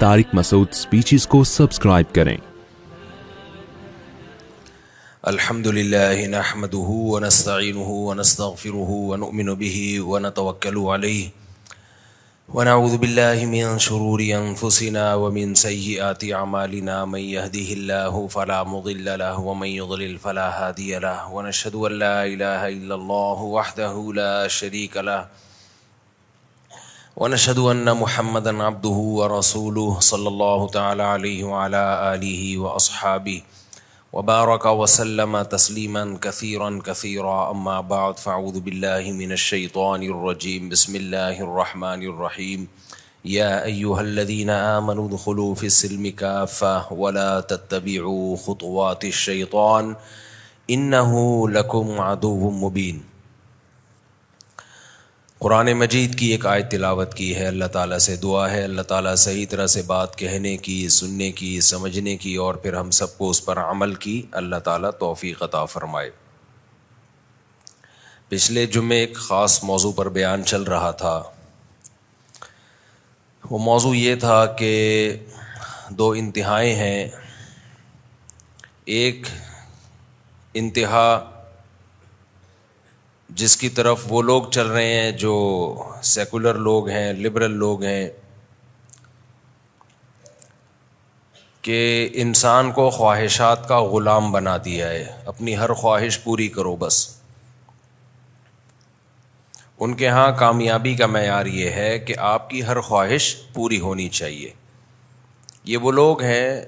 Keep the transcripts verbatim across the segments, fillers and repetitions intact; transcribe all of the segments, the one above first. Tariq Masood speeches کو subscribe کریں۔ الحمدللہ نحمده ونستعینه ونستغفره ونؤمن به ونتوکل علیه ونعوذ باللہ من شرور انفسنا ومن سیئات اعمالنا من یهده اللہ فلا مضل له ومن یضلل فلا هادی له ونشهد ان لا الہ الا اللہ وحده لا شریک له ونشهد أن محمدًا عبده ورسوله صلى الله تعالى عليه وعلى آله وأصحابه وبارك وسلم تسليما كثيرا كثيرا أما بعد فأعوذ بالله من الشيطان الرجيم بسم الله الرحمن الرحيم يا أيها الذين آمنوا ادخلوا في السلم كافة ولا تتبعوا خطوات الشيطان إنه لكم عدو مبين۔ قرآن مجید کی ایک آیت تلاوت کی ہے۔ اللہ تعالیٰ سے دعا ہے اللہ تعالیٰ صحیح طرح سے بات کہنے کی، سننے کی، سمجھنے کی اور پھر ہم سب کو اس پر عمل کی اللہ تعالیٰ توفیق عطا فرمائے۔ پچھلے جمعے ایک خاص موضوع پر بیان چل رہا تھا۔ وہ موضوع یہ تھا کہ دو انتہائیں ہیں، ایک انتہا جس کی طرف وہ لوگ چل رہے ہیں جو سیکولر لوگ ہیں، لبرل لوگ ہیں، کہ انسان کو خواہشات کا غلام بنا دیا ہے، اپنی ہر خواہش پوری کرو بس۔ ان کے ہاں کامیابی کا معیار یہ ہے کہ آپ کی ہر خواہش پوری ہونی چاہیے۔ یہ وہ لوگ ہیں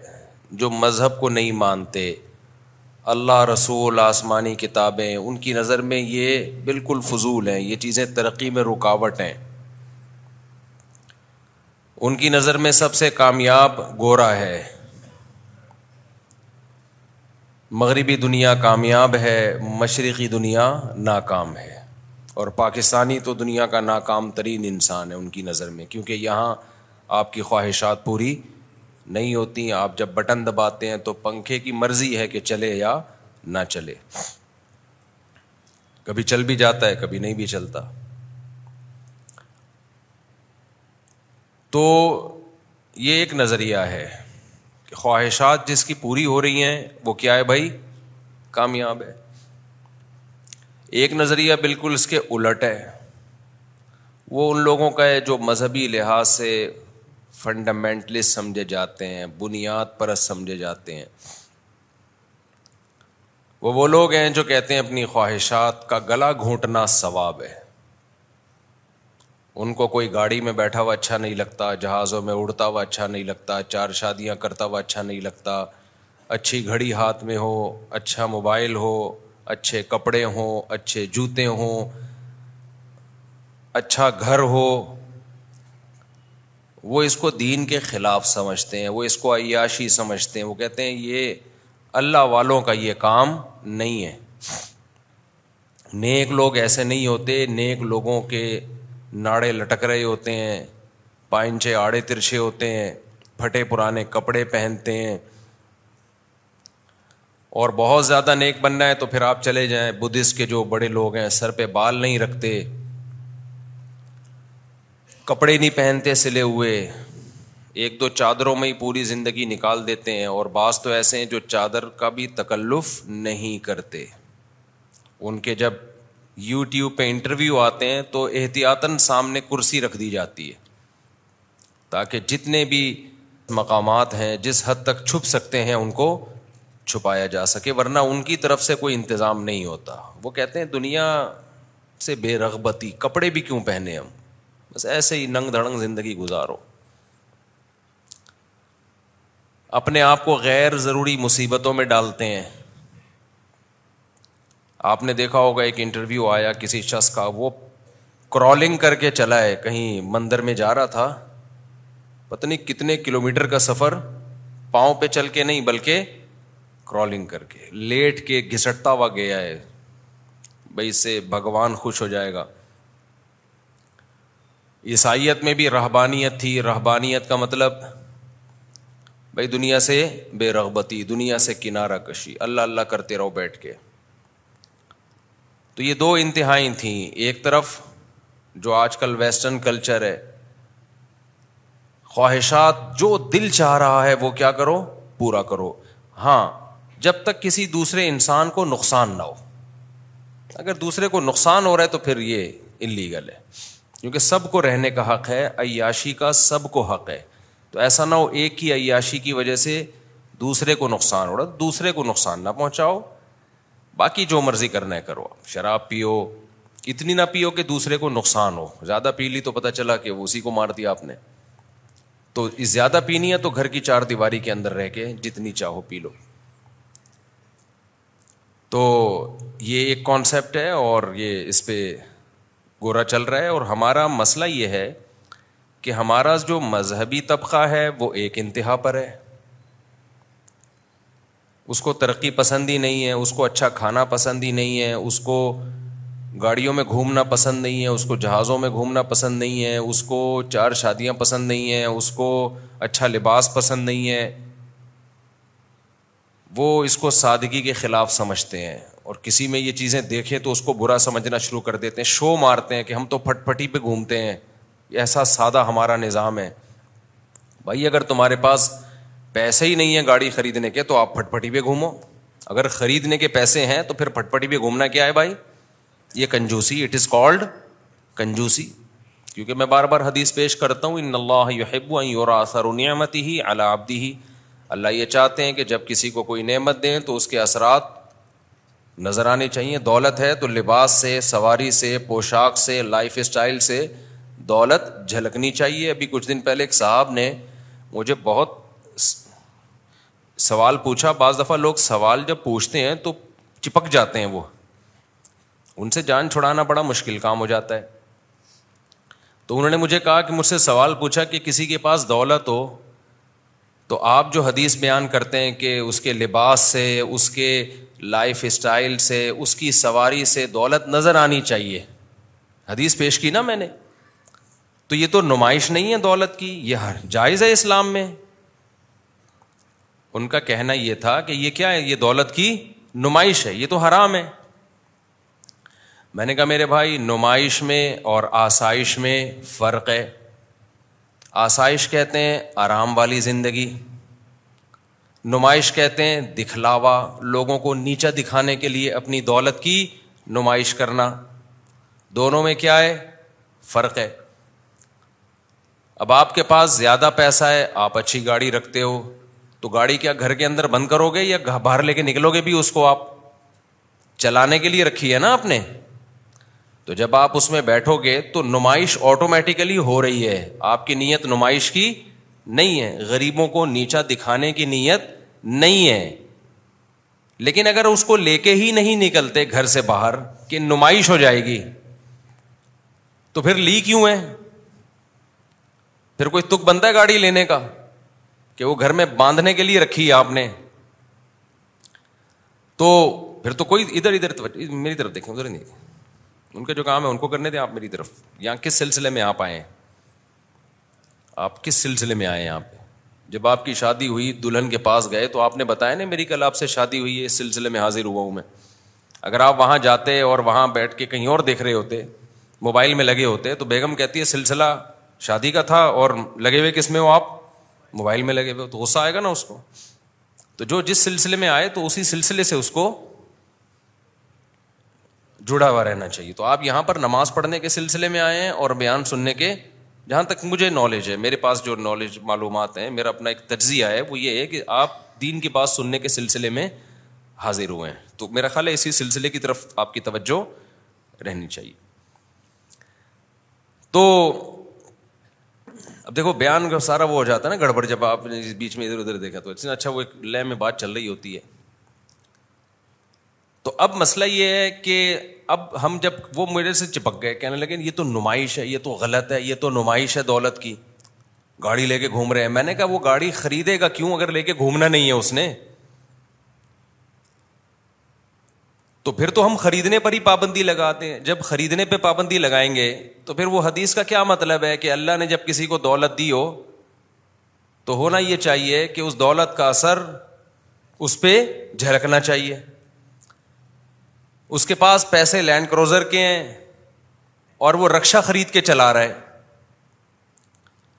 جو مذہب کو نہیں مانتے، اللہ، رسول، آسمانی کتابیں ان کی نظر میں یہ بالکل فضول ہیں، یہ چیزیں ترقی میں رکاوٹ ہیں۔ ان کی نظر میں سب سے کامیاب گورا ہے، مغربی دنیا کامیاب ہے، مشرقی دنیا ناکام ہے، اور پاکستانی تو دنیا کا ناکام ترین انسان ہے ان کی نظر میں، کیونکہ یہاں آپ کی خواہشات پوری نہیں ہوتی۔ آپ جب بٹن دباتے ہیں تو پنکھے کی مرضی ہے کہ چلے یا نہ چلے، کبھی چل بھی جاتا ہے کبھی نہیں بھی چلتا۔ تو یہ ایک نظریہ ہے کہ خواہشات جس کی پوری ہو رہی ہیں وہ کیا ہے بھائی؟ کامیاب ہے۔ ایک نظریہ بالکل اس کے الٹ ہے، وہ ان لوگوں کا ہے جو مذہبی لحاظ سے فنڈامنٹلسٹ سمجھے جاتے ہیں، بنیاد پرست سمجھے جاتے ہیں۔ وہ وہ لوگ ہیں جو کہتے ہیں اپنی خواہشات کا گلا گھونٹنا ثواب ہے۔ ان کو کوئی گاڑی میں بیٹھا ہوا اچھا نہیں لگتا، جہازوں میں اڑتا ہوا اچھا نہیں لگتا، چار شادیاں کرتا ہوا اچھا نہیں لگتا، اچھی گھڑی ہاتھ میں ہو، اچھا موبائل ہو، اچھے کپڑے ہوں، اچھے جوتے ہوں، اچھا گھر ہو۔ وہ اس کو دین کے خلاف سمجھتے ہیں، وہ اس کو عیاشی سمجھتے ہیں۔ وہ کہتے ہیں یہ اللہ والوں کا یہ کام نہیں ہے. نیک لوگ ایسے نہیں ہوتے, نیک لوگوں کے ناڑے لٹک رہے ہوتے ہیں, پائنچے آڑے ترچھے ہوتے ہیں, پھٹے پرانے کپڑے پہنتے ہیں, اور بہت زیادہ نیک بننا ہے تو پھر آپ چلے جائیں بدھسٹ کے جو بڑے لوگ ہیں, سر پہ بال نہیں رکھتے, کپڑے نہیں پہنتے سلے ہوئے, ایک دو چادروں میں ہی پوری زندگی نکال دیتے ہیں, اور بعض تو ایسے ہیں جو چادر کا بھی تکلف نہیں کرتے. ان کے جب یوٹیوب پہ انٹرویو آتے ہیں تو احتیاطاً سامنے کرسی رکھ دی جاتی ہے تاکہ جتنے بھی مقامات ہیں جس حد تک چھپ سکتے ہیں ان کو چھپایا جا سکے, ورنہ ان کی طرف سے کوئی انتظام نہیں ہوتا. وہ کہتے ہیں دنیا سے بے رغبتی, کپڑے بھی کیوں پہنے ہم, بس ایسے ہی ننگ دھڑنگ زندگی گزارو. اپنے آپ کو غیر ضروری مصیبتوں میں ڈالتے ہیں. آپ نے دیکھا ہوگا ایک انٹرویو آیا کسی شخص کا, وہ کرالنگ کر کے چلا ہے, کہیں مندر میں جا رہا تھا, پتہ نہیں کتنے کلومیٹر کا سفر, پاؤں پہ چل کے نہیں بلکہ کرالنگ کر کے, لیٹ کے گھسٹتا ہوا گیا ہے, بھائی اس سے بھگوان خوش ہو جائے گا. عیسائیت میں بھی رہبانیت تھی, رہبانیت کا مطلب بھائی دنیا سے بے رغبتی, دنیا سے کنارہ کشی, اللہ اللہ کرتے رہو بیٹھ کے. تو یہ دو انتہائیں تھیں, ایک طرف جو آج کل ویسٹرن کلچر ہے, خواہشات جو دل چاہ رہا ہے وہ کیا کرو پورا کرو, ہاں جب تک کسی دوسرے انسان کو نقصان نہ ہو. اگر دوسرے کو نقصان ہو رہا ہے تو پھر یہ انلیگل ہے, کیونکہ سب کو رہنے کا حق ہے, عیاشی کا سب کو حق ہے. تو ایسا نہ ہو ایک ہی عیاشی کی وجہ سے دوسرے کو نقصان ہو رہا, دوسرے کو نقصان نہ پہنچاؤ, باقی جو مرضی کرنا ہے کرو. آپ شراب پیو, اتنی نہ پیو کہ دوسرے کو نقصان ہو, زیادہ پی لی تو پتہ چلا کہ وہ اسی کو مار دیا آپ نے. تو زیادہ پینی ہے تو گھر کی چار دیواری کے اندر رہ کے جتنی چاہو پی لو. تو یہ ایک کانسیپٹ ہے اور یہ اس پہ گورا چل رہا ہے. اور ہمارا مسئلہ یہ ہے کہ ہمارا جو مذہبی طبقہ ہے وہ ایک انتہا پر ہے, اس کو ترقی پسند ہی نہیں ہے, اس کو اچھا کھانا پسند ہی نہیں ہے, اس کو گاڑیوں میں گھومنا پسند نہیں ہے, اس کو جہازوں میں گھومنا پسند نہیں ہے, اس کو چار شادیاں پسند نہیں ہیں, اس کو اچھا لباس پسند نہیں ہے. وہ اس کو سادگی کے خلاف سمجھتے ہیں, اور کسی میں یہ چیزیں دیکھیں تو اس کو برا سمجھنا شروع کر دیتے ہیں, شو مارتے ہیں کہ ہم تو پھٹ پھٹی پہ گھومتے ہیں, ایسا سادہ ہمارا نظام ہے. بھائی اگر تمہارے پاس پیسے ہی نہیں ہے گاڑی خریدنے کے تو آپ پھٹ پٹی پہ گھومو, اگر خریدنے کے پیسے ہیں تو پھر پھٹ پٹی پہ گھومنا کیا ہے بھائی, یہ کنجوسی, اٹ از کالڈ کنجوسی. کیونکہ میں بار بار حدیث پیش کرتا ہوں, ان اللہ یحب ان یرا اثر نعمتہ علی عبدہ, اللہ یہ چاہتے ہیں کہ جب کسی کو کوئی نعمت دیں تو اس کے اثرات نظر آنے چاہیے. دولت ہے تو لباس سے, سواری سے, پوشاک سے, لائف اسٹائل سے دولت جھلکنی چاہیے. ابھی کچھ دن پہلے ایک صاحب نے مجھے بہت سوال پوچھا, بعض دفعہ لوگ سوال جب پوچھتے ہیں تو چپک جاتے ہیں, وہ ان سے جان چھڑانا بڑا مشکل کام ہو جاتا ہے. تو انہوں نے مجھے کہا کہ مجھ سے سوال پوچھا کہ کسی کے پاس دولت ہو تو آپ جو حدیث بیان کرتے ہیں کہ اس کے لباس سے, اس کے لائف اسٹائل سے, اس کی سواری سے دولت نظر آنی چاہیے, حدیث پیش کی نا میں نے, تو یہ تو نمائش نہیں ہے دولت کی, یہ جائز ہے اسلام میں. ان کا کہنا یہ تھا کہ یہ کیا ہے, یہ دولت کی نمائش ہے, یہ تو حرام ہے. میں نے کہا میرے بھائی نمائش میں اور آسائش میں فرق ہے. آسائش کہتے ہیں آرام والی زندگی, نمائش کہتے ہیں دکھلاوا, لوگوں کو نیچا دکھانے کے لیے اپنی دولت کی نمائش کرنا. دونوں میں کیا ہے, فرق ہے. اب آپ کے پاس زیادہ پیسہ ہے, آپ اچھی گاڑی رکھتے ہو, تو گاڑی کیا گھر کے اندر بند کرو گے یا باہر لے کے نکلو گے بھی؟ اس کو آپ چلانے کے لیے رکھی ہے نا آپ نے. تو جب آپ اس میں بیٹھو گے تو نمائش آٹومیٹیکلی ہو رہی ہے, آپ کی نیت نمائش کی نہیں ہے, غریبوں کو نیچا دکھانے کی نیت نہیں ہے. لیکن اگر اس کو لے کے ہی نہیں نکلتے گھر سے باہر کہ نمائش ہو جائے گی تو پھر لی کیوں ہے؟ پھر کوئی تک بنتا ہے گاڑی لینے کا کہ وہ گھر میں باندھنے کے لیے رکھی آپ نے. تو پھر تو کوئی ادھر ادھر میری طرف دیکھیں, ادھر نہیں, ان کا جو کام ہے ان کو کرنے دیں, آپ میری طرف. یہاں کس سلسلے میں آپ آئے ہیں, آپ کس سلسلے میں آئے ہیں؟ یہاں پہ جب آپ کی شادی ہوئی, دلہن کے پاس گئے تو آپ نے بتایا نا میری کل آپ سے شادی ہوئی ہے, اس سلسلے میں حاضر ہوا ہوں میں. اگر آپ وہاں جاتے اور وہاں بیٹھ کے کہیں اور دیکھ رہے ہوتے, موبائل میں لگے ہوتے, تو بیگم کہتی ہے سلسلہ شادی کا تھا اور لگے ہوئے کس میں ہو آپ, موبائل میں لگے ہوئے, تو غصہ آئے گا نا اس کو. تو جو جس سلسلے میں آئے تو اسی سلسلے سے اس کو جڑا ہوا رہنا چاہیے. تو آپ یہاں پر نماز پڑھنے کے سلسلے میں آئے ہیں اور بیان سننے کے, جہاں تک مجھے نالج ہے, میرے پاس جو نالج معلومات ہیں, میرا اپنا ایک تجزیہ ہے, وہ یہ ہے کہ آپ دین کی بات سننے کے سلسلے میں حاضر ہوئے ہیں. تو میرا خیال ہے اسی سلسلے کی طرف آپ کی توجہ رہنی چاہیے. تو اب دیکھو بیان کا سارا وہ ہو جاتا ہے نا گڑبڑ, جب آپ نے بیچ میں ادھر ادھر دیکھا تو اتنا اچھا وہ ایک لے میں بات چل رہی ہوتی ہے. تو اب مسئلہ یہ ہے کہ اب ہم جب وہ میرے سے چپک گئے, کہنے لگے یہ تو نمائش ہے, یہ تو غلط ہے, یہ تو نمائش ہے دولت کی, گاڑی لے کے گھوم رہے ہیں. میں نے کہا وہ گاڑی خریدے گا کیوں اگر لے کے گھومنا نہیں ہے اس نے؟ تو پھر تو ہم خریدنے پر ہی پابندی لگاتے ہیں. جب خریدنے پہ پابندی لگائیں گے تو پھر وہ حدیث کا کیا مطلب ہے کہ اللہ نے جب کسی کو دولت دی ہو تو ہونا یہ چاہیے کہ اس دولت کا اثر اس پہ جھلکنا چاہیے. اس کے پاس پیسے لینڈ کروزر کے ہیں اور وہ رکشہ خرید کے چلا رہا ہے,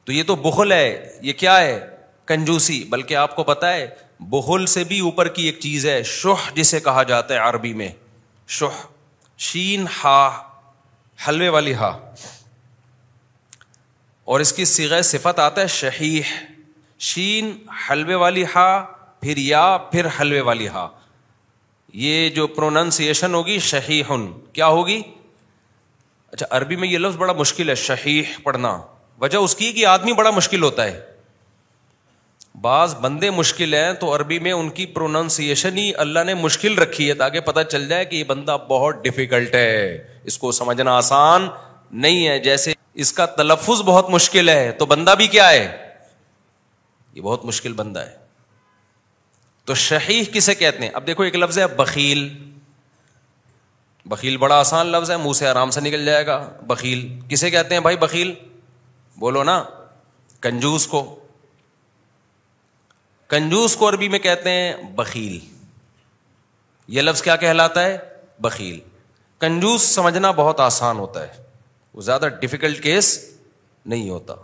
تو یہ تو بخل ہے, یہ کیا ہے, کنجوسی. بلکہ آپ کو پتہ ہے بخل سے بھی اوپر کی ایک چیز ہے شح, جسے کہا جاتا ہے عربی میں شح, شین ہا, حلوے والی ہا, اور اس کی صیغہ صفت آتا ہے شحیح. شین حلوے والی ہا, پھر یا, پھر حلوے والی ہا. یہ جو پروننسیشن ہوگی شحیحن, کیا ہوگی؟ اچھا عربی میں یہ لفظ بڑا مشکل ہے شحیح پڑھنا, وجہ اس کی کہ آدمی بڑا مشکل ہوتا ہے, بعض بندے مشکل ہیں تو عربی میں ان کی پروننسیشن ہی اللہ نے مشکل رکھی ہے تاکہ پتہ چل جائے کہ یہ بندہ بہت ڈیفیکلٹ ہے, اس کو سمجھنا آسان نہیں ہے. جیسے اس کا تلفظ بہت مشکل ہے تو بندہ بھی کیا ہے, یہ بہت مشکل بندہ ہے. تو شحیح کسے کہتے ہیں؟ اب دیکھو ایک لفظ ہے بخیل, بخیل بڑا آسان لفظ ہے, منہ سے آرام سے نکل جائے گا. بخیل کسے کہتے ہیں بھائی؟ بخیل بولو نا, کنجوس کو. کنجوس کو عربی میں کہتے ہیں بخیل. یہ لفظ کیا کہلاتا ہے؟ بخیل. کنجوس سمجھنا بہت آسان ہوتا ہے, وہ زیادہ ڈیفیکلٹ کیس نہیں ہوتا.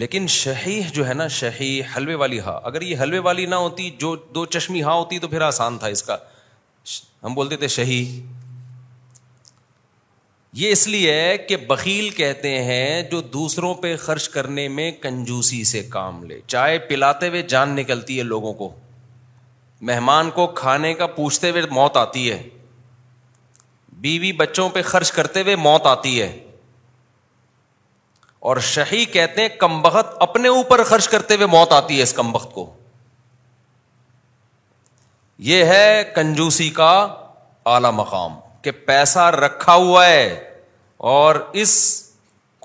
لیکن شحیح جو ہے نا, شحیح حلوے والی ہا, اگر یہ حلوے والی نہ ہوتی, جو دو چشمی ہا ہوتی, تو پھر آسان تھا اس کا, ہم بولتے تھے شحیح. یہ اس لیے ہے کہ بخیل کہتے ہیں جو دوسروں پہ خرچ کرنے میں کنجوسی سے کام لے. چائے پلاتے ہوئے جان نکلتی ہے لوگوں کو, مہمان کو کھانے کا پوچھتے ہوئے موت آتی ہے, بیوی بچوں پہ خرچ کرتے ہوئے موت آتی ہے. اور شحیح کہتے ہیں کمبخت اپنے اوپر خرچ کرتے ہوئے موت آتی ہے اس کمبخت کو. یہ ہے کنجوسی کا اعلی مقام, کہ پیسہ رکھا ہوا ہے اور اس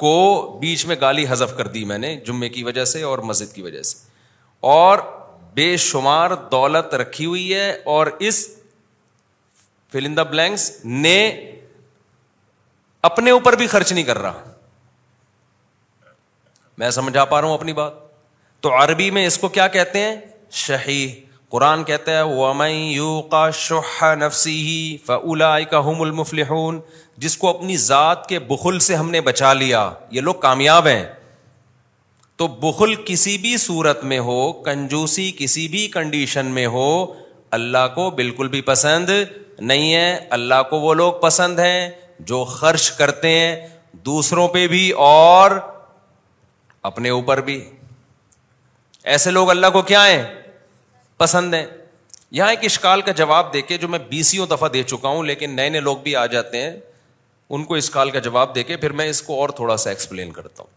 کو بیچ میں گالی حذف کر دی میں نے, جمعے کی وجہ سے اور مسجد کی وجہ سے, اور بے شمار دولت رکھی ہوئی ہے اور اس فل ان دا بلینکس نے اپنے اوپر بھی خرچ نہیں کر رہا. میں سمجھا پا رہا ہوں اپنی بات؟ تو عربی میں اس کو کیا کہتے ہیں؟ شحیح. قرآن کہتا ہے وَمَن يُوقَ شُحَّ نَفْسِهِ فَأُولَٰئِكَ هُمُ الْمُفْلِحُونَ, جس کو اپنی ذات کے بخل سے ہم نے بچا لیا یہ لوگ کامیاب ہیں. تو بخل کسی بھی صورت میں ہو, کنجوسی کسی بھی کنڈیشن میں ہو, اللہ کو بالکل بھی پسند نہیں ہے. اللہ کو وہ لوگ پسند ہیں جو خرچ کرتے ہیں دوسروں پہ بھی اور اپنے اوپر بھی. ایسے لوگ اللہ کو کیا ہیں؟ پسند ہیں. یہاں ایک اشکال کا جواب دے کے, جو میں بیسیوں دفعہ دے چکا ہوں لیکن نئے نئے لوگ بھی آ جاتے ہیں, ان کو اشکال کا جواب دے کے پھر میں اس کو اور تھوڑا سا ایکسپلین کرتا ہوں.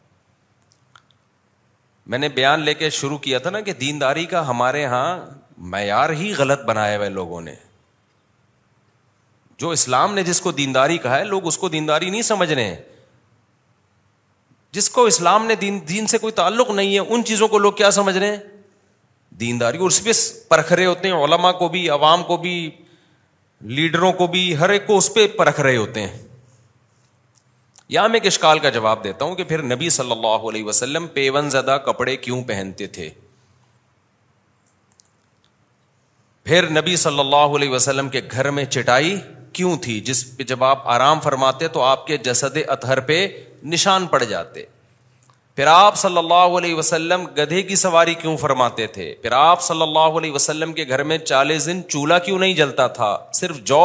میں نے بیان لے کے شروع کیا تھا نا کہ دینداری کا ہمارے ہاں معیار ہی غلط بنایا ہوا ہے لوگوں نے. جو اسلام نے جس کو دینداری کہا ہے لوگ اس کو دینداری نہیں سمجھ رہے ہیں. جس کو اسلام نے دین, دین سے کوئی تعلق نہیں ہے ان چیزوں کو لوگ کیا سمجھ رہے ہیں؟ دینداری, اور اس پہ پرکھ رہے ہوتے ہیں, علماء کو بھی, عوام کو بھی, لیڈروں کو بھی, ہر ایک کو اس پہ پرکھ رہے ہوتے ہیں. یہاں میں ایک اشکال کا جواب دیتا ہوں کہ پھر نبی صلی اللہ علیہ وسلم پیون زدہ کپڑے کیوں پہنتے تھے؟ پھر نبی صلی اللہ علیہ وسلم کے گھر میں چٹائی کیوں تھی جس پہ جب آپ آرام فرماتے تو آپ کے جسد اطہر پہ نشان پڑ جاتے؟ پھر آپ صلی اللہ علیہ وسلم گدھے کی سواری کیوں فرماتے تھے؟ پھر آپ صلی اللہ علیہ وسلم کے گھر میں چالیس دن چولہا کیوں نہیں جلتا تھا, صرف جو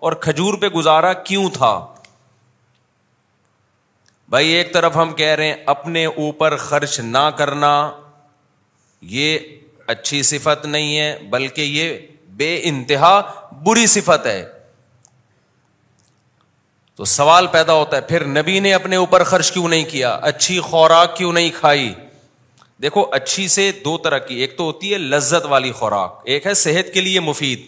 اور کھجور پہ گزارا کیوں تھا؟ بھائی ایک طرف ہم کہہ رہے ہیں اپنے اوپر خرچ نہ کرنا یہ اچھی صفت نہیں ہے بلکہ یہ بے انتہا بری صفت ہے. تو سوال پیدا ہوتا ہے پھر نبی نے اپنے اوپر خرچ کیوں نہیں کیا, اچھی خوراک کیوں نہیں کھائی؟ دیکھو اچھی سے دو طرح کی, ایک تو ہوتی ہے لذت والی خوراک, ایک ہے صحت کے لیے مفید.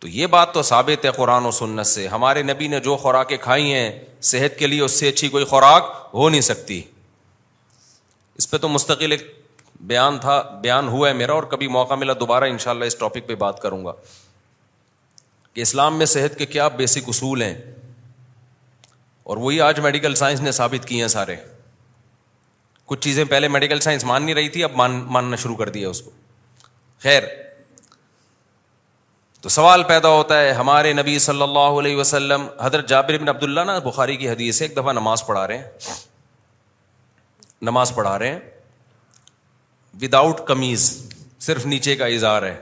تو یہ بات تو ثابت ہے قرآن و سنت سے, ہمارے نبی نے جو خوراکیں کھائی ہیں صحت کے لیے اس سے اچھی کوئی خوراک ہو نہیں سکتی. اس پہ تو مستقل ایک بیان تھا, بیان ہوا ہے میرا, اور کبھی موقع ملا دوبارہ انشاءاللہ اس ٹاپک پہ بات کروں گا کہ اسلام میں صحت کے کیا بیسک اصول ہیں, اور وہی آج میڈیکل سائنس نے ثابت کیے ہیں سارے. کچھ چیزیں پہلے میڈیکل سائنس مان نہیں رہی تھی, اب مان ماننا شروع کر دیا اس کو. خیر, تو سوال پیدا ہوتا ہے ہمارے نبی صلی اللہ علیہ وسلم, حضرت جابر بن عبداللہ نا, بخاری کی حدیث ہے, ایک دفعہ نماز پڑھا رہے ہیں, نماز پڑھا رہے ہیں وداؤٹ قمیض, صرف نیچے کا اظہار ہے.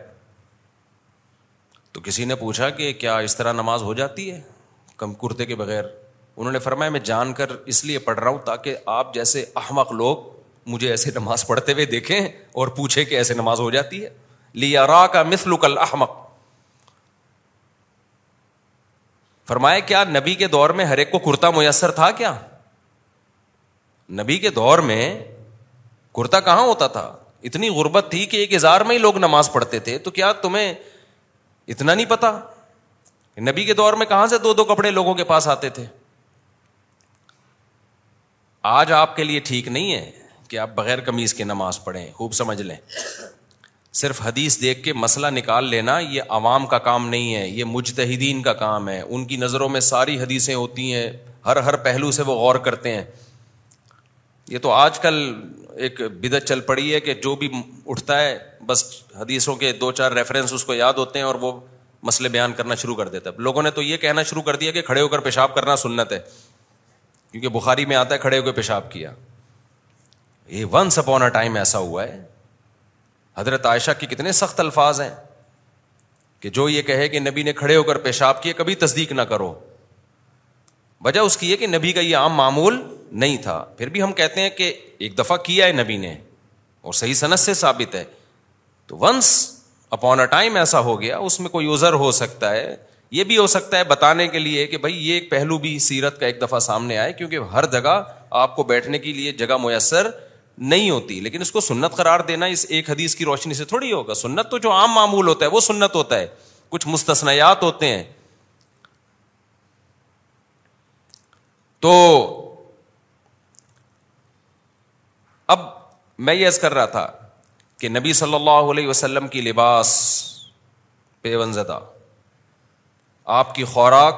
تو کسی نے پوچھا کہ کیا اس طرح نماز ہو جاتی ہے کم کرتے کے بغیر؟ انہوں نے فرمایا میں جان کر اس لیے پڑھ رہا ہوں تاکہ آپ جیسے احمق لوگ مجھے ایسے نماز پڑھتے ہوئے دیکھیں اور پوچھیں کہ ایسے نماز ہو جاتی ہے. لِیَرَاکَ مِثْلُکَ الْأَحْمَق. فرمایا کیا نبی کے دور میں ہر ایک کو کرتا میسر تھا کیا؟ نبی کے دور میں کرتا کہاں ہوتا تھا؟ اتنی غربت تھی کہ ایک ہزار میں ہی لوگ نماز پڑھتے تھے. تو کیا تمہیں اتنا نہیں پتا نبی کے دور میں کہاں سے دو دو کپڑے لوگوں کے پاس آتے تھے؟ آج آپ کے لیے ٹھیک نہیں ہے کہ آپ بغیر قمیض کے نماز پڑھیں, خوب سمجھ لیں. صرف حدیث دیکھ کے مسئلہ نکال لینا یہ عوام کا کام نہیں ہے, یہ مجتہدین کا کام ہے. ان کی نظروں میں ساری حدیثیں ہوتی ہیں, ہر ہر پہلو سے وہ غور کرتے ہیں. یہ تو آج کل ایک بدعت چل پڑی ہے کہ جو بھی اٹھتا ہے بس حدیثوں کے دو چار ریفرنس اس کو یاد ہوتے ہیں اور وہ مسئلے بیان کرنا شروع کر دیتا ہے. لوگوں نے تو یہ کہنا شروع کر دیا کہ کھڑے ہو کر پیشاب کرنا سنت ہے, کیونکہ بخاری میں آتا ہے کھڑے ہو کے پیشاب کیا. یہ ونس اپون اے ٹائم ایسا ہوا ہے. حضرت عائشہ کے کتنے سخت الفاظ ہیں کہ جو یہ کہے کہ نبی نے کھڑے ہو کر پیشاب کیا کبھی تصدیق نہ کرو. وجہ اس کی ہے کہ نبی کا یہ عام معمول نہیں تھا. پھر بھی ہم کہتے ہیں کہ ایک دفعہ کیا ہے نبی نے اور صحیح سند سے ثابت ہے. تو ونس اپون اے ٹائم ایسا ہو گیا, اس میں کوئی عذر ہو سکتا ہے. یہ بھی ہو سکتا ہے بتانے کے لیے کہ بھائی یہ ایک پہلو بھی سیرت کا ایک دفعہ سامنے آئے, کیونکہ ہر جگہ آپ کو بیٹھنے کے لیے جگہ میسر نہیں ہوتی. لیکن اس کو سنت قرار دینا اس ایک حدیث کی روشنی سے تھوڑی ہوگا. سنت تو جو عام معمول ہوتا ہے وہ سنت ہوتا ہے, کچھ مستثنیات ہوتے ہیں. تو اب میں یہ عرض کر رہا تھا کہ نبی صلی اللہ علیہ وسلم کی لباس پیون زدہ, آپ کی خوراک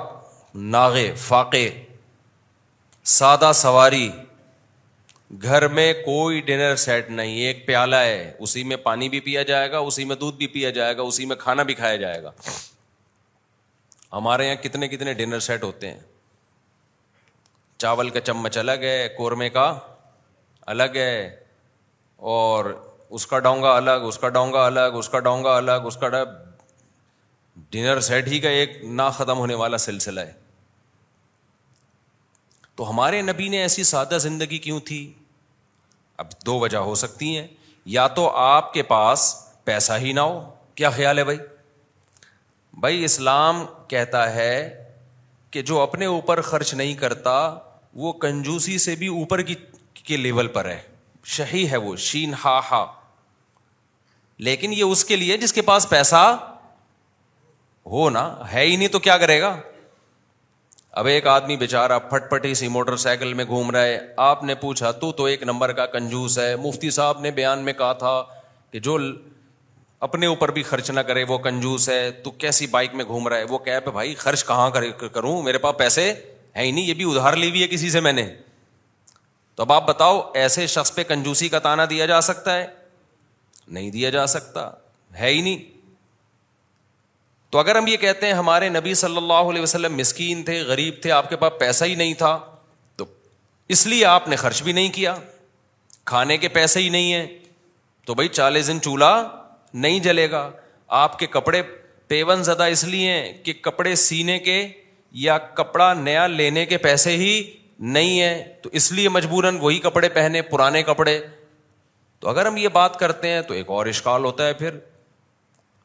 ناغے فاقے, سادہ سواری, گھر میں کوئی ڈنر سیٹ نہیں, ایک پیالہ ہے اسی میں پانی بھی پیا جائے گا, اسی میں دودھ بھی پیا جائے گا, اسی میں کھانا بھی کھایا جائے گا. ہمارے یہاں کتنے کتنے ڈنر سیٹ ہوتے ہیں, چاول کا چمچ الگ ہے, قورمے کا الگ ہے, اور اس کا ڈونگا الگ, اس کا ڈونگا الگ, اس کا ڈونگا الگ, اس کا ڈب ڈنر سیٹ ہی کا ایک نہ ختم ہونے والا سلسلہ ہے. تو ہمارے نبی نے ایسی سادہ زندگی کیوں تھی؟ اب دو وجہ ہو سکتی ہیں. یا تو آپ کے پاس پیسہ ہی نہ ہو. کیا خیال ہے بھائی؟ بھائی اسلام کہتا ہے کہ جو اپنے اوپر خرچ نہیں کرتا وہ کنجوسی سے بھی اوپر کی کے لیول پر ہے, شہی ہے وہ, شین ہا ہا. لیکن یہ اس کے لیے جس کے پاس پیسہ ہو نا, ہے ہی نہیں تو کیا کرے گا. اب ایک آدمی بیچارہ پھٹ پھٹی سی موٹر سائیکل میں گھوم رہا ہے, آپ نے پوچھا تو تو ایک نمبر کا کنجوس ہے. مفتی صاحب نے بیان میں کہا تھا کہ جو اپنے اوپر بھی خرچ نہ کرے, وہ کنجوس ہے, تو کیسی بائک میں گھوم رہا ہے, وہ کہہ پہ بھائی خرچ کہاں کروں, میرے پاس پیسے ہیں ہی نہیں, یہ بھی ادھار لی ہوئی ہے کسی سے میں نے. تو اب آپ بتاؤ ایسے شخص پہ کنجوسی کا تانا دیا جا سکتا ہے؟ نہیں دیا جا سکتا ہے ہی نہیں. تو اگر ہم یہ کہتے ہیں ہمارے نبی صلی اللہ علیہ وسلم مسکین تھے, غریب تھے, آپ کے پاس پیسہ ہی نہیں تھا, تو اس لیے آپ نے خرچ بھی نہیں کیا, کھانے کے پیسے ہی نہیں ہیں, تو بھائی چالیس دن چولہا نہیں جلے گا. آپ کے کپڑے پیون زدہ اس لیے ہیں کہ کپڑے سینے کے یا کپڑا نیا لینے کے پیسے ہی نہیں ہیں, تو اس لیے مجبوراً وہی کپڑے پہنے, پرانے کپڑے. تو اگر ہم یہ بات کرتے ہیں تو ایک اور اشکال ہوتا ہے پھر,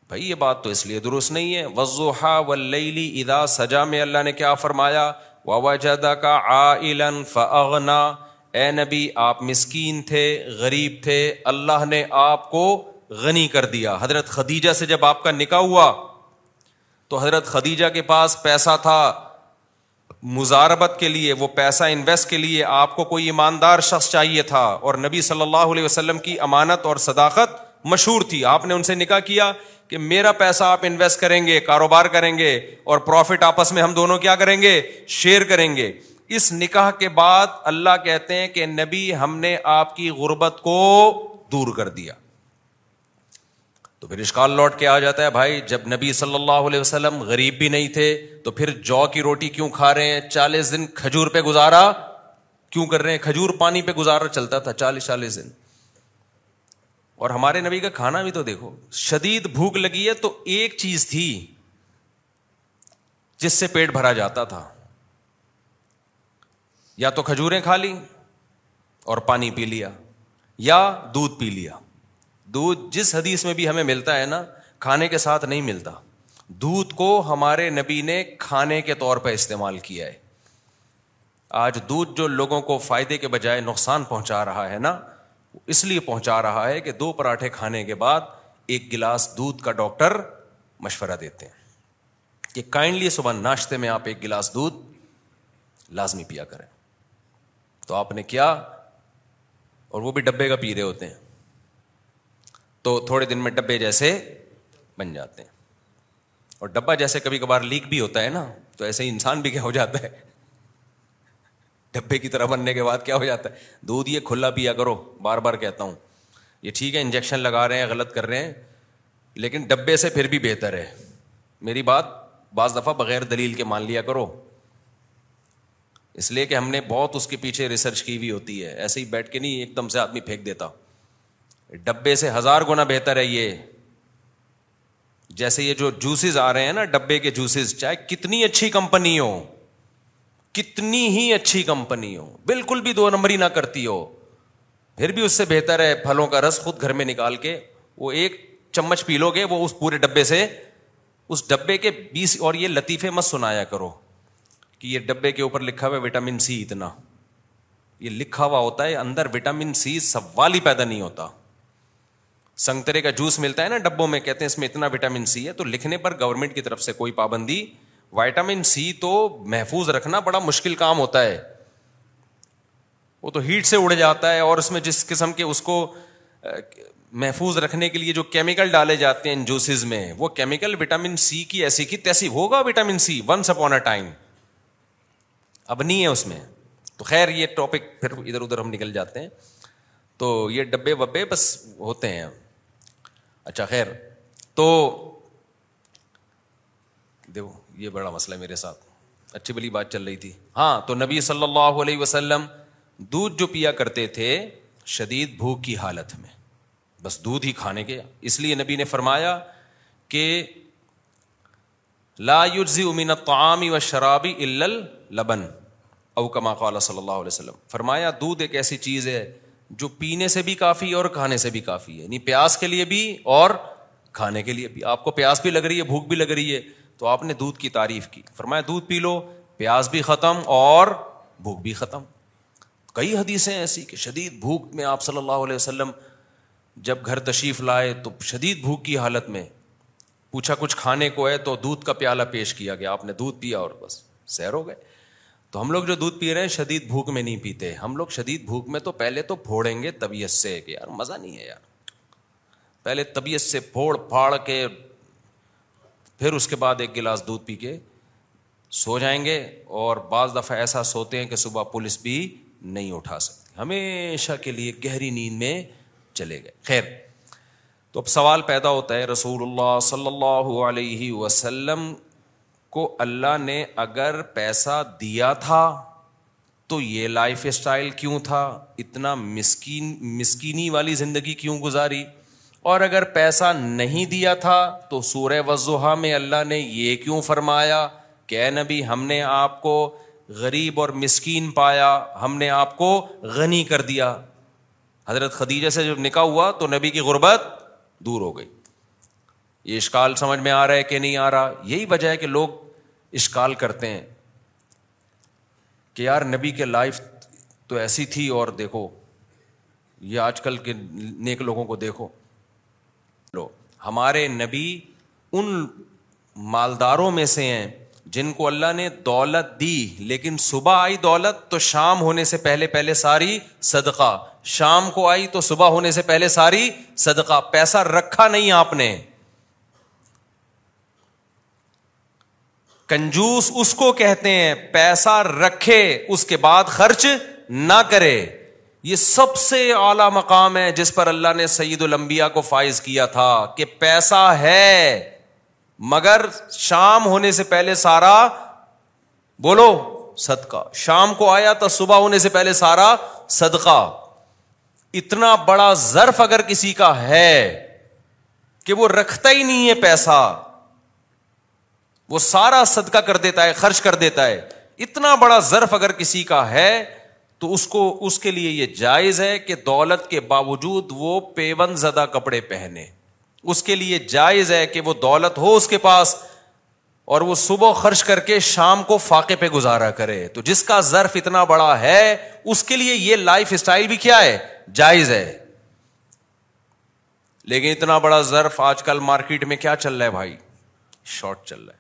بھائی یہ بات تو اس لیے درست نہیں ہے. وَالضُّحَىٰ وَاللَّيْلِ اِذَا سَجَىٰ میں اللہ نے کیا فرمایا؟ وَوَجَدَكَ عَائِلًا فَأَغْنَىٰ, اے نبی آپ مسکین تھے, غریب تھے, اللہ نے آپ کو غنی کر دیا. حضرت خدیجہ سے جب آپ کا نکاح ہوا تو حضرت خدیجہ کے پاس پیسہ تھا مزاربت کے لیے, وہ پیسہ انویسٹ کے لیے آپ کو کوئی ایماندار شخص چاہیے تھا, اور نبی صلی اللہ علیہ وسلم کی امانت اور صداقت مشہور تھی. آپ نے ان سے نکاح کیا کہ میرا پیسہ آپ انویسٹ کریں گے, کاروبار کریں گے, اور پروفٹ آپس میں ہم دونوں کیا کریں گے؟ شیئر کریں گے. اس نکاح کے بعد اللہ کہتے ہیں کہ نبی ہم نے آپ کی غربت کو دور کر دیا. تو پھر اشکال لوٹ کے آ جاتا ہے, بھائی جب نبی صلی اللہ علیہ وسلم غریب بھی نہیں تھے تو پھر جو کی روٹی کیوں کھا رہے ہیں, چالیس دن کھجور پہ گزارا کیوں کر رہے ہیں, کھجور پانی پہ گزارا چلتا تھا چالیس چالیس دن. اور ہمارے نبی کا کھانا بھی تو دیکھو, شدید بھوک لگی ہے تو ایک چیز تھی جس سے پیٹ بھرا جاتا تھا, یا تو کھجوریں کھا لی اور پانی پی لیا یا دودھ پی لیا. دودھ جس حدیث میں بھی ہمیں ملتا ہے نا, کھانے کے ساتھ نہیں ملتا, دودھ کو ہمارے نبی نے کھانے کے طور پہ استعمال کیا ہے. آج دودھ جو لوگوں کو فائدے کے بجائے نقصان پہنچا رہا ہے نا, اس لیے پہنچا رہا ہے کہ دو پراٹھے کھانے کے بعد ایک گلاس دودھ کا ڈاکٹر مشورہ دیتے ہیں کہ کائنڈلی صبح ناشتے میں آپ ایک گلاس دودھ لازمی پیا کریں. تو آپ نے کیا, اور وہ بھی ڈبے کا پی رہے ہوتے ہیں, تو تھوڑے دن میں ڈبے جیسے بن جاتے ہیں. اور ڈبہ جیسے کبھی کبھار لیک بھی ہوتا ہے نا, تو ایسے ہی انسان بھی کیا ہو جاتا ہے, ڈبے کی طرح بننے کے بعد کیا ہو جاتا ہے. دودھ یہ کھلا پیا کرو, بار بار کہتا ہوں, یہ ٹھیک ہے انجیکشن لگا رہے ہیں, غلط کر رہے ہیں, لیکن ڈبے سے پھر بھی بہتر ہے. میری بات بعض دفعہ بغیر دلیل کے مان لیا کرو, اس لیے کہ ہم نے بہت اس کے پیچھے ریسرچ کی ہوئی ہوتی ہے, ایسے ہی بیٹھ کے نہیں ایک دم سے آدمی پھینک دیتا. ڈبے سے ہزار گنا بہتر ہے یہ. جیسے یہ جو جوسز آ رہے ہیں نا, ڈبے کے جوسز, چاہے کتنی اچھی کمپنی ہو, کتنی ہی اچھی کمپنی ہو, بالکل بھی دو نمبری نہ کرتی ہو, پھر بھی اس سے بہتر ہے پھلوں کا رس خود گھر میں نکال کے وہ ایک چمچ پی لو گے, وہ اس پورے ڈبے سے, اس ڈبے کے بیس. اور یہ لطیفے مت سنایا کرو کہ یہ ڈبے کے اوپر لکھا ہوا ہے وٹامن سی اتنا, یہ لکھا ہوا ہوتا ہے, اندر وٹامن سی سوال ہی پیدا نہیں ہوتا. سنگترے کا جوس ملتا ہے نا ڈبوں میں, کہتے ہیں اس میں اتنا وٹامن سی ہے, تو لکھنے پر گورنمنٹ کی طرف سے کوئی پابندی. وٹامن سی تو محفوظ رکھنا بڑا مشکل کام ہوتا ہے, وہ تو ہیٹ سے اڑ جاتا ہے. اور اس میں جس قسم کے اس کو محفوظ رکھنے کے لیے جو کیمیکل ڈالے جاتے ہیں ان جوسز میں, وہ کیمیکل وٹامن سی کی ایسی کی تیسی ہوگا. Vitamin C once upon a time, اب نہیں ہے اس میں. تو خیر یہ ٹاپک پھر ادھر ادھر ہم نکل جاتے ہیں, تو یہ ڈبے وبے بس ہوتے ہیں. اچھا خیر, تو دیکھو یہ بڑا مسئلہ ہے میرے ساتھ, اچھی بلی بات چل رہی تھی. ہاں, تو نبی صلی اللہ علیہ وسلم دودھ جو پیا کرتے تھے شدید بھوک کی حالت میں, بس دودھ ہی کھانے کے, اس لیے نبی نے فرمایا کہ لا یجزی من الطعام والشراب الا اللبن او کما قال صلی اللہ علیہ وسلم. فرمایا دودھ ایک ایسی چیز ہے جو پینے سے بھی کافی اور کھانے سے بھی کافی ہے, یعنی پیاس کے لیے بھی اور کھانے کے لیے بھی. آپ کو پیاس بھی لگ رہی ہے, بھوک بھی لگ رہی ہے, تو آپ نے دودھ کی تعریف کی, فرمایا دودھ پی لو, پیاس بھی ختم اور بھوک بھی ختم. کئی حدیثیں ایسی کہ شدید بھوک میں آپ صلی اللہ علیہ وسلم جب گھر تشریف لائے تو شدید بھوک کی حالت میں پوچھا کچھ کھانے کو ہے, تو دودھ کا پیالہ پیش کیا گیا, آپ نے دودھ پیا اور بس سیر ہو گئے. تو ہم لوگ جو دودھ پی رہے ہیں شدید بھوک میں نہیں پیتے, ہم لوگ شدید بھوک میں تو پہلے تو پھوڑیں گے طبیعت سے کہ یار مزہ نہیں ہے, یار پہلے طبیعت سے پھوڑ پھاڑ کے پھر اس کے بعد ایک گلاس دودھ پی کے سو جائیں گے, اور بعض دفعہ ایسا سوتے ہیں کہ صبح پولیس بھی نہیں اٹھا سکتی, ہمیشہ کے لیے گہری نیند میں چلے گئے. خیر, تو اب سوال پیدا ہوتا ہے, رسول اللہ صلی اللہ علیہ وسلم کو اللہ نے اگر پیسہ دیا تھا تو یہ لائف اسٹائل کیوں تھا, اتنا مسکین مسکینی والی زندگی کیوں گزاری, اور اگر پیسہ نہیں دیا تھا تو سورہ والضحیٰ میں اللہ نے یہ کیوں فرمایا کہ اے نبی ہم نے آپ کو غریب اور مسکین پایا, ہم نے آپ کو غنی کر دیا. حضرت خدیجہ سے جب نکاح ہوا تو نبی کی غربت دور ہو گئی. یہ اشکال سمجھ میں آ رہا ہے کہ نہیں آ رہا؟ یہی وجہ ہے کہ لوگ اشکال کرتے ہیں کہ یار نبی کے لائف تو ایسی تھی, اور دیکھو یہ آج کل کے نیک لوگوں کو دیکھو. لو ہمارے نبی ان مالداروں میں سے ہیں جن کو اللہ نے دولت دی, لیکن صبح آئی دولت تو شام ہونے سے پہلے پہلے ساری صدقہ, شام کو آئی تو صبح ہونے سے پہلے ساری صدقہ. پیسہ رکھا نہیں آپ نے. کنجوس اس کو کہتے ہیں پیسہ رکھے اس کے بعد خرچ نہ کرے. یہ سب سے اعلیٰ مقام ہے جس پر اللہ نے سید الانبیاء کو فائز کیا تھا کہ پیسہ ہے مگر شام ہونے سے پہلے سارا, بولو صدقہ. شام کو آیا تو صبح ہونے سے پہلے سارا صدقہ. اتنا بڑا ظرف اگر کسی کا ہے کہ وہ رکھتا ہی نہیں ہے پیسہ, وہ سارا صدقہ کر دیتا ہے, خرچ کر دیتا ہے, اتنا بڑا ظرف اگر کسی کا ہے تو اس کو اس کے لیے یہ جائز ہے کہ دولت کے باوجود وہ پیوند زدہ کپڑے پہنے. اس کے لیے جائز ہے کہ وہ دولت ہو اس کے پاس اور وہ صبح خرچ کر کے شام کو فاقے پہ گزارا کرے. تو جس کا ظرف اتنا بڑا ہے اس کے لیے یہ لائف اسٹائل بھی کیا ہے, جائز ہے. لیکن اتنا بڑا ظرف آج کل مارکیٹ میں کیا چل رہا ہے بھائی, شارٹ چل رہا ہے,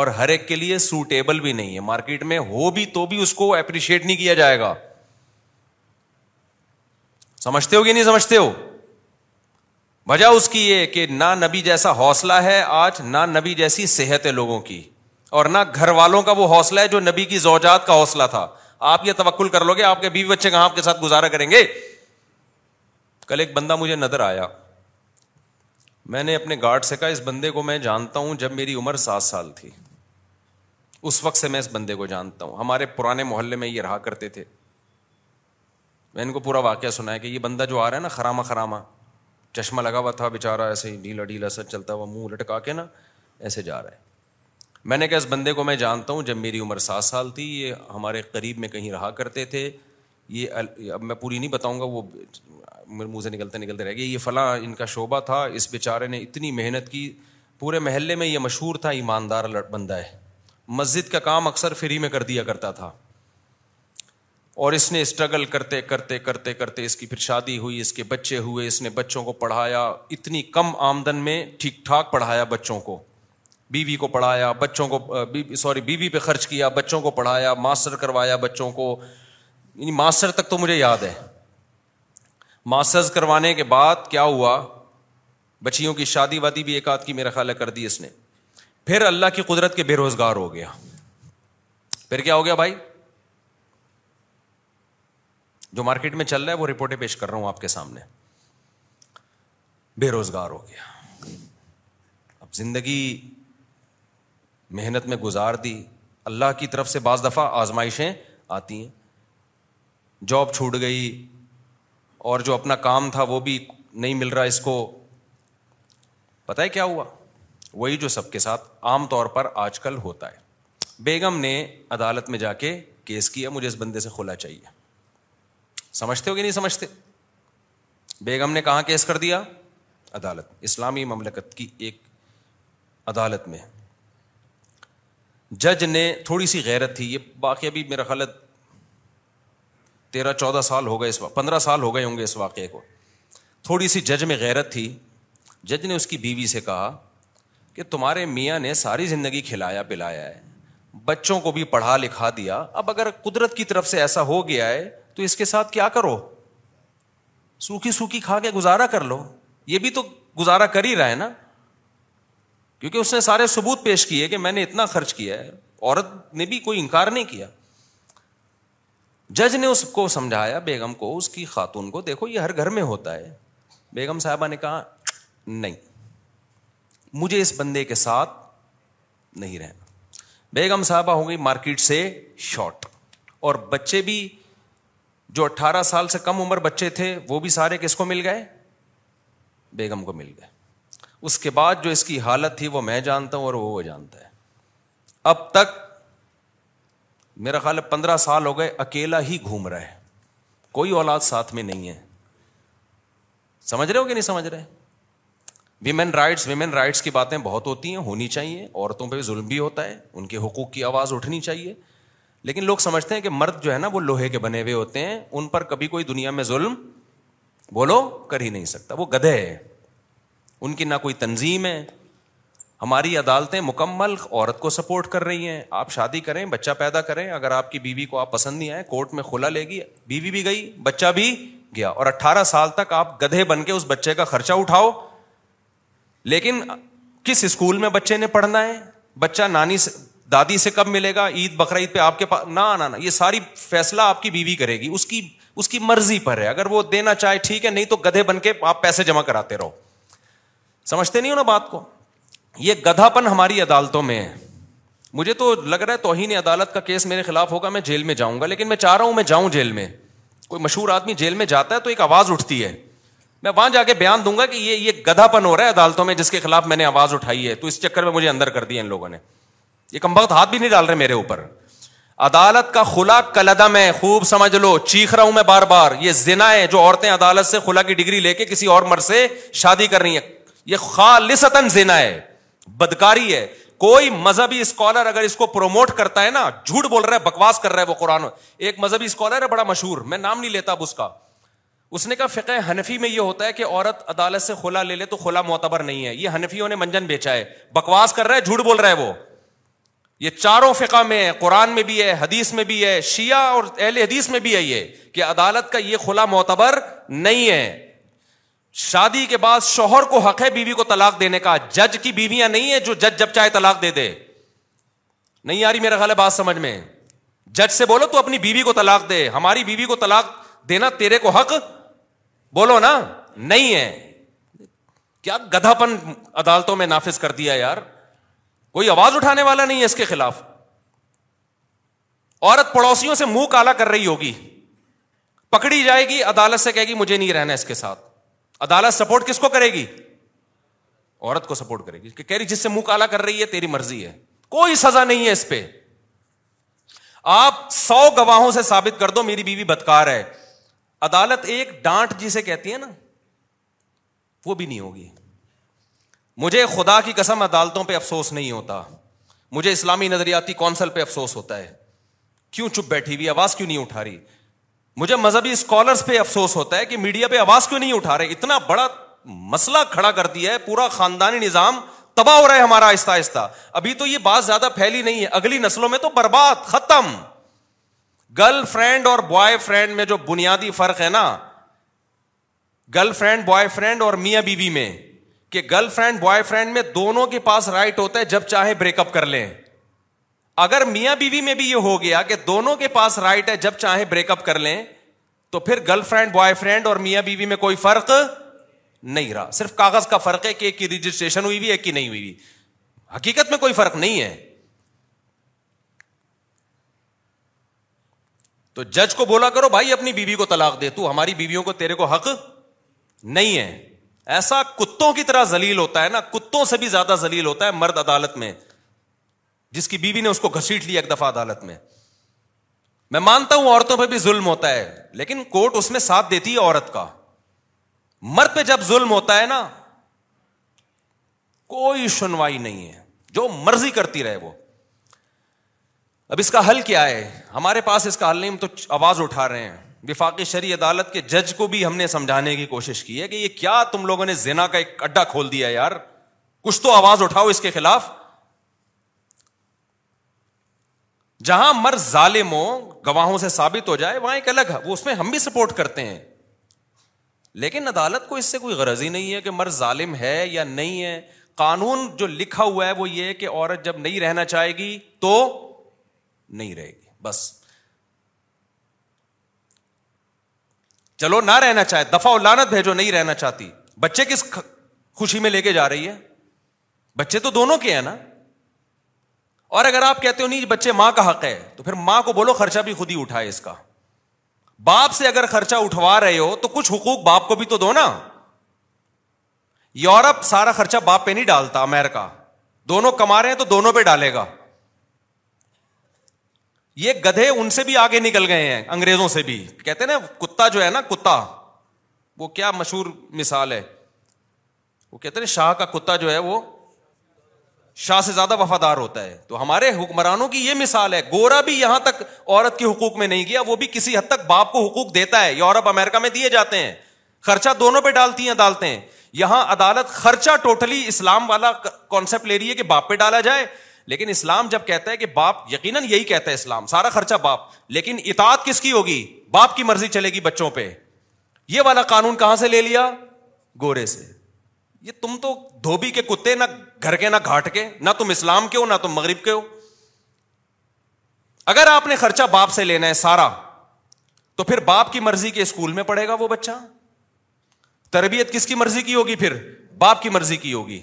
اور ہر ایک کے لیے سوٹیبل بھی نہیں ہے. مارکیٹ میں ہو بھی تو بھی اس کو اپریشیٹ نہیں کیا جائے گا. سمجھتے ہو کہ نہیں سمجھتے ہو؟ وجہ اس کی یہ کہ نہ نبی جیسا حوصلہ ہے آج, نہ نبی جیسی صحت ہے لوگوں کی, اور نہ گھر والوں کا وہ حوصلہ ہے جو نبی کی زوجات کا حوصلہ تھا. آپ یہ توقل کر لو گے آپ کے بیوی بچے کہاں آپ کے ساتھ گزارا کریں گے؟ کل ایک بندہ مجھے نظر آیا, میں نے اپنے گارڈ سے کہا اس بندے کو میں جانتا ہوں جب میری عمر سات سال تھی, اس وقت سے میں اس بندے کو جانتا ہوں, ہمارے پرانے محلے میں یہ رہا کرتے تھے. میں ان کو پورا واقعہ سنا ہے کہ یہ بندہ جو آ رہا ہے نا خرامہ خرامہ, چشمہ لگا ہوا تھا بیچارہ, ایسے ہی ڈھیلا ڈھیلا سا چلتا ہوا, منہ لٹکا کے نا ایسے جا رہا ہے. میں نے کہا اس بندے کو میں جانتا ہوں جب میری عمر سات سال تھی, یہ ہمارے قریب میں کہیں رہا کرتے تھے. یہ اب میں پوری نہیں بتاؤں گا, وہ میرے منہ سے نکلتے نکلتے رہ گئے. یہ فلاں ان کا شعبہ تھا, اس بیچارے نے اتنی محنت کی, پورے محلے میں یہ مشہور تھا, ایماندار بندہ ہے, مسجد کا کام اکثر فری میں کر دیا کرتا تھا, اور اس نے اسٹرگل کرتے کرتے کرتے کرتے اس کی پھر شادی ہوئی, اس کے بچے ہوئے, اس نے بچوں کو پڑھایا, اتنی کم آمدن میں ٹھیک ٹھاک پڑھایا بچوں کو, بیوی کو پڑھایا, بچوں کو سوری بیوی پہ خرچ کیا, بچوں کو پڑھایا, ماسٹر کروایا بچوں کو, یعنی ماسٹر تک تو مجھے یاد ہے. ماسٹرز کروانے کے بعد کیا ہوا, بچیوں کی شادی وادی بھی ایک آدھ کی میرا خیال ہے کر دی اس نے. پھر اللہ کی قدرت کے بے روزگار ہو گیا. پھر کیا ہو گیا بھائی, جو مارکیٹ میں چل رہا ہے وہ رپورٹیں پیش کر رہا ہوں آپ کے سامنے. بے روزگار ہو گیا. اب زندگی محنت میں گزار دی, اللہ کی طرف سے بعض دفعہ آزمائشیں آتی ہیں. جاب چھوٹ گئی, اور جو اپنا کام تھا وہ بھی نہیں مل رہا اس کو. پتہ ہے کیا ہوا, وہی جو سب کے ساتھ عام طور پر آج کل ہوتا ہے. بیگم نے عدالت میں جا کے کیس کیا, مجھے اس بندے سے خلا چاہیے. سمجھتے ہو کہ نہیں سمجھتے؟ بیگم نے کہاں کیس کر دیا؟ عدالت, اسلامی مملکت کی ایک عدالت میں. جج نے تھوڑی سی غیرت تھی, یہ واقعہ بھی میرا خیال ہے تیرہ چودہ سال ہو گئے, اس وقت پندرہ سال ہو گئے ہوں گے اس واقعے کو. تھوڑی سی جج میں غیرت تھی. جج نے اس کی بیوی سے کہا کہ تمہارے میاں نے ساری زندگی کھلایا پلایا ہے, بچوں کو بھی پڑھا لکھا دیا, اب اگر قدرت کی طرف سے ایسا ہو گیا ہے تو اس کے ساتھ کیا کرو, سوکھی سوکھی کھا کے گزارا کر لو. یہ بھی تو گزارا کر ہی رہا ہے نا, کیونکہ اس نے سارے ثبوت پیش کیے کہ میں نے اتنا خرچ کیا ہے. عورت نے بھی کوئی انکار نہیں کیا. جج نے اس کو سمجھایا, بیگم کو, اس کی خاتون کو, دیکھو یہ ہر گھر میں ہوتا ہے. بیگم صاحبہ نے کہا نہیں, مجھے اس بندے کے ساتھ نہیں رہنا. بیگم صاحبہ ہو گئی مارکیٹ سے شارٹ, اور بچے بھی جو اٹھارہ سال سے کم عمر بچے تھے وہ بھی سارے کس کو مل گئے؟ بیگم کو مل گئے. اس کے بعد جو اس کی حالت تھی وہ میں جانتا ہوں اور وہ وہ جانتا ہے. اب تک میرا خیال ہے پندرہ سال ہو گئے اکیلا ہی گھوم رہا ہے, کوئی اولاد ساتھ میں نہیں ہے. سمجھ رہے ہو کہ نہیں سمجھ رہے؟ ویمن رائٹس ویمن رائٹس کی باتیں بہت ہوتی ہیں, ہونی چاہیے. عورتوں پہ ظلم بھی ہوتا ہے, ان کے حقوق کی آواز اٹھنی چاہیے, لیکن لوگ سمجھتے ہیں کہ مرد جو ہے نا وہ لوہے کے بنے ہوئے ہوتے ہیں, ان پر کبھی کوئی دنیا میں ظلم بولو کر ہی نہیں سکتا. وہ گدھے ہیں, ان کی نہ کوئی تنظیم ہے. ہماری عدالتیں مکمل عورت کو سپورٹ کر رہی ہیں. آپ شادی کریں, بچہ پیدا کریں, اگر آپ کی بیوی کو آپ پسند نہیں آئے کورٹ میں کھلا لے گی. بیوی بھی گئی, بچہ بھی گیا, اور اٹھارہ سال تک آپ گدھے بن کے اس بچے کا خرچہ اٹھاؤ. لیکن کس اسکول میں بچے نے پڑھنا ہے, بچہ نانی سے دادی سے کب ملے گا, عید بقرعید پہ آپ کے پاس نہ نہ, یہ ساری فیصلہ آپ کی بیوی کرے گی. اس کی اس کی مرضی پر ہے, اگر وہ دینا چاہے ٹھیک ہے, نہیں تو گدھے بن کے آپ پیسے جمع کراتے رہو. سمجھتے نہیں ہو نا بات کو؟ یہ گدھا پن ہماری عدالتوں میں ہے. مجھے تو لگ رہا ہے توہین عدالت کا کیس میرے خلاف ہوگا, میں جیل میں جاؤں گا, لیکن میں چاہ رہا ہوں میں جاؤں جیل میں. کوئی مشہور آدمی جیل میں جاتا ہے تو ایک آواز اٹھتی ہے, میں وہاں جا کے بیان دوں گا کہ یہ یہ گدھا پن ہو رہا ہے عدالتوں میں جس کے خلاف میں نے آواز اٹھائی ہے, تو اس چکر میں مجھے اندر کر دیا ان لوگوں نے. یہ کمبخت ہاتھ بھی نہیں ڈال رہے میرے اوپر. عدالت کا خلا کلعدم ہے, خوب سمجھ لو, چیخ رہا ہوں میں بار بار. یہ زنا ہے جو عورتیں عدالت سے خلا کی ڈگری لے کے کسی اور مرد سے شادی کر رہی ہیں. یہ خالصتاً زنا ہے, بدکاری ہے. کوئی مذہبی اسکالر اگر اس کو پروموٹ کرتا ہے نا, جھوٹ بول رہا ہے, بکواس کر رہا ہے. وہ قرآن, ایک مذہبی اسکالر ہے بڑا مشہور, میں نام نہیں لیتا اب اس کا, اس نے کہا فقہ حنفی میں یہ ہوتا ہے کہ عورت عدالت سے خلا لے لے تو خلا معتبر نہیں ہے. یہ حنفیوں نے منجن بیچا ہے, بکواس کر رہا ہے, جھوٹ بول رہا ہے. وہ یہ چاروں فقہ میں ہے, قرآن میں بھی ہے, حدیث میں بھی ہے, شیعہ اور اہل حدیث میں بھی ہے یہ, کہ عدالت کا یہ خلا معتبر نہیں ہے. شادی کے بعد شوہر کو حق ہے بیوی کو طلاق دینے کا. جج کی بیویاں نہیں ہے جو جج جب چاہے طلاق دے دے. نہیں آ رہی میرا خیال ہے بات سمجھ میں؟ جج سے بولو تو اپنی بیوی کو طلاق دے, ہماری بیوی کو طلاق دینا تیرے کو حق, بولو نا, نہیں ہے. کیا گدھا پن عدالتوں میں نافذ کر دیا یار, کوئی آواز اٹھانے والا نہیں ہے اس کے خلاف. عورت پڑوسیوں سے منہ کالا کر رہی ہوگی, پکڑی جائے گی, عدالت سے کہے گی مجھے نہیں رہنا اس کے ساتھ. عدالت سپورٹ کس کو کرے گی؟ عورت کو سپورٹ کرے گی کہ کہہ رہی جس سے منہ کالا کر رہی ہے تیری مرضی ہے, کوئی سزا نہیں ہے اس پہ. آپ سو گواہوں سے ثابت کر دو میری بیوی بدکار ہے, عدالت ایک ڈانٹ جسے کہتی ہے نا وہ بھی نہیں ہوگی. مجھے خدا کی قسم عدالتوں پہ افسوس نہیں ہوتا, مجھے اسلامی نظریاتی کونسل پہ افسوس ہوتا ہے. کیوں چپ بیٹھی ہوئی, آواز کیوں نہیں اٹھا رہی؟ مجھے مذہبی اسکالرس پہ افسوس ہوتا ہے کہ میڈیا پہ آواز کیوں نہیں اٹھا رہے. اتنا بڑا مسئلہ کھڑا کر دیا ہے, پورا خاندانی نظام تباہ ہو رہا ہے ہمارا آہستہ آہستہ. ابھی تو یہ بات زیادہ پھیلی نہیں ہے, اگلی نسلوں میں تو برباد, ختم. گرل فرینڈ اور بوائے فرینڈ میں جو بنیادی فرق ہے نا, گرل فرینڈ بوائے فرینڈ اور میاں بیوی میں, کہ گرل فرینڈ بوائے فرینڈ میں دونوں کے پاس رائٹ ہوتا ہے جب چاہے بریک اپ کر لیں. اگر میاں بیوی میں بھی یہ ہو گیا کہ دونوں کے پاس رائٹ ہے جب چاہے بریک اپ کر لیں, تو پھر گرل فرینڈ بوائے فرینڈ اور میاں بیوی میں کوئی فرق نہیں رہا. صرف کاغذ کا فرق ہے کہ ایک کی رجسٹریشن ہوئی ہوئی, ایک کی نہیں ہوئی ہوئی. حقیقت میں کوئی فرق نہیں ہے. تو جج کو بولا کرو بھائی اپنی بیوی کو طلاق دے, تو ہماری بیویوں کو تیرے کو حق نہیں ہے. ایسا کتوں کی طرح ذلیل ہوتا ہے نا, کتوں سے بھی زیادہ ذلیل ہوتا ہے مرد عدالت میں, جس کی بیوی نے اس کو گھسیٹ لیا ایک دفعہ عدالت میں. میں مانتا ہوں عورتوں پہ بھی ظلم ہوتا ہے, لیکن کورٹ اس میں ساتھ دیتی ہے عورت کا. مرد پہ جب ظلم ہوتا ہے نا کوئی سنوائی نہیں ہے, جو مرضی کرتی رہے وہ. اب اس کا حل کیا ہے؟ ہمارے پاس اس کا حل نہیں, ہم تو آواز اٹھا رہے ہیں. وفاقی شرعی عدالت کے جج کو بھی ہم نے سمجھانے کی کوشش کی ہے کہ یہ کیا تم لوگوں نے زنا کا ایک اڈا کھول دیا یار, کچھ تو آواز اٹھاؤ اس کے خلاف. جہاں مرد ظالم ہو, گواہوں سے ثابت ہو جائے, وہاں ایک الگ, وہ اس میں ہم بھی سپورٹ کرتے ہیں. لیکن عدالت کو اس سے کوئی غرض ہی نہیں ہے کہ مرد ظالم ہے یا نہیں ہے. قانون جو لکھا ہوا ہے وہ یہ ہے کہ عورت جب نہیں رہنا چاہے گی تو نہیں رہے گی, بس. چلو نہ رہنا چاہے, دفعہ لعنت بھیجو, نہیں رہنا چاہتی. بچے کس خوشی میں لے کے جا رہی ہے, بچے تو دونوں کے ہیں نا. اور اگر آپ کہتے ہو نہیں بچے ماں کا حق ہے, تو پھر ماں کو بولو خرچہ بھی خود ہی اٹھائے اس کا. باپ سے اگر خرچہ اٹھوا رہے ہو تو کچھ حقوق باپ کو بھی تو دو نا. یورپ سارا خرچہ باپ پہ نہیں ڈالتا, امریکہ دونوں کما رہے ہیں تو دونوں پہ ڈالے گا. یہ گدھے ان سے بھی آگے نکل گئے ہیں, انگریزوں سے بھی. کہتے ہیں نا کتا جو ہے نا, کتا وہ کیا مشہور مثال ہے, وہ کہتے ہیں شاہ کا کتا جو ہے وہ شاہ سے زیادہ وفادار ہوتا ہے. تو ہمارے حکمرانوں کی یہ مثال ہے. گورا بھی یہاں تک عورت کے حقوق میں نہیں گیا, وہ بھی کسی حد تک باپ کو حقوق دیتا ہے. یورپ امریکہ میں دیے جاتے ہیں, خرچہ دونوں پہ ڈالتی ہیں ڈالتے ہیں. یہاں عدالت خرچہ ٹوٹلی اسلام والا کانسیپٹ لے رہی ہے کہ باپ پہ ڈالا جائے. لیکن اسلام جب کہتا ہے کہ باپ, یقیناً یہی کہتا ہے اسلام, سارا خرچہ باپ, لیکن اطاعت کس کی ہوگی, باپ کی مرضی چلے گی بچوں پہ. یہ والا قانون کہاں سے لے لیا, گورے سے. یہ تم تو دھوبی کے کتے, نہ گھر کے نہ گھاٹ کے, نہ تم اسلام کے ہو نہ تم مغرب کے ہو. اگر آپ نے خرچہ باپ سے لینا ہے سارا, تو پھر باپ کی مرضی کے اسکول میں پڑھے گا وہ بچہ. تربیت کس کی مرضی کی ہوگی, پھر باپ کی مرضی کی ہوگی.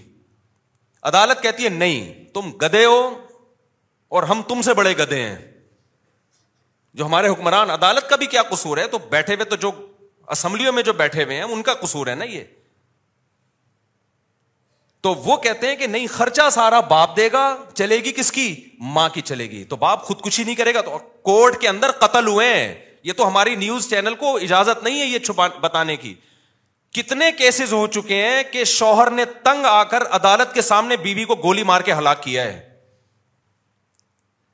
عدالت کہتی ہے نہیں, تم گدھے ہو اور ہم تم سے بڑے گدھے ہیں. جو ہمارے حکمران, عدالت کا بھی کیا قصور ہے, تو بیٹھے ہوئے تو جو اسمبلیوں میں جو بیٹھے ہوئے ہیں ان کا قصور ہے نا یہ. تو وہ کہتے ہیں کہ نہیں, خرچہ سارا باپ دے گا, چلے گی کس کی, ماں کی چلے گی. تو باپ خودکشی نہیں کرے گا. تو کورٹ کے اندر قتل ہوئے ہیں, یہ تو ہماری نیوز چینل کو اجازت نہیں ہے یہ چھپا بتانے کی. کتنے کیسز ہو چکے ہیں کہ شوہر نے تنگ آ کر عدالت کے سامنے بیوی کو گولی مار کے ہلاک کیا ہے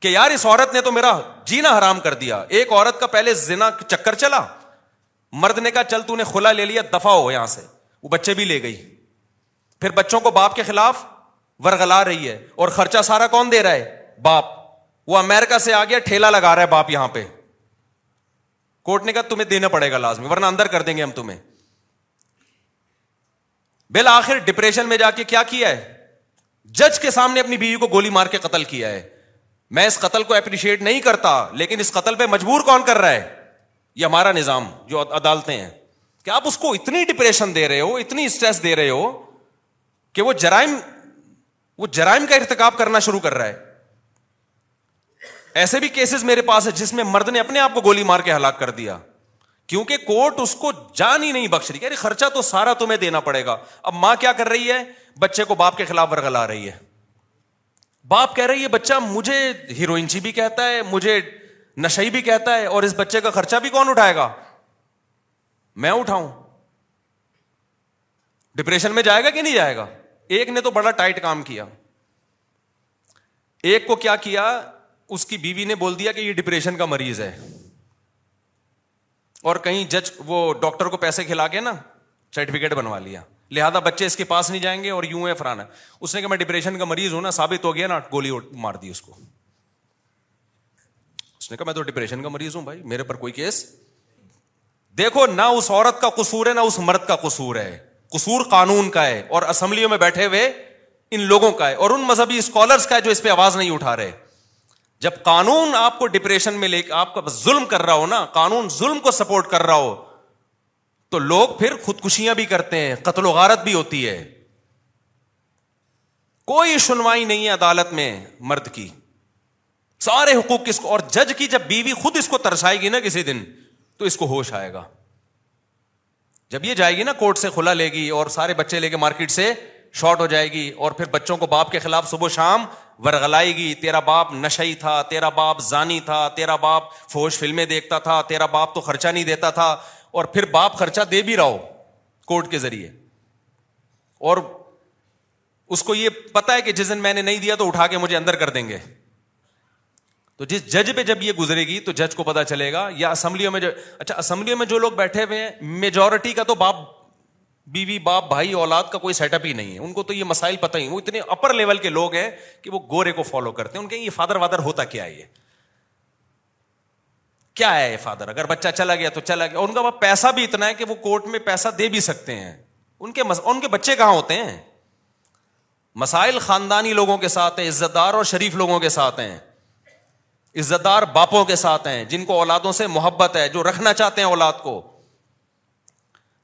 کہ یار اس عورت نے تو میرا جینا حرام کر دیا. ایک عورت کا پہلے زنا چکر چلا, مرد نے کہا چل تو نے خلا لے لیا, دفع ہو یہاں سے, وہ بچے بھی لے گئی. پھر بچوں کو باپ کے خلاف ورغلا رہی ہے, اور خرچہ سارا کون دے رہا ہے, باپ. وہ امریکہ سے آ گیا, ٹھیلا لگا رہا ہے باپ یہاں پہ. کورٹ نے کہا تمہیں دینا پڑے گا لازمی, ورنہ اندر کر دیں گے ہم تمہیں. بالآخر ڈپریشن میں جا کے کیا کیا ہے, جج کے سامنے اپنی بیوی کو گولی مار کے قتل کیا ہے. میں اس قتل کو اپریشیٹ نہیں کرتا, لیکن اس قتل پہ مجبور کون کر رہا ہے, یہ ہمارا نظام جو عدالتیں ہیں. کہ آپ اس کو اتنی ڈپریشن دے رہے ہو, اتنی اسٹریس دے رہے ہو کہ وہ جرائم وہ جرائم کا ارتکاب کرنا شروع کر رہا ہے. ایسے بھی کیسز میرے پاس ہے جس میں مرد نے اپنے آپ کو گولی مار کے ہلاک کر دیا, کیونکہ کورٹ اس کو جان ہی نہیں بخش رہی. یعنی خرچہ تو سارا تمہیں دینا پڑے گا. اب ماں کیا کر رہی ہے, بچے کو باپ کے خلاف ورغلا رہی ہے. باپ کہہ رہی ہے بچہ مجھے ہیروئنچی بھی کہتا ہے, مجھے نشئی بھی کہتا ہے, اور اس بچے کا خرچہ بھی کون اٹھائے گا, میں اٹھاؤں. ڈپریشن میں جائے گا کہ نہیں جائے گا. ایک نے تو بڑا ٹائٹ کام کیا. ایک کو کیا کیا, اس کی بیوی نے بول دیا کہ یہ ڈپریشن کا مریض ہے, اور کہیں جج وہ ڈاکٹر کو پیسے کھلا کے نا سرٹیفکیٹ بنوا لیا, لہذا بچے اس کے پاس نہیں جائیں گے, اور یوں ہے فرانا. اس نے کہا میں ڈپریشن کا مریض ہوں نا, ثابت ہو گیا نا, گولی مار دی اس کو. اس نے کہا میں تو ڈپریشن کا مریض ہوں بھائی, میرے پر کوئی کیس. دیکھو نہ اس عورت کا قصور ہے نہ اس مرد کا قصور ہے, قصور قانون کا ہے اور اسمبلیوں میں بیٹھے ہوئے ان لوگوں کا ہے, اور ان مذہبی اسکالرس کا ہے جو اس پہ آواز نہیں اٹھا رہے. جب قانون آپ کو ڈپریشن میں لے کے آپ کا ظلم کر رہا ہو نا, قانون ظلم کو سپورٹ کر رہا ہو, تو لوگ پھر خودکشیاں بھی کرتے ہیں, قتل و غارت بھی ہوتی ہے. کوئی سنوائی نہیں ہے عدالت میں مرد کی, سارے حقوق کس کو. اور جج کی جب بیوی خود اس کو ترسائے گی نا کسی دن, تو اس کو ہوش آئے گا. جب یہ جائے گی نا کورٹ سے کھلا لے گی, اور سارے بچے لے کے مارکیٹ سے شارٹ ہو جائے گی, اور پھر بچوں کو باپ کے خلاف صبح شام ورغلائے گی. تیرا باپ نشئی تھا, تیرا باپ زانی تھا, تیرا باپ فوش فلمیں دیکھتا تھا, تیرا باپ تو خرچہ نہیں دیتا تھا. اور پھر باپ خرچہ دے بھی رہا ہو کورٹ کے ذریعے, اور اس کو یہ پتا ہے کہ جس دن میں نے نہیں دیا تو اٹھا کے مجھے اندر کر دیں گے. تو جس جج پہ جب یہ گزرے گی تو جج کو پتا چلے گا, یا اسمبلیوں میں جو, اچھا اسمبلیوں میں جو لوگ بیٹھے ہوئے ہیں میجورٹی کا تو باپ بیوی, باپ بھائی اولاد کا کوئی سیٹ اپ ہی نہیں ہے. ان کو تو یہ مسائل پتہ ہی, وہ اتنے اپر لیول کے لوگ ہیں کہ وہ گورے کو فالو کرتے ہیں. ان کے یہ فادر وادر ہوتا کیا ہے, یہ کیا ہے فادر, اگر بچہ چلا گیا تو چلا گیا. ان کا وہاں پیسہ بھی اتنا ہے کہ وہ کورٹ میں پیسہ دے بھی سکتے ہیں. ان کے مز... ان کے بچے کہاں ہوتے ہیں؟ مسائل خاندانی لوگوں کے ساتھ ہیں, عزت دار اور شریف لوگوں کے ساتھ ہیں, عزت دار باپوں کے ساتھ ہیں, جن کو اولادوں سے محبت ہے, جو رکھنا چاہتے ہیں اولاد کو.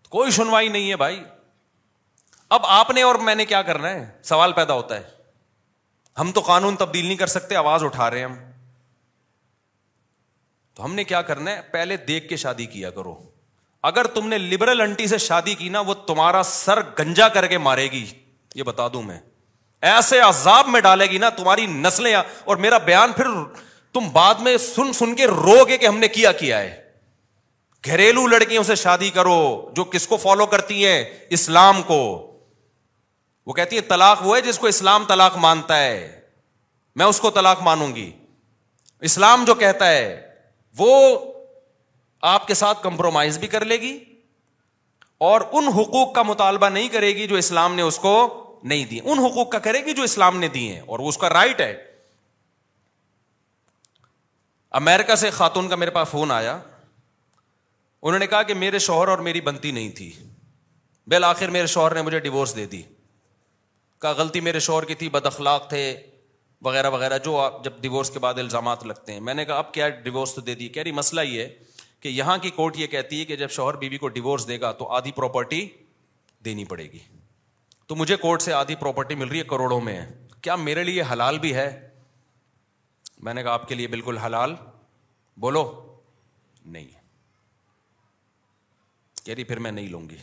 کوئی سنوائی نہیں ہے بھائی. اب آپ نے اور میں نے کیا کرنا ہے؟ سوال پیدا ہوتا ہے. ہم تو قانون تبدیل نہیں کر سکتے, آواز اٹھا رہے ہیں ہم. تو ہم نے کیا کرنا ہے؟ پہلے دیکھ کے شادی کیا کرو. اگر تم نے لبرل انٹی سے شادی کی نا, وہ تمہارا سر گنجا کر کے مارے گی, یہ بتا دوں میں. ایسے عذاب میں ڈالے گی نا تمہاری نسلیں. اور میرا بیان پھر تم بعد میں سن سن کے رو گے کہ ہم نے کیا کیا ہے. گھریلو لڑکیوں سے شادی کرو جو کس کو فالو کرتی ہیں؟ اسلام کو. وہ کہتی ہے طلاق وہ ہے جس کو اسلام طلاق مانتا ہے, میں اس کو طلاق مانوں گی. اسلام جو کہتا ہے وہ آپ کے ساتھ کمپرومائز بھی کر لے گی اور ان حقوق کا مطالبہ نہیں کرے گی جو اسلام نے اس کو نہیں دیے, ان حقوق کا کرے گی جو اسلام نے دیے ہیں, اور وہ اس کا رائٹ ہے. امریکہ سے خاتون کا میرے پاس فون آیا, انہوں نے کہا کہ میرے شوہر اور میری بنتی نہیں تھی, بالآخر میرے شوہر نے مجھے ڈیورس دے دی. کہا غلطی میرے شوہر کی تھی, بد اخلاق تھے وغیرہ وغیرہ, جو جب ڈیورس کے بعد الزامات لگتے ہیں. میں نے کہا اب کیا ڈیورس تو دے دی. کہہ رہی مسئلہ یہ ہے کہ یہاں کی کورٹ یہ کہتی ہے کہ جب شوہر بیوی کو ڈیورس دے گا تو آدھی پراپرٹی دینی پڑے گی. تو مجھے کورٹ سے آدھی پراپرٹی مل رہی ہے, کروڑوں میں ہے, کیا میرے لیے حلال بھی ہے؟ میں نے کہا آپ کے لیے بالکل حلال بولو نہیں. کہہ رہی پھر میں نہیں لوں گی.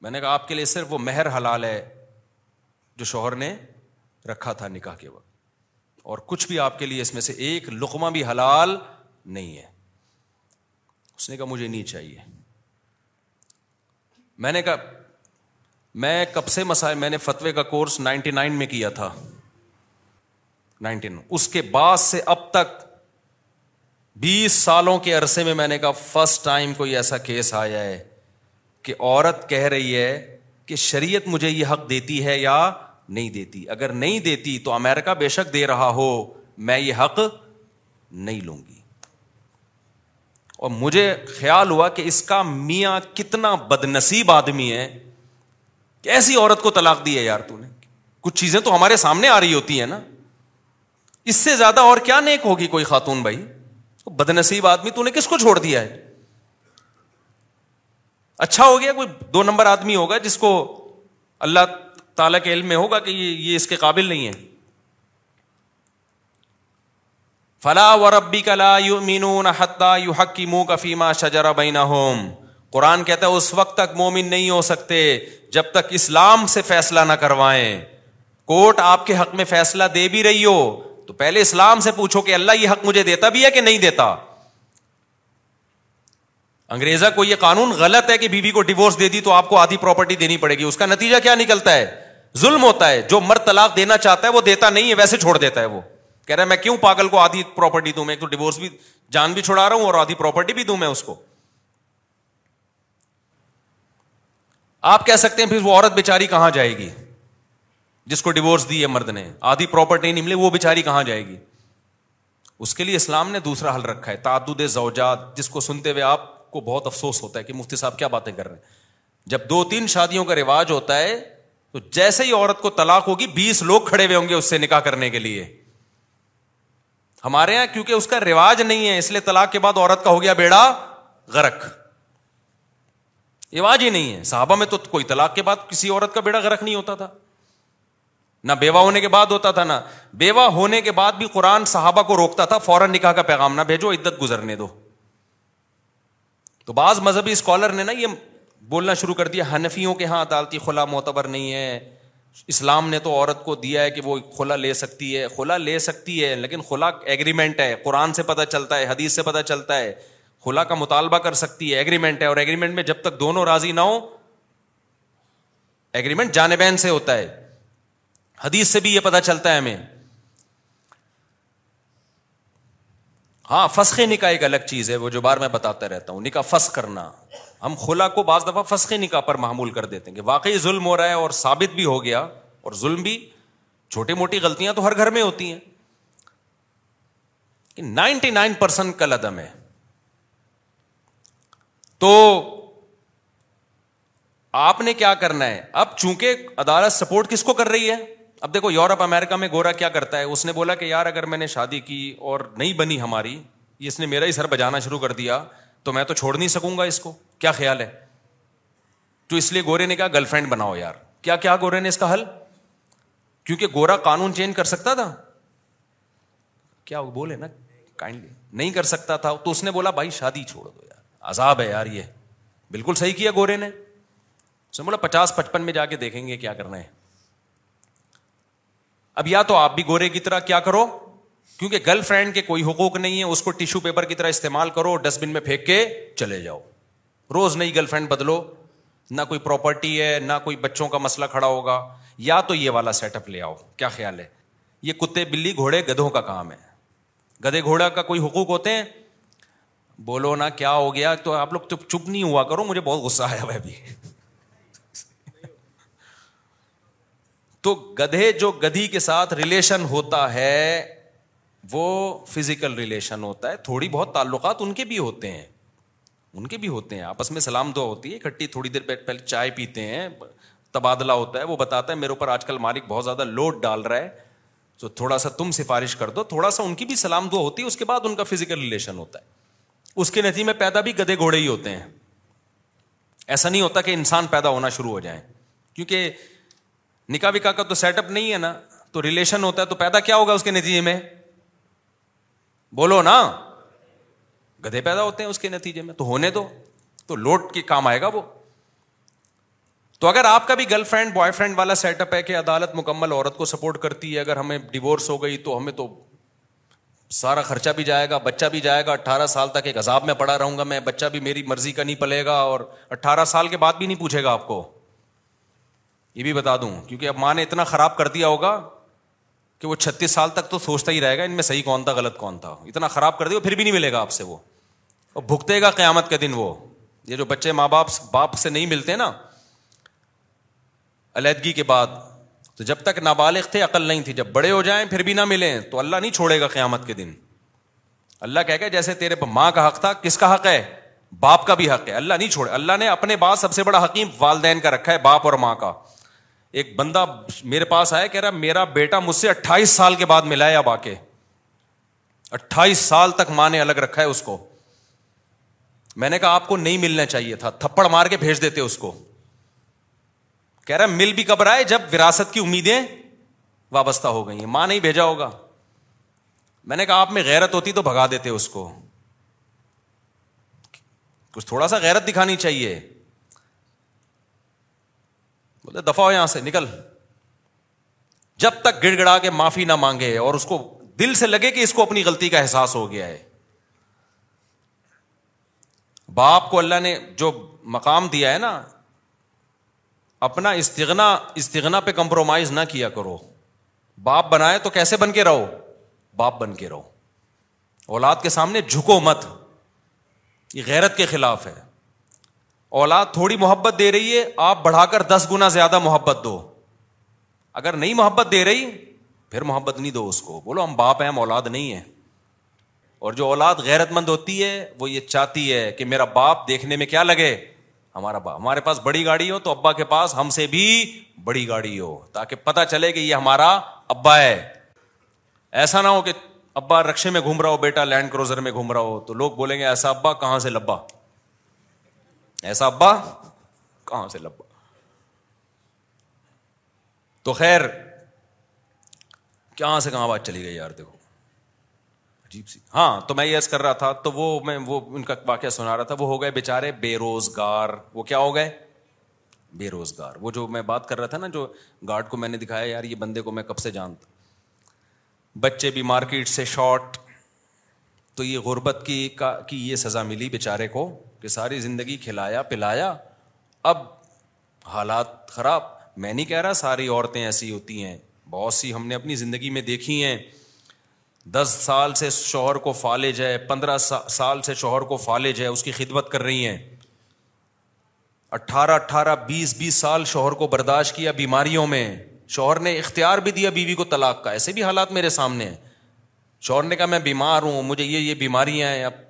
میں نے کہا آپ کے لیے صرف وہ مہر حلال ہے جو شوہر نے رکھا تھا نکاح کے وقت, اور کچھ بھی آپ کے لیے اس میں سے ایک لقمہ بھی حلال نہیں ہے. اس نے کہا مجھے نہیں چاہیے. میں نے کہا میں کب سے مسائل, میں نے فتوے کا کورس نائنٹی نائن میں کیا تھا, نائنٹین. اس کے بعد سے اب تک بیس سالوں کے عرصے میں میں نے کہا فرسٹ ٹائم کوئی ایسا کیس آیا ہے کہ عورت کہہ رہی ہے کہ شریعت مجھے یہ حق دیتی ہے یا نہیں دیتی. اگر نہیں دیتی تو امریکہ بے شک دے رہا ہو, میں یہ حق نہیں لوں گی. اور مجھے خیال ہوا کہ اس کا میاں کتنا بدنصیب آدمی ہے کہ ایسی عورت کو طلاق دی ہے. یار تو نے کچھ چیزیں تو ہمارے سامنے آ رہی ہوتی ہیں نا, اس سے زیادہ اور کیا نیک ہوگی کوئی خاتون بھائی؟ بدنصیب آدمی تو نے کس کو چھوڑ دیا ہے؟ اچھا ہو گیا کوئی دو نمبر آدمی ہوگا جس کو اللہ تعالیٰ کے علم میں ہوگا کہ یہ اس کے قابل نہیں ہے. فَلَا وَرَبِّكَ لَا يُؤْمِنُونَ حَتَّى يُحَكِّمُوكَ فِيمَا شَجَرَ بَيْنَهُمْ. قرآن کہتا ہے اس وقت تک مومن نہیں ہو سکتے جب تک اسلام سے فیصلہ نہ کروائیں. کورٹ آپ کے حق میں فیصلہ دے بھی رہی ہو تو پہلے اسلام سے پوچھو کہ اللہ یہ حق مجھے دیتا بھی ہے کہ نہیں دیتا. انگریزہ کو یہ قانون غلط ہے کہ بیوی کو ڈیورس دے دی تو آپ کو آدھی پراپرٹی دینی پڑے گی. اس کا نتیجہ کیا نکلتا ہے؟ ظلم ہوتا ہے. جو مرد طلاق دینا چاہتا ہے وہ دیتا نہیں ہے, ویسے چھوڑ دیتا ہے. وہ کہہ رہا ہے میں کیوں پاگل کو آدھی پراپرٹی دوں, میں ایک تو ڈیورس بھی جان بھی چھڑا رہا ہوں اور آدھی پراپرٹی بھی دوں میں اس کو. آپ کہہ سکتے ہیں پھر وہ عورت بیچاری کہاں جائے گی جس کو ڈیورس دی ہے مرد نے, آدھی پراپرٹی نہیں ملے, وہ بیچاری کہاں جائے گی؟ اس کے لیے اسلام نے دوسرا حل رکھا ہے, تعدد زوجات, جس کو سنتے ہوئے آپ کو بہت افسوس ہوتا ہے کہ مفتی صاحب کیا باتیں کر رہے ہیں. جب دو تین شادیوں کا رواج ہوتا ہے تو جیسے ہی عورت کو طلاق ہوگی بیس لوگ کھڑے ہوئے ہوں گے اس سے نکاح کرنے کے لیے. ہمارے یہاں کیونکہ اس کا رواج نہیں ہے اس لیے طلاق کے بعد عورت کا ہو گیا بیڑا غرق. رواج ہی نہیں ہے. صحابہ میں تو کوئی طلاق کے بعد کسی عورت کا بیڑا غرق نہیں ہوتا تھا, نہ بیوہ ہونے کے بعد ہوتا تھا, نہ بیوہ ہونے کے بعد بھی قرآن صحابہ کو روکتا تھا فوراً نکاح کا پیغام نہ بھیجو, عدت گزرنے دو. تو بعض مذہبی اسکالر نے نا یہ بولنا شروع کر دیا حنفیوں کے ہاں عدالتی خلا معتبر نہیں ہے, اسلام نے تو عورت کو دیا ہے کہ وہ خلا لے سکتی ہے. خلا لے سکتی ہے لیکن خلا ایگریمنٹ ہے, قرآن سے پتہ چلتا ہے, حدیث سے پتہ چلتا ہے. خلا کا مطالبہ کر سکتی ہے, ایگریمنٹ ہے, اور ایگریمنٹ میں جب تک دونوں راضی نہ ہو, ایگریمنٹ جانبین سے ہوتا ہے, حدیث سے بھی یہ پتا چلتا ہے ہمیں. ہاں فسخ نکاح ایک الگ چیز ہے, وہ جو بار میں بتاتا رہتا ہوں, نکاح فسخ کرنا. ہم خلا کو بعض دفعہ فسخ نکاح پر معمول کر دیتے ہیں کہ واقعی ظلم ہو رہا ہے اور ثابت بھی ہو گیا. اور ظلم بھی, چھوٹی موٹی غلطیاں تو ہر گھر میں ہوتی ہیں کہ نائنٹی نائن پرسینٹ کل عدم ہے. تو آپ نے کیا کرنا ہے؟ اب چونکہ عدالت سپورٹ کس کو کر رہی ہے؟ اب دیکھو یورپ امریکہ میں گورا کیا کرتا ہے، اس نے بولا کہ یار اگر میں نے شادی کی اور نہیں بنی ہماری، اس نے میرا ہی سر بجانا شروع کر دیا تو میں تو چھوڑ نہیں سکوں گا اس کو، کیا خیال ہے؟ تو اس لیے گورے نے کہا گرل فرینڈ بناؤ یار، کیا کیا گورے نے اس کا حل، کیونکہ گورا قانون چینج کر سکتا تھا کیا، وہ بولے نا کائنڈلی نہیں کر سکتا تھا، تو اس نے بولا بھائی شادی چھوڑ دو یار، عذاب ہے یار یہ، بالکل صحیح کیا گورے نے، اس نے بولا پچاس پچپن میں جا کے دیکھیں گے کیا کرنا ہے۔ اب یا تو آپ بھی گورے کی طرح کیا کرو، کیونکہ گرل فرینڈ کے کوئی حقوق نہیں ہے، اس کو ٹیشو پیپر کی طرح استعمال کرو، ڈسٹ بن میں پھینک کے چلے جاؤ، روز نئی گرل فرینڈ بدلو، نہ کوئی پراپرٹی ہے نہ کوئی بچوں کا مسئلہ کھڑا ہوگا، یا تو یہ والا سیٹ اپ لے آؤ، کیا خیال ہے؟ یہ کتے بلی گھوڑے گدھوں کا کام ہے، گدھے گھوڑا کا کوئی حقوق ہوتے ہیں؟ بولو نا کیا ہو گیا، تو آپ لوگ تو چپ نہیں ہوا کرو، مجھے بہت غصہ آیا ہوا ابھی۔ تو گدھے جو گدھی کے ساتھ ریلیشن ہوتا ہے وہ فزیکل ریلیشن ہوتا ہے، تھوڑی بہت تعلقات ان کے بھی ہوتے ہیں، ان کے بھی ہوتے ہیں، آپس میں سلام دعا ہوتی ہے اکٹھی، تھوڑی دیر پہلے چائے پیتے ہیں، تبادلہ ہوتا ہے، وہ بتاتا ہے میرے اوپر آج کل مالک بہت زیادہ لوڈ ڈال رہا ہے تو تھوڑا سا تم سفارش کر دو، تھوڑا سا ان کی بھی سلام دعا ہوتی ہے، اس کے بعد ان کا فزیکل ریلیشن ہوتا ہے، اس کے نتیجے میں پیدا بھی گدھے گھوڑے ہی ہوتے ہیں، ایسا نہیں ہوتا کہ انسان پیدا ہونا شروع ہو جائیں، کیونکہ نکاح وکاح کا تو سیٹ اپ نہیں ہے نا، تو ریلیشن ہوتا ہے تو پیدا کیا ہوگا اس کے نتیجے میں؟ بولو نا گدھے پیدا ہوتے ہیں اس کے نتیجے میں، تو ہونے دو، تو لوٹ کے کام آئے گا وہ۔ تو اگر آپ کا بھی گرل فرینڈ بوائے فرینڈ والا سیٹ اپ ہے کہ عدالت مکمل عورت کو سپورٹ کرتی ہے، اگر ہمیں ڈیورس ہو گئی تو ہمیں تو سارا خرچہ بھی جائے گا، بچہ بھی جائے گا، اٹھارہ سال تک ایک عذاب میں پڑا رہوں گا میں، بچہ بھی میری مرضی کا نہیں پلے گا، اور اٹھارہ سال کے بعد بھی نہیں پوچھے گا آپ کو، یہ بھی بتا دوں، کیونکہ اب ماں نے اتنا خراب کر دیا ہوگا کہ وہ چھتیس سال تک تو سوچتا ہی رہے گا ان میں صحیح کون تھا غلط کون تھا، اتنا خراب کر دیا پھر بھی نہیں ملے گا آپ سے وہ، اور بھگتے گا قیامت کے دن وہ۔ یہ جو بچے ماں باپ باپ سے نہیں ملتے نا علیحدگی کے بعد، تو جب تک نابالغ تھے عقل نہیں تھی، جب بڑے ہو جائیں پھر بھی نہ ملیں تو اللہ نہیں چھوڑے گا قیامت کے دن، اللہ کہے گا جیسے تیرے ماں کا حق تھا، کس کا حق ہے؟ باپ کا بھی حق ہے، اللہ نہیں چھوڑے، اللہ نے اپنے بعد سب سے بڑا حکیم والدین کا رکھا ہے، باپ اور ماں کا۔ ایک بندہ میرے پاس آیا کہہ رہا میرا بیٹا مجھ سے اٹھائیس سال کے بعد ملا ہے، اب آ کے اٹھائیس سال تک ماں نے الگ رکھا ہے اس کو، میں نے کہا آپ کو نہیں ملنا چاہیے تھا، تھپڑ مار کے بھیج دیتے اس کو، کہہ رہا مل بھی کب رہا ہے جب وراثت کی امیدیں وابستہ ہو گئی ہیں، ماں نہیں بھیجا ہوگا، میں نے کہا آپ میں غیرت ہوتی تو بھگا دیتے اس کو، کچھ تھوڑا سا غیرت دکھانی چاہیے، دفعہ ہو یہاں سے نکل، جب تک گڑ گڑا کے معافی نہ مانگے اور اس کو دل سے لگے کہ اس کو اپنی غلطی کا احساس ہو گیا ہے۔ باپ کو اللہ نے جو مقام دیا ہے نا، اپنا استغنا استغنا پہ کمپرومائز نہ کیا کرو، باپ بنائے تو کیسے بن کے رہو، باپ بن کے رہو، اولاد کے سامنے جھکو مت، یہ غیرت کے خلاف ہے۔ اولاد تھوڑی محبت دے رہی ہے، آپ بڑھا کر دس گنا زیادہ محبت دو، اگر نہیں محبت دے رہی پھر محبت نہیں دو اس کو، بولو ہم باپ ہیں ہم اولاد نہیں ہیں۔ اور جو اولاد غیرت مند ہوتی ہے وہ یہ چاہتی ہے کہ میرا باپ دیکھنے میں کیا لگے، ہمارا باپ، ہمارے پاس بڑی گاڑی ہو تو ابا کے پاس ہم سے بھی بڑی گاڑی ہو، تاکہ پتہ چلے کہ یہ ہمارا ابا ہے، ایسا نہ ہو کہ ابا رکشے میں گھوم رہا ہو، بیٹا لینڈ کروزر میں گھوم رہا ہو، تو لوگ بولیں گے ایسا ابا کہاں سے لبا، ایسا ابا کہاں سے لبا۔ تو خیر کہاں سے کہاں بات چلی گئی یار، دیکھو عجیب سی۔ ہاں تو میں یہ عرض کر رہا تھا، تو وہ میں وہ ان کا واقعہ سنا رہا تھا، وہ ہو گئے بےچارے بے روزگار، وہ کیا ہو گئے بے روزگار، وہ جو میں بات کر رہا تھا نا، جو گارڈ کو میں نے دکھایا یار یہ بندے کو میں کب سے جانتا، بچے بھی مارکیٹ سے شارٹ، تو یہ غربت کی کی یہ سزا ملی بےچارے کو کہ ساری زندگی کھلایا پلایا، اب حالات خراب۔ میں نہیں کہہ رہا ساری عورتیں ایسی ہوتی ہیں، بہت سی ہم نے اپنی زندگی میں دیکھی ہیں، دس سال سے شوہر کو فالج ہے، پندرہ سال سے شوہر کو فالج ہے، اس کی خدمت کر رہی ہیں، اٹھارہ اٹھارہ بیس بیس سال شوہر کو برداشت کیا بیماریوں میں، شوہر نے اختیار بھی دیا بیوی کو طلاق کا، ایسے بھی حالات میرے سامنے ہیں، شوہر نے کہا میں بیمار ہوں، مجھے یہ یہ بیماریاں ہیں، اب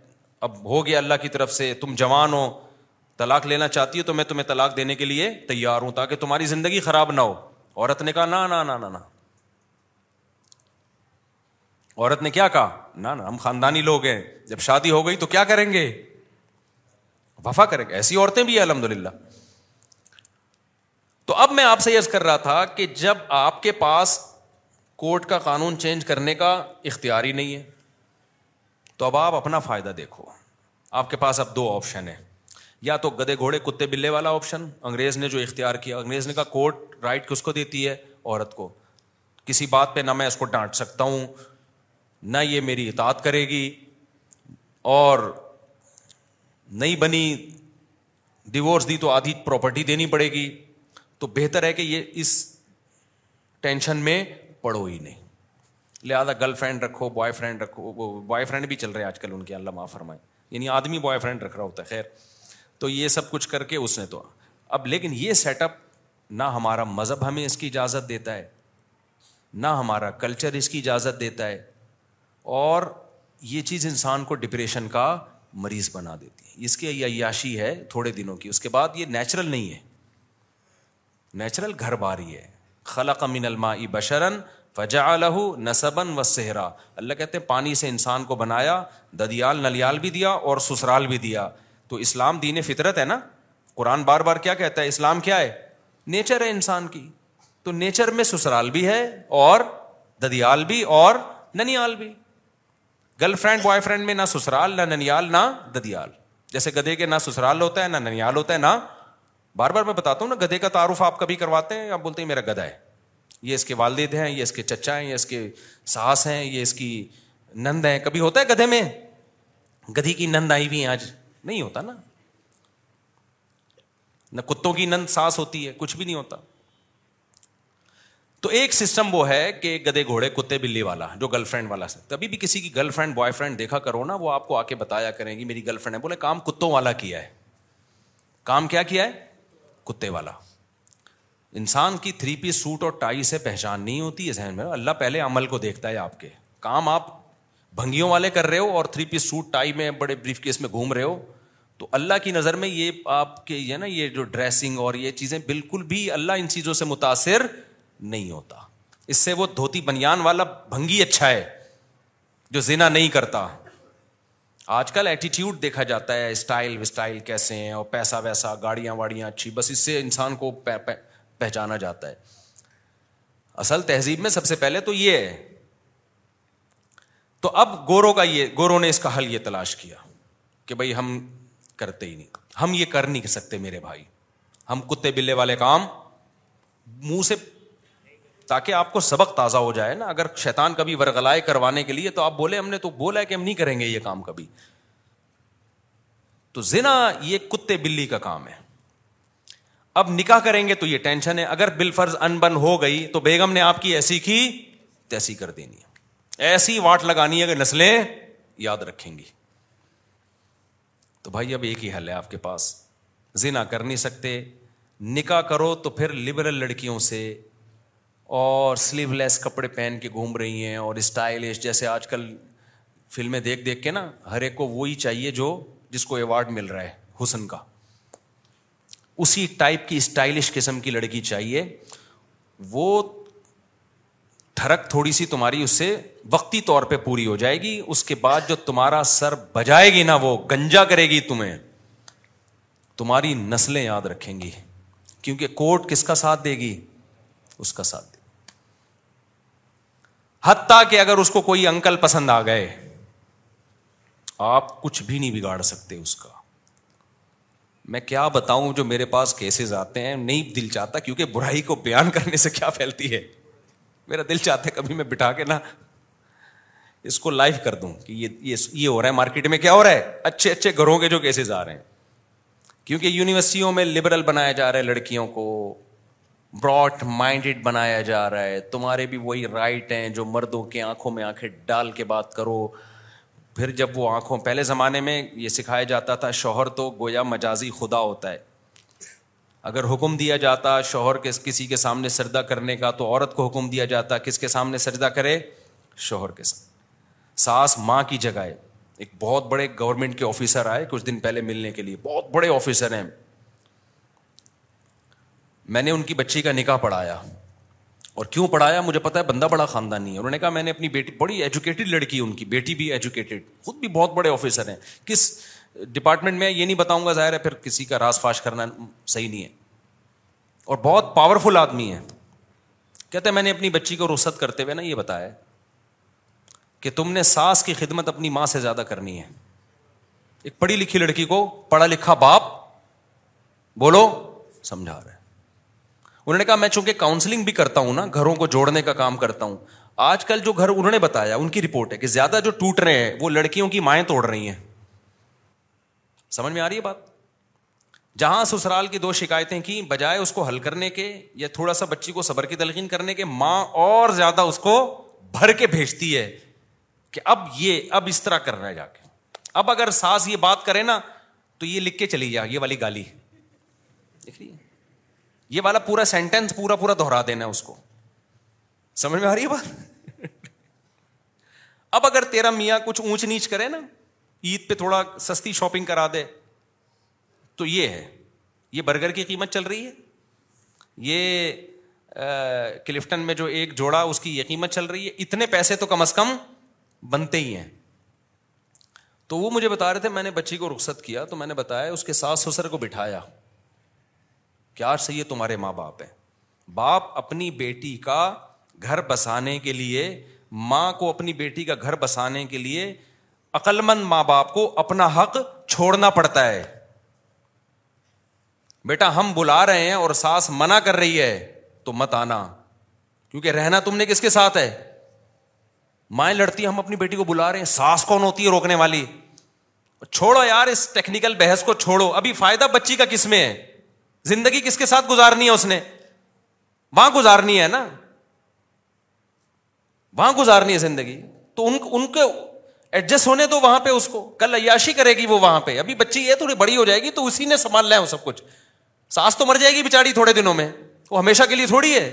اب ہو گیا اللہ کی طرف سے، تم جوان ہو، طلاق لینا چاہتی ہو تو میں تمہیں طلاق دینے کے لیے تیار ہوں تاکہ تمہاری زندگی خراب نہ ہو. عورت نے کہا نا نا نا نا نا. عورت نے کیا کہا؟ نا نا, ہم خاندانی لوگ ہیں, جب شادی ہو گئی تو کیا کریں گے؟ وفا کریں گے. ایسی عورتیں بھی ہیں الحمدللہ. تو اب میں آپ سے یہ عرض کر رہا تھا کہ جب آپ کے پاس کورٹ کا قانون چینج کرنے کا اختیار ہی نہیں ہے تو اب آپ اپنا فائدہ دیکھو. آپ کے پاس اب دو آپشن ہیں, یا تو گدے گھوڑے کتے بلے والا آپشن انگریز نے جو اختیار کیا. انگریز نے کہا کورٹ رائٹ کس کو دیتی ہے؟ عورت کو. کسی بات پہ نہ میں اس کو ڈانٹ سکتا ہوں, نہ یہ میری اطاعت کرے گی, اور نہیں بنی ڈیورس دی تو آدھی پراپرٹی دینی پڑے گی. تو بہتر ہے کہ یہ اس ٹینشن میں پڑھو ہی نہیں, لہٰذا گرل فرینڈ رکھو, بوائے فرینڈ رکھو. بوائے فرینڈ بھی چل رہے ہیں آج کل ان کے, اللہ معاف فرمائے, یعنی آدمی بوائے فرینڈ رکھ رہا ہوتا ہے. خیر, تو یہ سب کچھ کر کے اس نے تو اب, لیکن یہ سیٹ اپ نہ ہمارا مذہب ہمیں اس کی اجازت دیتا ہے, نہ ہمارا کلچر اس کی اجازت دیتا ہے, اور یہ چیز انسان کو ڈپریشن کا مریض بنا دیتی ہے. اس کی عیاشی ہے تھوڑے دنوں کی, اس کے بعد یہ نیچرل نہیں ہے. نیچرل گھر باری ہے. خلق من الماء بشرا فجعلہ نسبا وسحرا. اللہ کہتے ہیں پانی سے انسان کو بنایا, ددیال نلیال بھی دیا اور سسرال بھی دیا. تو اسلام دین فطرت ہے نا. قرآن بار بار کیا کہتا ہے؟ اسلام کیا ہے؟ نیچر ہے انسان کی. تو نیچر میں سسرال بھی ہے اور ددیال بھی اور ننیال بھی. گرل فرینڈ بوائے فرینڈ میں نہ سسرال نہ ننیال نہ ددیال. جیسے گدھے کے نہ سسرال ہوتا ہے نہ ننیال ہوتا ہے. نہ بار بار میں بتاتا ہوں نا, گدھے کا تعارف آپ کبھی کرواتے ہیں, آپ بولتے ہیں میرا گدھا ہے, یہ اس کے والد ہیں, یہ اس کے چچا ہیں, یہ اس کے ساس ہیں, یہ اس کی نند ہیں. کبھی ہوتا ہے گدھے میں گدھی کی نند آئی ہوئی ہیں؟ آج نہیں ہوتا نا. نہ کتوں کی نند ساس ہوتی ہے, کچھ بھی نہیں ہوتا. تو ایک سسٹم وہ ہے کہ گدھے گھوڑے کتے بلی والا, جو گرل فرینڈ والا سکتا. کبھی بھی کسی کی گرل فرینڈ بوائے فرینڈ دیکھا کرو نا, وہ آپ کو آ کے بتایا کریں گی میری گرل فرینڈ ہے. بولے کام کتوں والا کیا ہے, کام کیا کیا ہے؟ کتے والا. انسان کی تھری پیس سوٹ اور ٹائی سے پہچان نہیں ہوتی ہے ذہن میں. اللہ پہلے عمل کو دیکھتا ہے. آپ کے کام آپ بھنگیوں والے کر رہے ہو اور تھری پیس سوٹ ٹائی میں بڑے بریف کیس میں گھوم رہے ہو, تو اللہ کی نظر میں یہ آپ کے یہ نا, یہ جو ڈریسنگ اور یہ چیزیں بالکل بھی, اللہ ان چیزوں سے متاثر نہیں ہوتا. اس سے وہ دھوتی بنیان والا بھنگی اچھا ہے جو زنا نہیں کرتا. آج کل ایٹیٹیوڈ دیکھا جاتا ہے, اسٹائل وسٹائل کیسے ہیں, اور پیسہ ویسا, گاڑیاں واڑیاں اچھی, بس اس سے انسان کو پہ, پہ, پہچانا جاتا ہے. اصل تہذیب میں سب سے پہلے تو یہ ہے. تو اب گوروں کا یہ گوروں نے اس کا حل یہ تلاش کیا کہ بھائی ہم کرتے ہی نہیں, ہم یہ کر نہیں سکتے میرے بھائی, ہم کتے بلے والے کام منہ سے, تاکہ آپ کو سبق تازہ ہو جائے نا. اگر شیطان کبھی ورغلائے کروانے کے لیے تو آپ بولے ہم نے تو بولا ہے کہ ہم نہیں کریں گے یہ کام کبھی. تو زنا یہ کتے بلی کا کام ہے. اب نکاح کریں گے تو یہ ٹینشن ہے, اگر بالفرض انبن ہو گئی تو بیگم نے آپ کی ایسی کی تیسی کر دینی ہے, ایسی واٹ لگانی ہے کہ نسلیں یاد رکھیں گی. تو بھائی اب ایک ہی حل ہے آپ کے پاس, زنا کر نہیں سکتے, نکاح کرو تو پھر لبرل لڑکیوں سے, اور سلیو لیس کپڑے پہن کے گھوم رہی ہیں, اور اسٹائلش, جیسے آج کل فلمیں دیکھ دیکھ کے نا ہر ایک کو وہی چاہیے جو جس کو ایوارڈ مل رہا ہے حسن کا, اسی ٹائپ کی اسٹائلش قسم کی لڑکی چاہیے. وہ تھرک تھوڑی سی تمہاری اس سے وقتی طور پہ پوری ہو جائے گی, اس کے بعد جو تمہارا سر بجائے گی نا وہ گنجا کرے گی تمہیں, تمہاری نسلیں یاد رکھیں گی. کیونکہ کورٹ کس کا ساتھ دے گی؟ اس کا ساتھ دے. حتیٰ کہ اگر اس کو کوئی انکل پسند آ گئے, آپ کچھ بھی نہیں بگاڑ سکتے اس کا. میں کیا بتاؤں جو میرے پاس کیسز آتے ہیں, نہیں دل چاہتا, کیونکہ برائی کو بیان کرنے سے کیا پھیلتی ہے. میرا دل چاہتا ہے کبھی میں بٹھا کے نا اس کو لائیو کر دوں کہ یہ یہ یہ ہو رہا ہے مارکیٹ میں, کیا ہو رہا ہے. اچھے اچھے گھروں کے جو کیسز آ رہے ہیں, کیونکہ یونیورسٹیوں میں لبرل بنایا جا رہا ہے لڑکیوں کو, براڈ مائنڈیڈ بنایا جا رہا ہے. تمہارے بھی وہی رائٹ ہیں جو مردوں کے آنکھوں میں آنکھیں ڈال کے بات کرو. پھر جب وہ آنکھوں, پہلے زمانے میں یہ سکھایا جاتا تھا شوہر تو گویا مجازی خدا ہوتا ہے. اگر حکم دیا جاتا شوہر کے کسی کے سامنے سجدہ کرنے کا تو عورت کو حکم دیا جاتا کس کے سامنے سجدہ کرے؟ شوہر کے سامنے. ساس ماں کی جگہ ہے, ایک بہت بڑے گورنمنٹ کے آفیسر آئے کچھ دن پہلے ملنے کے لیے, بہت بڑے آفیسر ہیں. میں نے ان کی بچی کا نکاح پڑھایا, اور کیوں پڑھایا مجھے پتا ہے, بندہ بڑا خاندانی ہے. انہوں نے کہا میں نے اپنی بیٹی, بڑی ایجوکیٹڈ لڑکی, ان کی بیٹی بھی ایجوکیٹڈ, خود بھی بہت بڑے آفیسر ہیں, کس ڈپارٹمنٹ میں یہ نہیں بتاؤں گا, ظاہر ہے پھر کسی کا راز فاش کرنا صحیح نہیں ہے, اور بہت پاورفل آدمی ہے. کہتے ہیں میں نے اپنی بچی کو رخصت کرتے ہوئے نا یہ بتایا کہ تم نے ساس کی خدمت اپنی ماں سے زیادہ کرنی ہے. ایک پڑھی لکھی لڑکی کو پڑھا لکھا باپ بولو سمجھا رہا ہے. انہوں نے کہا میں چونکہ کاؤنسلنگ بھی کرتا ہوں نا, گھروں کو جوڑنے کا کام کرتا ہوں, آج کل جو گھر, انہوں نے بتایا ان کی رپورٹ ہے کہ زیادہ جو ٹوٹ رہے ہیں وہ لڑکیوں کی مائیں توڑ رہی ہیں. سمجھ میں آ رہی ہے بات؟ جہاں سسرال کی دو شکایتیں کی, بجائے اس کو حل کرنے کے یا تھوڑا سا بچی کو صبر کی تلقین کرنے کے, ماں اور زیادہ اس کو بھر کے بھیجتی ہے کہ اب یہ, اب اس طرح کر رہا ہے جا کے, اب اگر ساس یہ بات کرے نا تو یہ لکھ کے چلی جا, یہ والی گالی دیکھ لیے, یہ والا پورا سینٹینس پورا پورا دہرا دینا ہے اس کو. سمجھ میں آ رہی ہے بات؟ اب اگر تیرا میاں کچھ اونچ نیچ کرے نا, عید پہ تھوڑا سستی شاپنگ کرا دے تو یہ ہے, یہ برگر کی قیمت چل رہی ہے, یہ کلفٹن میں جو ایک جوڑا اس کی یہ قیمت چل رہی ہے, اتنے پیسے تو کم از کم بنتے ہی ہیں. تو وہ مجھے بتا رہے تھے میں نے بچی کو رخصت کیا تو میں نے بتایا اس کے ساس سسر کو بٹھایا کہ آج سے یہ تمہارے ماں باپ ہیں. باپ اپنی بیٹی کا گھر بسانے کے لیے, ماں کو اپنی بیٹی کا گھر بسانے کے لیے عقل مند ماں باپ کو اپنا حق چھوڑنا پڑتا ہے. بیٹا ہم بلا رہے ہیں اور ساس منع کر رہی ہے تو مت آنا, کیونکہ رہنا تم نے کس کے ساتھ ہے. مائیں لڑتی ہم اپنی بیٹی کو بلا رہے ہیں, ساس کون ہوتی ہے روکنے والی. چھوڑو یار اس ٹیکنیکل بحث کو, چھوڑو. ابھی فائدہ بچی کا کس میں ہے, زندگی کس کے ساتھ گزارنی ہے اس نے, وہاں گزارنی ہے نا, وہاں گزارنی ہے زندگی. تو ان ان کے ایڈجسٹ ہونے دو وہاں پہ, اس کو کل عیاشی کرے گی وہ وہاں پہ. ابھی بچی ہے تھوڑی بڑی ہو جائے گی تو اسی نے سنبھالنا ہے وہ سب کچھ. ساس تو مر جائے گی بیچاری تھوڑے دنوں میں, وہ ہمیشہ کے لیے تھوڑی ہے.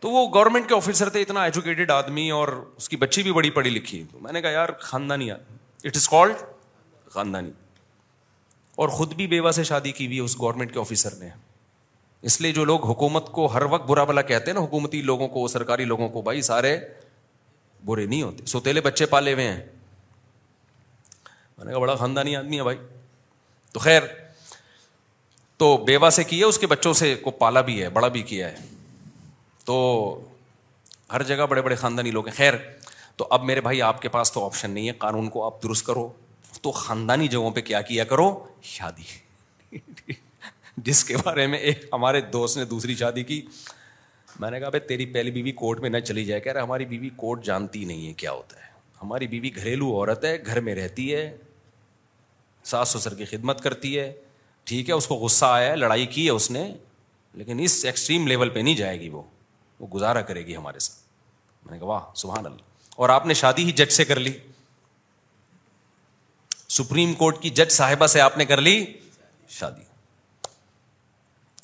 تو وہ گورنمنٹ کے آفیسر تھے, اتنا ایجوکیٹڈ آدمی, اور اس کی بچی بھی بڑی پڑھی لکھی. تو میں نے کہا یار خاندانی, اٹ از کالڈ خاندانی. اور خود بھی بیوہ سے شادی کی ہوئی اس گورنمنٹ کے آفیسر نے. اس لیے جو لوگ حکومت کو ہر وقت برا بھلا کہتے ہیں نا, حکومتی لوگوں کو, سرکاری لوگوں کو, بھائی سارے برے نہیں ہوتے, سوتیلے بچے پالے ہوئے ہیں. میں نے کہا بڑا خاندانی آدمی ہے بھائی. تو خیر, تو بیوہ سے کی ہے, اس کے بچوں سے کو پالا بھی ہے, بڑا بھی کیا ہے. تو ہر جگہ بڑے بڑے خاندانی لوگ ہیں. خیر, تو اب میرے بھائی آپ کے پاس تو آپشن نہیں ہے, قانون کو آپ درست کرو. تو خاندانی جگہوں پہ کیا کیا کرو, شادی. جس کے بارے میں ایک ہمارے دوست نے دوسری شادی کی, میں نے کہا بھائی تیری پہلی بیوی کورٹ میں نہ چلی جائے. کہہ رہا ہماری بیوی کورٹ جانتی نہیں ہے کیا ہوتا ہے, ہماری بیوی گھریلو عورت ہے, گھر میں رہتی ہے, ساس سسر کی خدمت کرتی ہے. ٹھیک ہے اس کو غصہ آیا, لڑائی کی ہے اس نے, لیکن اس ایکسٹریم لیول پہ نہیں جائے گی, وہ وہ گزارا کرے گی ہمارے ساتھ. میں نے کہا واہ سبحان اللہ. اور آپ نے شادی ہی جج سے کر لی, سپریم کورٹ کی جج صاحبہ سے آپ نے کر لی شادی.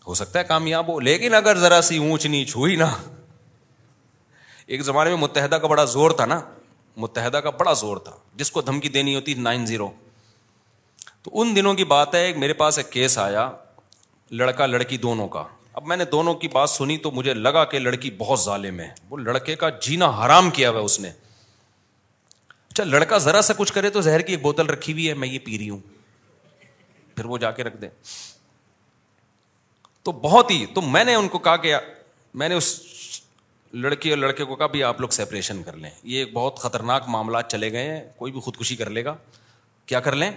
ہو سکتا ہے کامیاب ہو, لیکن اگر ذرا سی اونچ نیچ ہوئی نا. ایک زمانے میں متحدہ کا بڑا زور تھا نا, متحدہ کا بڑا زور تھا, جس کو دھمکی دینی ہوتی نائن زیرو. تو ان دنوں کی بات ہے, میرے پاس ایک کیس آیا لڑکا لڑکی دونوں کا. اب میں نے دونوں کی بات سنی تو مجھے لگا کہ لڑکی بہت ظالم ہے, وہ لڑکے کا جینا حرام کیا ہوا اس نے. اچھا لڑکا ذرا سا کچھ کرے تو زہر کی ایک بوتل رکھی ہوئی ہے, میں یہ پی رہی ہوں, پھر وہ جا کے رکھ دے. تو بہت ہی, تو میں نے ان کو کہا کہ میں نے اس لڑکی اور لڑکے کو کہا بھی آپ لوگ سیپریشن کر لیں, یہ ایک بہت خطرناک معاملات چلے گئے ہیں, کوئی بھی خودکشی کر لے گا. کیا کر لیں,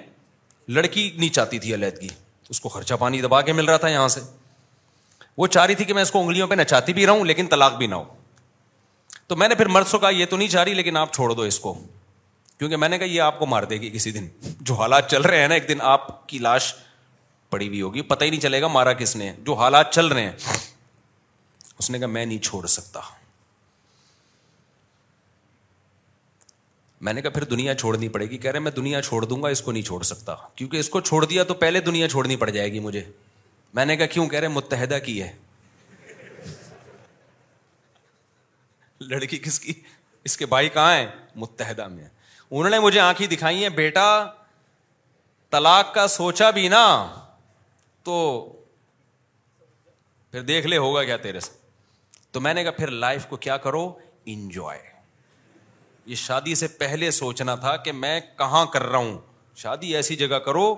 لڑکی نہیں چاہتی تھی علیحدگی, اس کو خرچہ پانی دبا کے مل رہا تھا یہاں سے, وہ چاہ رہی تھی کہ میں اس کو انگلیوں پہ نچاتی بھی رہوں لیکن طلاق بھی نہ ہو. تو میں نے پھر مرد کو کہا یہ تو نہیں چاہ رہی لیکن آپ چھوڑ دو اس کو, کیونکہ میں نے کہا یہ آپ کو مار دے گی کسی دن, جو حالات چل رہے ہیں نا, ایک دن آپ کی لاش پڑی ہوئی ہوگی, پتہ ہی نہیں چلے گا مارا کس نے, جو حالات چل رہے ہیں. اس نے کہا میں نہیں چھوڑ سکتا. میں نے کہا پھر دنیا چھوڑنی پڑے گی. کہہ رہے میں دنیا چھوڑ دوں گا, اس کو نہیں چھوڑ سکتا, کیونکہ اس کو چھوڑ دیا تو پہلے دنیا چھوڑنی پڑ جائے گی مجھے. میں نے کہا کیوں؟ کہہ رہے متحدہ کی ہے. لڑکی کس کی؟ اس کے بھائی کہاں ہیں؟ متحدہ میں. انہوں نے مجھے آنکھیں دکھائی ہیں, بیٹا طلاق کا سوچا بھی نا تو پھر دیکھ لے ہوگا کیا تیرے سے. تو میں نے کہا پھر لائف کو کیا کرو, انجوائے. یہ شادی سے پہلے سوچنا تھا کہ میں کہاں کر رہا ہوں. شادی ایسی جگہ کرو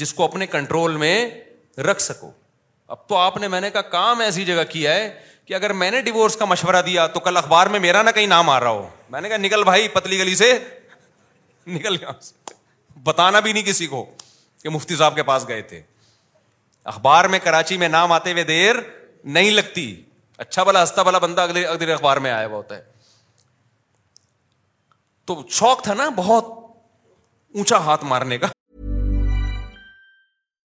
جس کو اپنے کنٹرول میں رکھ سکو. اب تو آپ نے, میں نے کہا کام ایسی جگہ کیا ہے کہ اگر میں نے ڈیورس کا مشورہ دیا تو کل اخبار میں میرا نہ کہیں نام آ رہا ہو. میں نے کہا نکل بھائی پتلی گلی سے نکل گیا, بتانا بھی نہیں کسی کو کہ مفتی صاحب کے پاس گئے تھے. اخبار میں کراچی میں نام آتے ہوئے دیر نہیں لگتی, اچھا بھلا ہنستا بھلا بندہ اگلے اگلے اخبار میں آیا ہوا ہوتا ہے. تو شوق تھا نا بہت اونچا ہاتھ مارنے کا.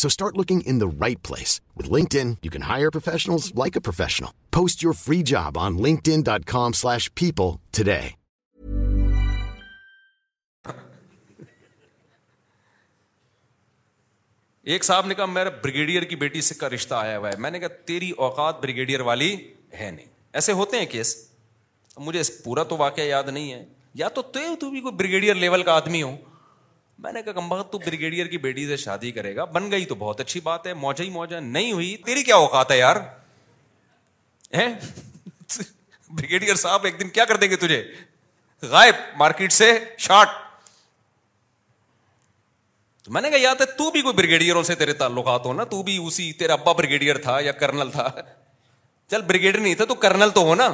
So start looking in the right place. With LinkedIn, you can hire professionals like a professional. Post your free job on linkedin.com slash people today. ایک صاحب نے کہا میرا بریگیڈیئر کی بیٹی سے کا رشتہ آیا ہوا ہے. میں نے کہا تیری اوقات بریگیڈیئر والی ہے نہیں. ایسے ہوتے ہیں کیس. مجھے اس پورا تو واقعہ یاد نہیں ہے, یا تو تو بھی کوئی بریگیڈیئر لیول کا آدمی ہو. میں نے کہا کمبخت تو بریگیڈیئر کی بیٹی سے شادی کرے گا, بن گئی تو بہت اچھی بات ہے, موجہ ہی موجہ, نہیں ہوئی تیری کیا اوقات ہے یار. بریگیڈیئر صاحب ایک دن کیا کر دیں گے تجھے, غائب مارکیٹ سے شارٹ. تو میں نے کہا یا تو بھی کوئی بریگیڈیئروں سے تیرے تعلقات ہو نا, تو بھی اسی, تیرا ابا بریگیڈیئر تھا یا کرنل تھا, چل بریگیڈیئر نہیں تھا تو کرنل تو ہو نا.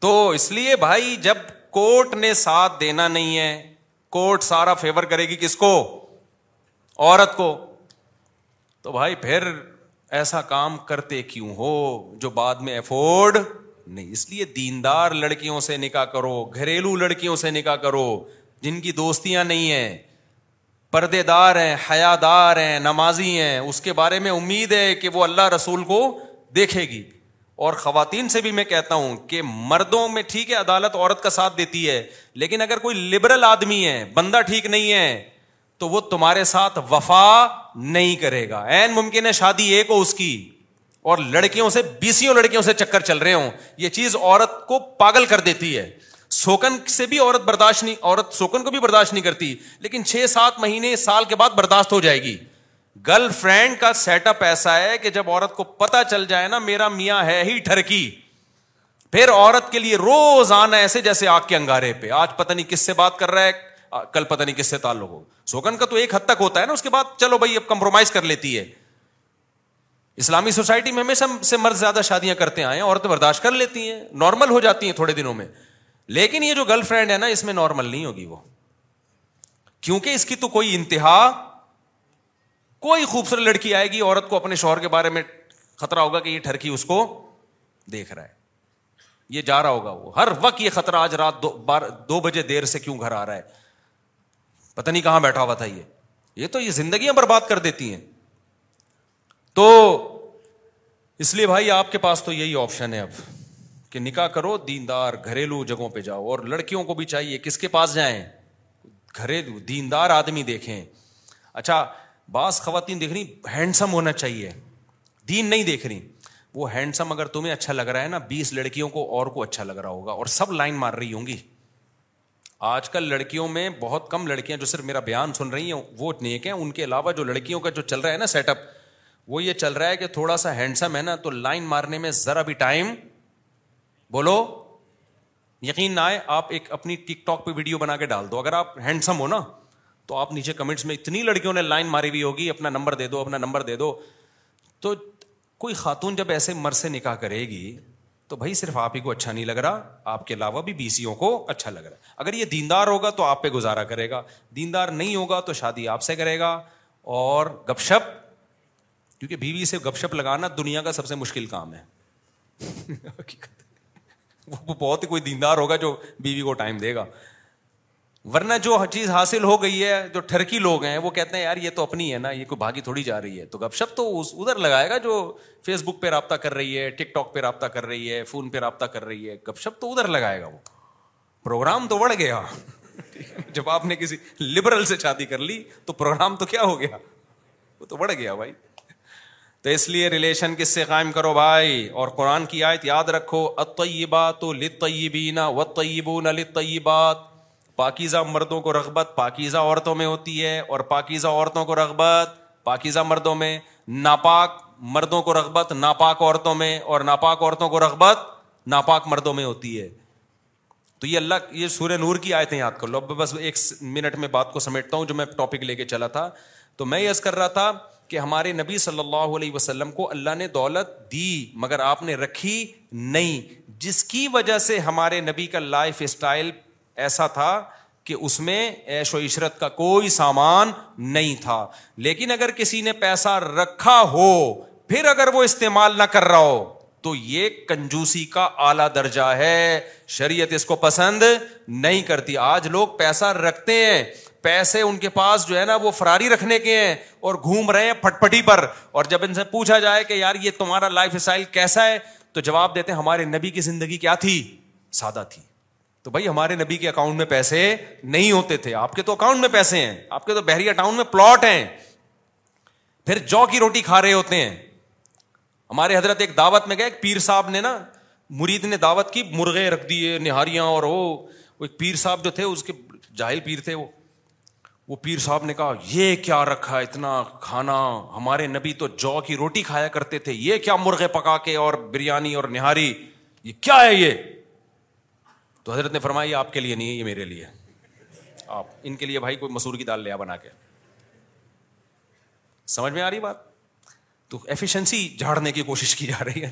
تو اس لیے بھائی جب کورٹ نے ساتھ دینا نہیں ہے, کورٹ سارا فیور کرے گی کس کو, عورت کو, تو بھائی پھر ایسا کام کرتے کیوں ہو جو بعد میں افورڈ نہیں. اس لیے دیندار لڑکیوں سے نکاح کرو, گھریلو لڑکیوں سے نکاح کرو جن کی دوستیاں نہیں ہیں, پردے دار ہیں, حیا دار ہیں, نمازی ہیں. اس کے بارے میں امید ہے کہ وہ اللہ رسول کو دیکھے گی. اور خواتین سے بھی میں کہتا ہوں کہ مردوں میں ٹھیک ہے عدالت عورت کا ساتھ دیتی ہے, لیکن اگر کوئی لبرل آدمی ہے, بندہ ٹھیک نہیں ہے, تو وہ تمہارے ساتھ وفا نہیں کرے گا. عین ممکن ہے شادی ایک ہو اس کی اور لڑکیوں سے, بیسیوں لڑکیوں سے چکر چل رہے ہوں. یہ چیز عورت کو پاگل کر دیتی ہے. سوکن سے بھی عورت برداشت نہیں, عورت سوکن کو بھی برداشت نہیں کرتی, لیکن چھ سات مہینے سال کے بعد برداشت ہو جائے گی. گرل فرینڈ کا سیٹ اپ ایسا ہے کہ جب عورت کو پتا چل جائے نا میرا میاں ہے ہی ٹھرکی, پھر عورت کے لیے روز آنا ایسے جیسے آگ کے انگارے پہ, آج پتہ نہیں کس سے بات کر رہا ہے, کل پتہ نہیں کس سے تعلق ہو. سوگن کا تو ایک حد تک ہوتا ہے نا, اس کے بعد چلو بھائی اب کمپرومائز کر لیتی ہے. اسلامی سوسائٹی میں ہمیشہ سے مرد زیادہ شادیاں کرتے آئے ہیں, عورتیں برداشت کر لیتی ہیں, نارمل ہو جاتی ہیں تھوڑے دنوں میں. لیکن یہ جو گرل فرینڈ ہے نا اس میں نارمل نہیں ہوگی وہ, کیونکہ اس کی تو کوئی انتہا. کوئی خوبصورت لڑکی آئے گی, عورت کو اپنے شوہر کے بارے میں خطرہ ہوگا کہ یہ ٹھرکی اس کو دیکھ رہا ہے, یہ جا رہا ہوگا, وہ ہر وقت یہ خطرہ, آج رات دو, بار, دو بجے دیر سے کیوں گھر آ رہا ہے, پتہ نہیں کہاں بیٹھا ہوا تھا یہ یہ تو یہ زندگیاں برباد کر دیتی ہیں. تو اس لیے بھائی آپ کے پاس تو یہی آپشن ہے اب کہ نکاح کرو, دیندار گھریلو جگہوں پہ جاؤ. اور لڑکیوں کو بھی چاہیے کس کے پاس جائیں, گھریلو دیندار آدمی دیکھیں. اچھا بعض خواتین دیکھ رہی ہینڈسم ہونا چاہیے, دین نہیں دیکھ رہی. وہ ہینڈسم اگر تمہیں اچھا لگ رہا ہے نا, بیس لڑکیوں کو اور کو اچھا لگ رہا ہوگا اور سب لائن مار رہی ہوں گی. آج کل لڑکیوں میں بہت کم لڑکیاں جو صرف میرا بیان سن رہی ہیں وہ نیک ہیں, ان کے علاوہ جو لڑکیوں کا جو چل رہا ہے نا سیٹ اپ, وہ یہ چل رہا ہے کہ تھوڑا سا ہینڈسم ہے نا تو لائن مارنے میں ذرا بھی ٹائم, بولو یقین نہ آئے, آپ ایک اپنی ٹک ٹاک پہ ویڈیو بنا کے ڈال دو. اگر آپ ہینڈسم ہو نا تو آپ نیچے کمنٹس میں اتنی لڑکیوں نے لائن ماری ہوئی ہوگی اپنا نمبر دے دو اپنا نمبر دے دو. تو کوئی خاتون جب ایسے مرد سے نکاح کرے گی تو بھائی صرف آپ ہی کو اچھا نہیں لگ رہا, آپ کے علاوہ بھی بیسیوں کو اچھا لگ رہا ہے. اگر یہ دیندار ہوگا تو آپ پہ گزارا کرے گا, دیندار نہیں ہوگا تو شادی آپ سے کرے گا اور گپ شپ, کیونکہ بیوی سے گپ شپ لگانا دنیا کا سب سے مشکل کام ہے. وہ بہت ہی کوئی دیندار ہوگا جو بیوی کو ٹائم دے گا, ورنہ جو چیز حاصل ہو گئی ہے جو ٹھرکی لوگ ہیں وہ کہتے ہیں یار یہ تو اپنی ہے نا, یہ کوئی بھاگی تھوڑی جا رہی ہے. تو گپ شپ تو ادھر لگائے گا جو فیس بک پہ رابطہ کر رہی ہے, ٹک ٹاک پہ رابطہ کر رہی ہے, فون پہ رابطہ کر رہی ہے, گپ شپ تو ادھر لگائے گا. وہ پروگرام تو بڑھ گیا. جب آپ نے کسی لبرل سے شادی کر لی تو پروگرام تو کیا ہو گیا, وہ تو بڑھ گیا بھائی. تو اس لیے ریلیشن کس سے قائم کرو بھائی, اور قرآن کی آیت یاد رکھو, الطیبات للطیبین والطیبون للطیبات. پاکیزہ مردوں کو رغبت پاکیزہ عورتوں میں ہوتی ہے اور پاکیزہ عورتوں کو رغبت پاکیزہ مردوں میں, ناپاک مردوں کو رغبت ناپاک عورتوں میں اور ناپاک عورتوں کو رغبت ناپاک مردوں میں ہوتی ہے. تو یہ اللہ یہ سورہ نور کی آیتیں یاد کر لو. اب بس ایک منٹ میں بات کو سمیٹتا ہوں جو میں ٹاپک لے کے چلا تھا. تو میں عرض کر رہا تھا کہ ہمارے نبی صلی اللہ علیہ وسلم کو اللہ نے دولت دی مگر آپ نے رکھی نہیں, جس کی وجہ سے ہمارے نبی کا لائف اسٹائل ایسا تھا کہ اس میں عیش و عشرت کا کوئی سامان نہیں تھا. لیکن اگر کسی نے پیسہ رکھا ہو پھر اگر وہ استعمال نہ کر رہا ہو تو یہ کنجوسی کا اعلیٰ درجہ ہے, شریعت اس کو پسند نہیں کرتی. آج لوگ پیسہ رکھتے ہیں, پیسے ان کے پاس جو ہے نا وہ فراری رکھنے کے ہیں اور گھوم رہے ہیں پھٹ پٹی پر, اور جب ان سے پوچھا جائے کہ یار یہ تمہارا لائف اسٹائل کیسا ہے تو جواب دیتے ہیں ہمارے نبی کی زندگی کیا تھی, سادہ تھی. تو بھائی ہمارے نبی کے اکاؤنٹ میں پیسے نہیں ہوتے تھے, آپ کے تو اکاؤنٹ میں پیسے ہیں, آپ کے تو بحریہ ٹاؤن میں پلاٹ ہیں, پھر جو کی روٹی کھا رہے ہوتے ہیں. ہمارے حضرت ایک دعوت میں گئے, ایک پیر صاحب نے نا مرید نے دعوت کی, مرغے رکھ دیے, نہاریاں, اور وہ ایک پیر صاحب جو تھے اس کے جاہل پیر تھے, وہ وہ پیر صاحب نے کہا یہ کیا رکھا اتنا کھانا, ہمارے نبی تو جو کی روٹی کھایا کرتے تھے, یہ کیا مرغے پکا کے اور بریانی اور نہاری, یہ کیا ہے یہ؟ تو حضرت نے فرمایا یہ آپ کے لیے نہیں ہے, یہ میرے لیے. آپ ان کے لیے بھائی کوئی مسور کی دال لیا بنا کے. سمجھ میں آ رہی بات؟ تو ایفیشنسی جھاڑنے کی کوشش کی جا رہی ہے.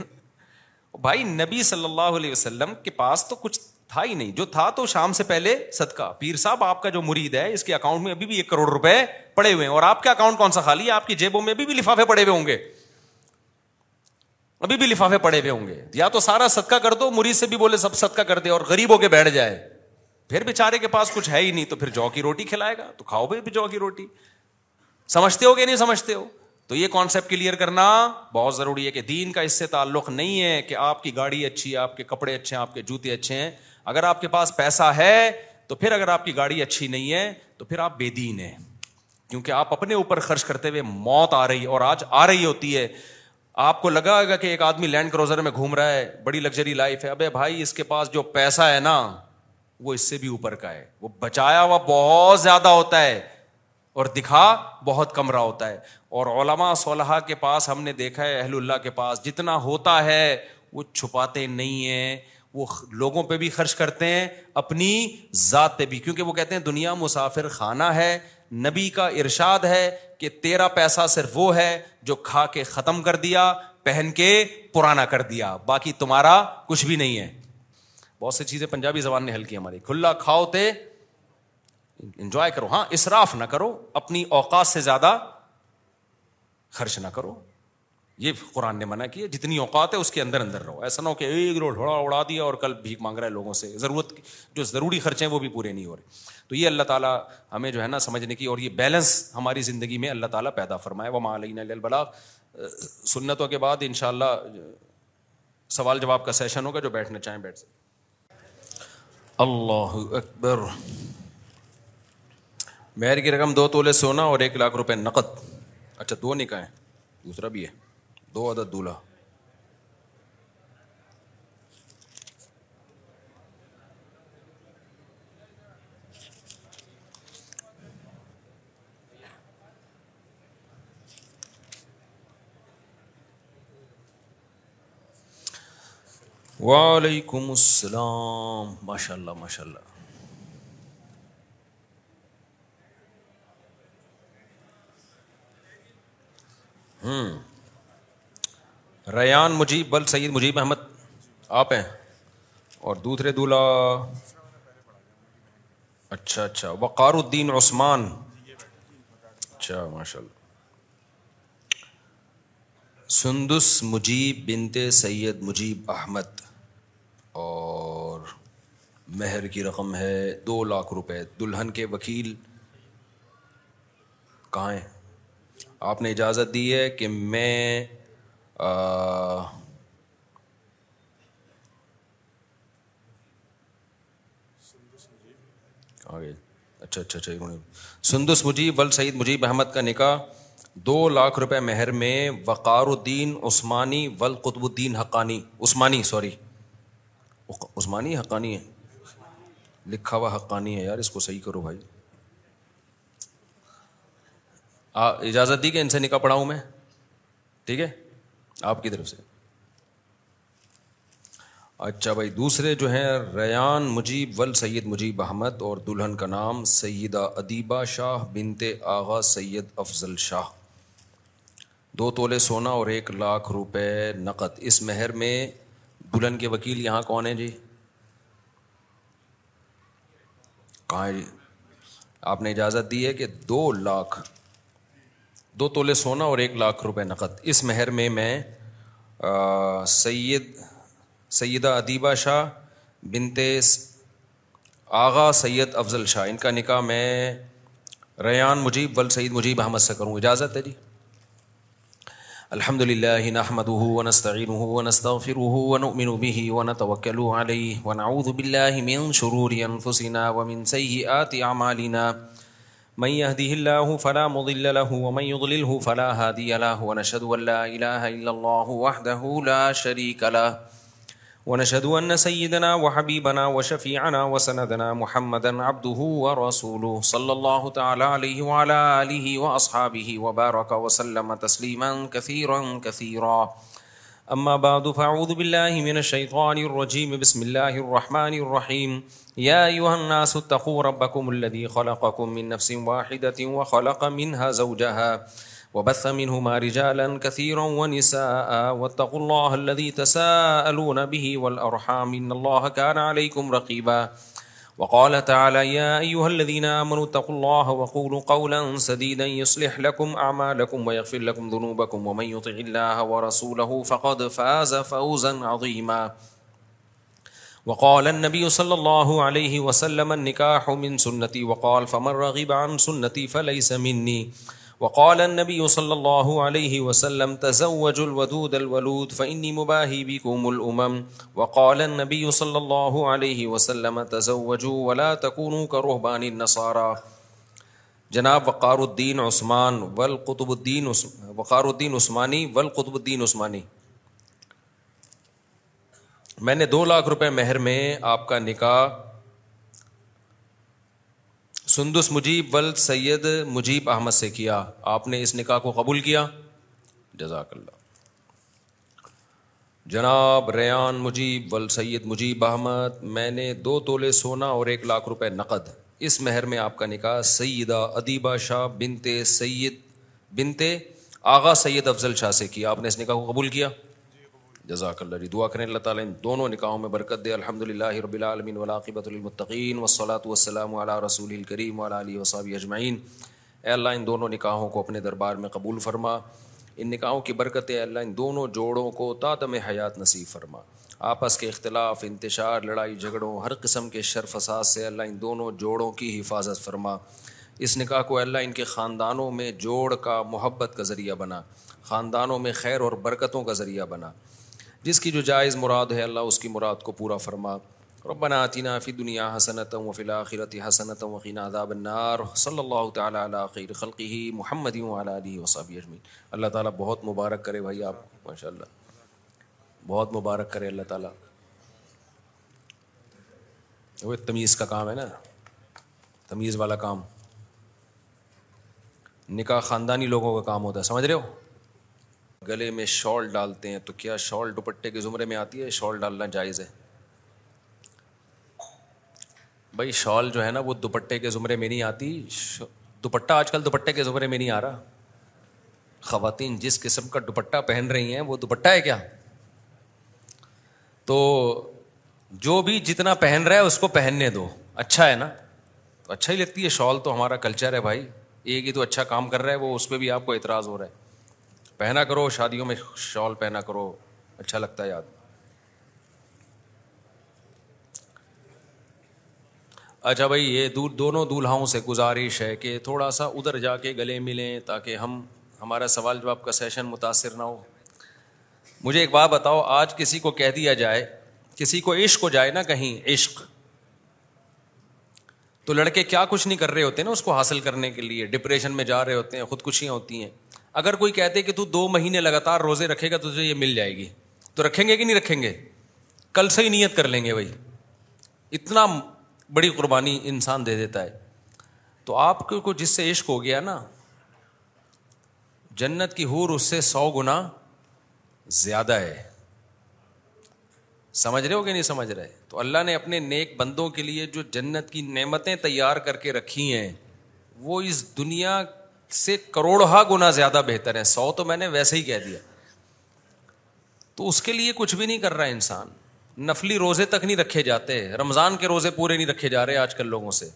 بھائی نبی صلی اللہ علیہ وسلم کے پاس تو کچھ تھا ہی نہیں, جو تھا تو شام سے پہلے صدقہ. پیر صاحب آپ کا جو مرید ہے اس کے اکاؤنٹ میں ابھی بھی ایک کروڑ روپے پڑے ہوئے ہیں, اور آپ کا اکاؤنٹ کون سا خالی ہے؟ آپ کی جیبوں میں ابھی بھی لفافے پڑے ہوئے ہوں گے, ابھی بھی لفافے پڑے ہوئے ہوں گے. یا تو سارا صدقہ کر دو, مرید سے بھی بولے سب صدقہ کر دے اور غریب ہو کے بیٹھ جائے, پھر بیچارے کے پاس کچھ ہے ہی نہیں تو پھر جو کی روٹی کھلائے گا, تو کھاؤ بھائی جو کی روٹی. سمجھتے ہو کہ نہیں سمجھتے ہو؟ تو یہ کانسیپٹ کلیئر کرنا بہت ضروری ہے کہ دین کا اس سے تعلق نہیں ہے کہ آپ کی گاڑی اچھی ہے, آپ کے کپڑے اچھے ہیں, آپ کے جوتے اچھے ہیں. اگر آپ کے پاس پیسہ ہے تو پھر, اگر آپ کی گاڑی اچھی نہیں ہے تو پھر آپ بے دین ہیں, کیونکہ آپ اپنے اوپر خرچ کرتے ہوئے موت آ رہی, اور آج آ رہی ہوتی ہے. آپ کو لگا ہوگا کہ ایک آدمی لینڈ کروزر میں گھوم رہا ہے, بڑی لگژری لائف ہے, ابے بھائی اس کے پاس جو پیسہ ہے نا وہ اس سے بھی اوپر کا ہے, وہ بچایا ہوا بہت زیادہ ہوتا ہے اور دکھا بہت کم رہا ہوتا ہے. اور علماء صالحہ کے پاس ہم نے دیکھا ہے, اہل اللہ کے پاس جتنا ہوتا ہے وہ چھپاتے نہیں ہیں, وہ لوگوں پہ بھی خرچ کرتے ہیں, اپنی ذات پہ بھی, کیونکہ وہ کہتے ہیں دنیا مسافر خانہ ہے. نبی کا ارشاد ہے کہ تیرا پیسہ صرف وہ ہے جو کھا کے ختم کر دیا, پہن کے پرانا کر دیا, باقی تمہارا کچھ بھی نہیں ہے. بہت سی چیزیں پنجابی زبان نے حل کی ہماری, کھلا کھاؤ تے انجوائے کرو, ہاں اسراف نہ کرو, اپنی اوقات سے زیادہ خرچ نہ کرو. یہ قرآن نے منع کیا, جتنی اوقات ہے اس کے اندر اندر رہو, ایسا نہ ہو کہ ایک روڈ تھوڑا اڑا دیا اور کل بھیک مانگ رہا ہے لوگوں سے, ضرورت جو ضروری خرچے ہیں وہ بھی پورے نہیں ہو رہے. تو یہ اللہ تعالیٰ ہمیں جو ہے نا سمجھنے کی, اور یہ بیلنس ہماری زندگی میں اللہ تعالیٰ پیدا فرمائے. وما علینا الا البلاغ. سنتوں کے بعد انشاءاللہ سوال جواب کا سیشن ہوگا, جو بیٹھنا چاہیں بیٹھ سکتے. اللہ اکبر. مہر کی رقم دو تولے سونا اور ایک لاکھ روپے نقد. اچھا دو نکاح ہیں, دوسرا بھی ہے, دو عدد دولہا. وعلیکم السلام. ماشاء اللہ ماشاء اللہ. ہوں ریان مجیب بل سید مجیب احمد آپ ہیں, اور دوسرے دولہ اچھا اچھا وقار الدین عثمان, اچھا ماشاء اللہ. سندس مجیب بنت سید مجیب احمد, اور مہر کی رقم ہے دو لاکھ روپے. دلہن کے وکیل کہاں ہیں؟ آپ نے اجازت دی ہے کہ میں آ... اچھا اچھا اچھا سندس مجیب ول سعید مجیب احمد کا نکاح دو لاکھ روپے مہر میں وقار الدین عثمانی ول قطب الدین حقانی عثمانی سوری عثمانی حقانی ہے لکھا ہوا حقانی ہے یار, اس کو صحیح کرو بھائی. اجازت دی کہ ان سے نکاح پڑھاؤں میں, ٹھیک ہے آپ کی طرف سے. اچھا بھائی دوسرے جو ہیں ریان مجیب ول سید مجیب احمد, اور دلہن کا نام سیدہ ادیبہ شاہ بنت آغا سید افضل شاہ. دو تولے سونا اور ایک لاکھ روپے نقد اس مہر میں. دلہن کے وکیل یہاں کون ہیں جی؟ کہاں ہے جی؟ آپ نے اجازت دی ہے کہ دو لاکھ دو تولے سونا اور ایک لاکھ روپے نقد اس مہر میں میں سید سیدہ ادیبہ شاہ بنت آغا سید افضل شاہ, ان کا نکاح میں ریان مجیب ول سعید مجیب احمد سے کروں. اجازت ہے جی؟ الحمدللہ نحمده ونستعینه ونستغفره ونؤمن به ونتوکل علیہ ونعوذ باللہ من شرور انفسنا ومن سیئات اعمالنا من يهده الله فلا مضل له ومن يضلله فلا هادي له ونشهد ان لا اله الا الله وحده لا شريك له ونشهد ان سيدنا وحبيبنا وشفيعنا وسندنا محمدا عبده ورسوله صلى الله تعالى عليه وعلى آله واصحابه وبارك وسلم تسليما كثيرا كثيرا اما بعد فاعوذ بالله من الشيطان الرجيم بسم الله الرحمن الرحيم يا ايها الناس اتقوا ربكم الذي خلقكم من نفس واحده وخلق منها زوجها وبث منهما رجالا كثيرا ونساء واتقوا الله الذي تساءلون به والارحام ان الله كان عليكم رقيبا وقال تعالى يا ايها الذين امنوا اتقوا الله وقولوا قولا سديدا يصلح لكم اعمالكم ويغفر لكم ذنوبكم ومن يطع الله ورسوله فقد فاز فوزا عظيما وقال النبي صلى الله عليه وسلم النكاح من سنتي وقال فمن رغب عن سنتي فليس مني وقال النبي صلى الله عليه وسلم تزوجوا الودود الولود فإني مباهي بكم الأمم وقال النبي صلى الله عليه وسلم تزوجوا ولا تكونوا كرهبان النصارى. جناب وقار الدین عثمان والقطب الدین وقار الدین عثمانی والقطب الدین عثمانی, میں نے دو لاکھ روپے مہر میں آپ کا نکاح سندس مجیب ول سید مجیب احمد سے کیا. آپ نے اس نکاح کو قبول کیا؟ جزاک اللہ. جناب ریان مجیب ول سید مجیب احمد, میں نے دو تولے سونا اور ایک لاکھ روپے نقد اس مہر میں آپ کا نکاح سیدہ ادیبہ شاہ بنت سید بنت آغا سید افضل شاہ سے کیا. آپ نے اس نکاح کو قبول کیا؟ جزاک اللہ جی. دعا کریں اللہ تعالیٰ ان دونوں نکاحوں میں برکت دے. الحمدللہ رب العالمین والعاقبۃ للمتقین والصلاۃ والسلام علی رسول الکریم وعلی آلہ وصحبہ اجمعین. اے اللہ ان دونوں نکاحوں کو اپنے دربار میں قبول فرما, ان نکاحوں کی برکت اے اللہ ان دونوں جوڑوں کو تاتم حیات نصیب فرما. آپس کے اختلاف, انتشار, لڑائی جھگڑوں, ہر قسم کے شر فساد سے اللہ ان دونوں جوڑوں کی حفاظت فرما. اس نکاح کو اللہ ان کے خاندانوں میں جوڑ کا, محبت کا ذریعہ بنا, خاندانوں میں خیر اور برکتوں کا ذریعہ بنا. جس کی جو جائز مراد ہے اللہ اس کی مراد کو پورا فرما. ربنا آتنا فی الدنیا حسنۃ وفی الآخرۃ حسنۃ وقنا عذاب النار. صلی اللہ تعالی علی خیر خلقہ محمد وعلی آلہ وصحبہ اجمعین. اللہ تعالی بہت مبارک کرے بھائی آپ کو, ماشاء اللہ بہت مبارک کرے اللہ تعالی. وہ تمیز کا کام ہے نا, تمیز والا کام. نکاح خاندانی لوگوں کا کام ہوتا ہے, سمجھ رہے ہو. گلے میں شال ڈالتے ہیں تو کیا شال دوپٹے کے زمرے میں آتی ہے؟ شال ڈالنا جائز ہے بھائی. شال جو ہے نا وہ دوپٹے کے زمرے میں نہیں آتی. دوپٹہ آج کل دوپٹے کے زمرے میں نہیں آ رہا. خواتین جس قسم کا دوپٹہ پہن رہی ہیں وہ دوپٹہ ہے کیا؟ تو جو بھی جتنا پہن رہا ہے اس کو پہننے دو. اچھا ہے نا, تو اچھا ہی لگتی ہے شال, تو ہمارا کلچر ہے بھائی. ایک ہی تو اچھا کام کر رہا ہے, وہ اس پہ بھی آپ کو اعتراض ہو رہا ہے. پہنا کرو شادیوں میں شال, پہنا کرو, اچھا لگتا ہے آدمی. اچھا بھائی, یہ دونوں دولہاؤں سے گزارش ہے کہ تھوڑا سا ادھر جا کے گلے ملیں تاکہ ہم ہمارا سوال جواب کا سیشن متاثر نہ ہو. مجھے ایک بات بتاؤ, آج کسی کو کہہ دیا جائے, کسی کو عشق ہو جائے نا کہیں عشق, تو لڑکے کیا کچھ نہیں کر رہے ہوتے نا اس کو حاصل کرنے کے لیے, ڈپریشن میں جا رہے ہوتے ہیں, خودکشیاں ہوتی ہیں. اگر کوئی کہتے کہ تو دو مہینے لگاتار روزے رکھے گا تجھے یہ مل جائے گی, تو رکھیں گے کہ نہیں رکھیں گے؟ کل سے ہی نیت کر لیں گے بھائی. اتنا بڑی قربانی انسان دے دیتا ہے. تو آپ کو جس سے عشق ہو گیا نا, جنت کی حور اس سے سو گنا زیادہ ہے. سمجھ رہے ہو کہ نہیں سمجھ رہے؟ تو اللہ نے اپنے نیک بندوں کے لیے جو جنت کی نعمتیں تیار کر کے رکھی ہیں وہ اس دنیا سے کروڑہا گنا زیادہ بہتر ہیں. سو تو میں نے ویسے ہی کہہ دیا. تو اس کے لیے کچھ بھی نہیں کر رہا انسان. نفلی روزے تک نہیں رکھے جاتے, رمضان کے روزے پورے نہیں رکھے جا رہے آج کل لوگوں سے.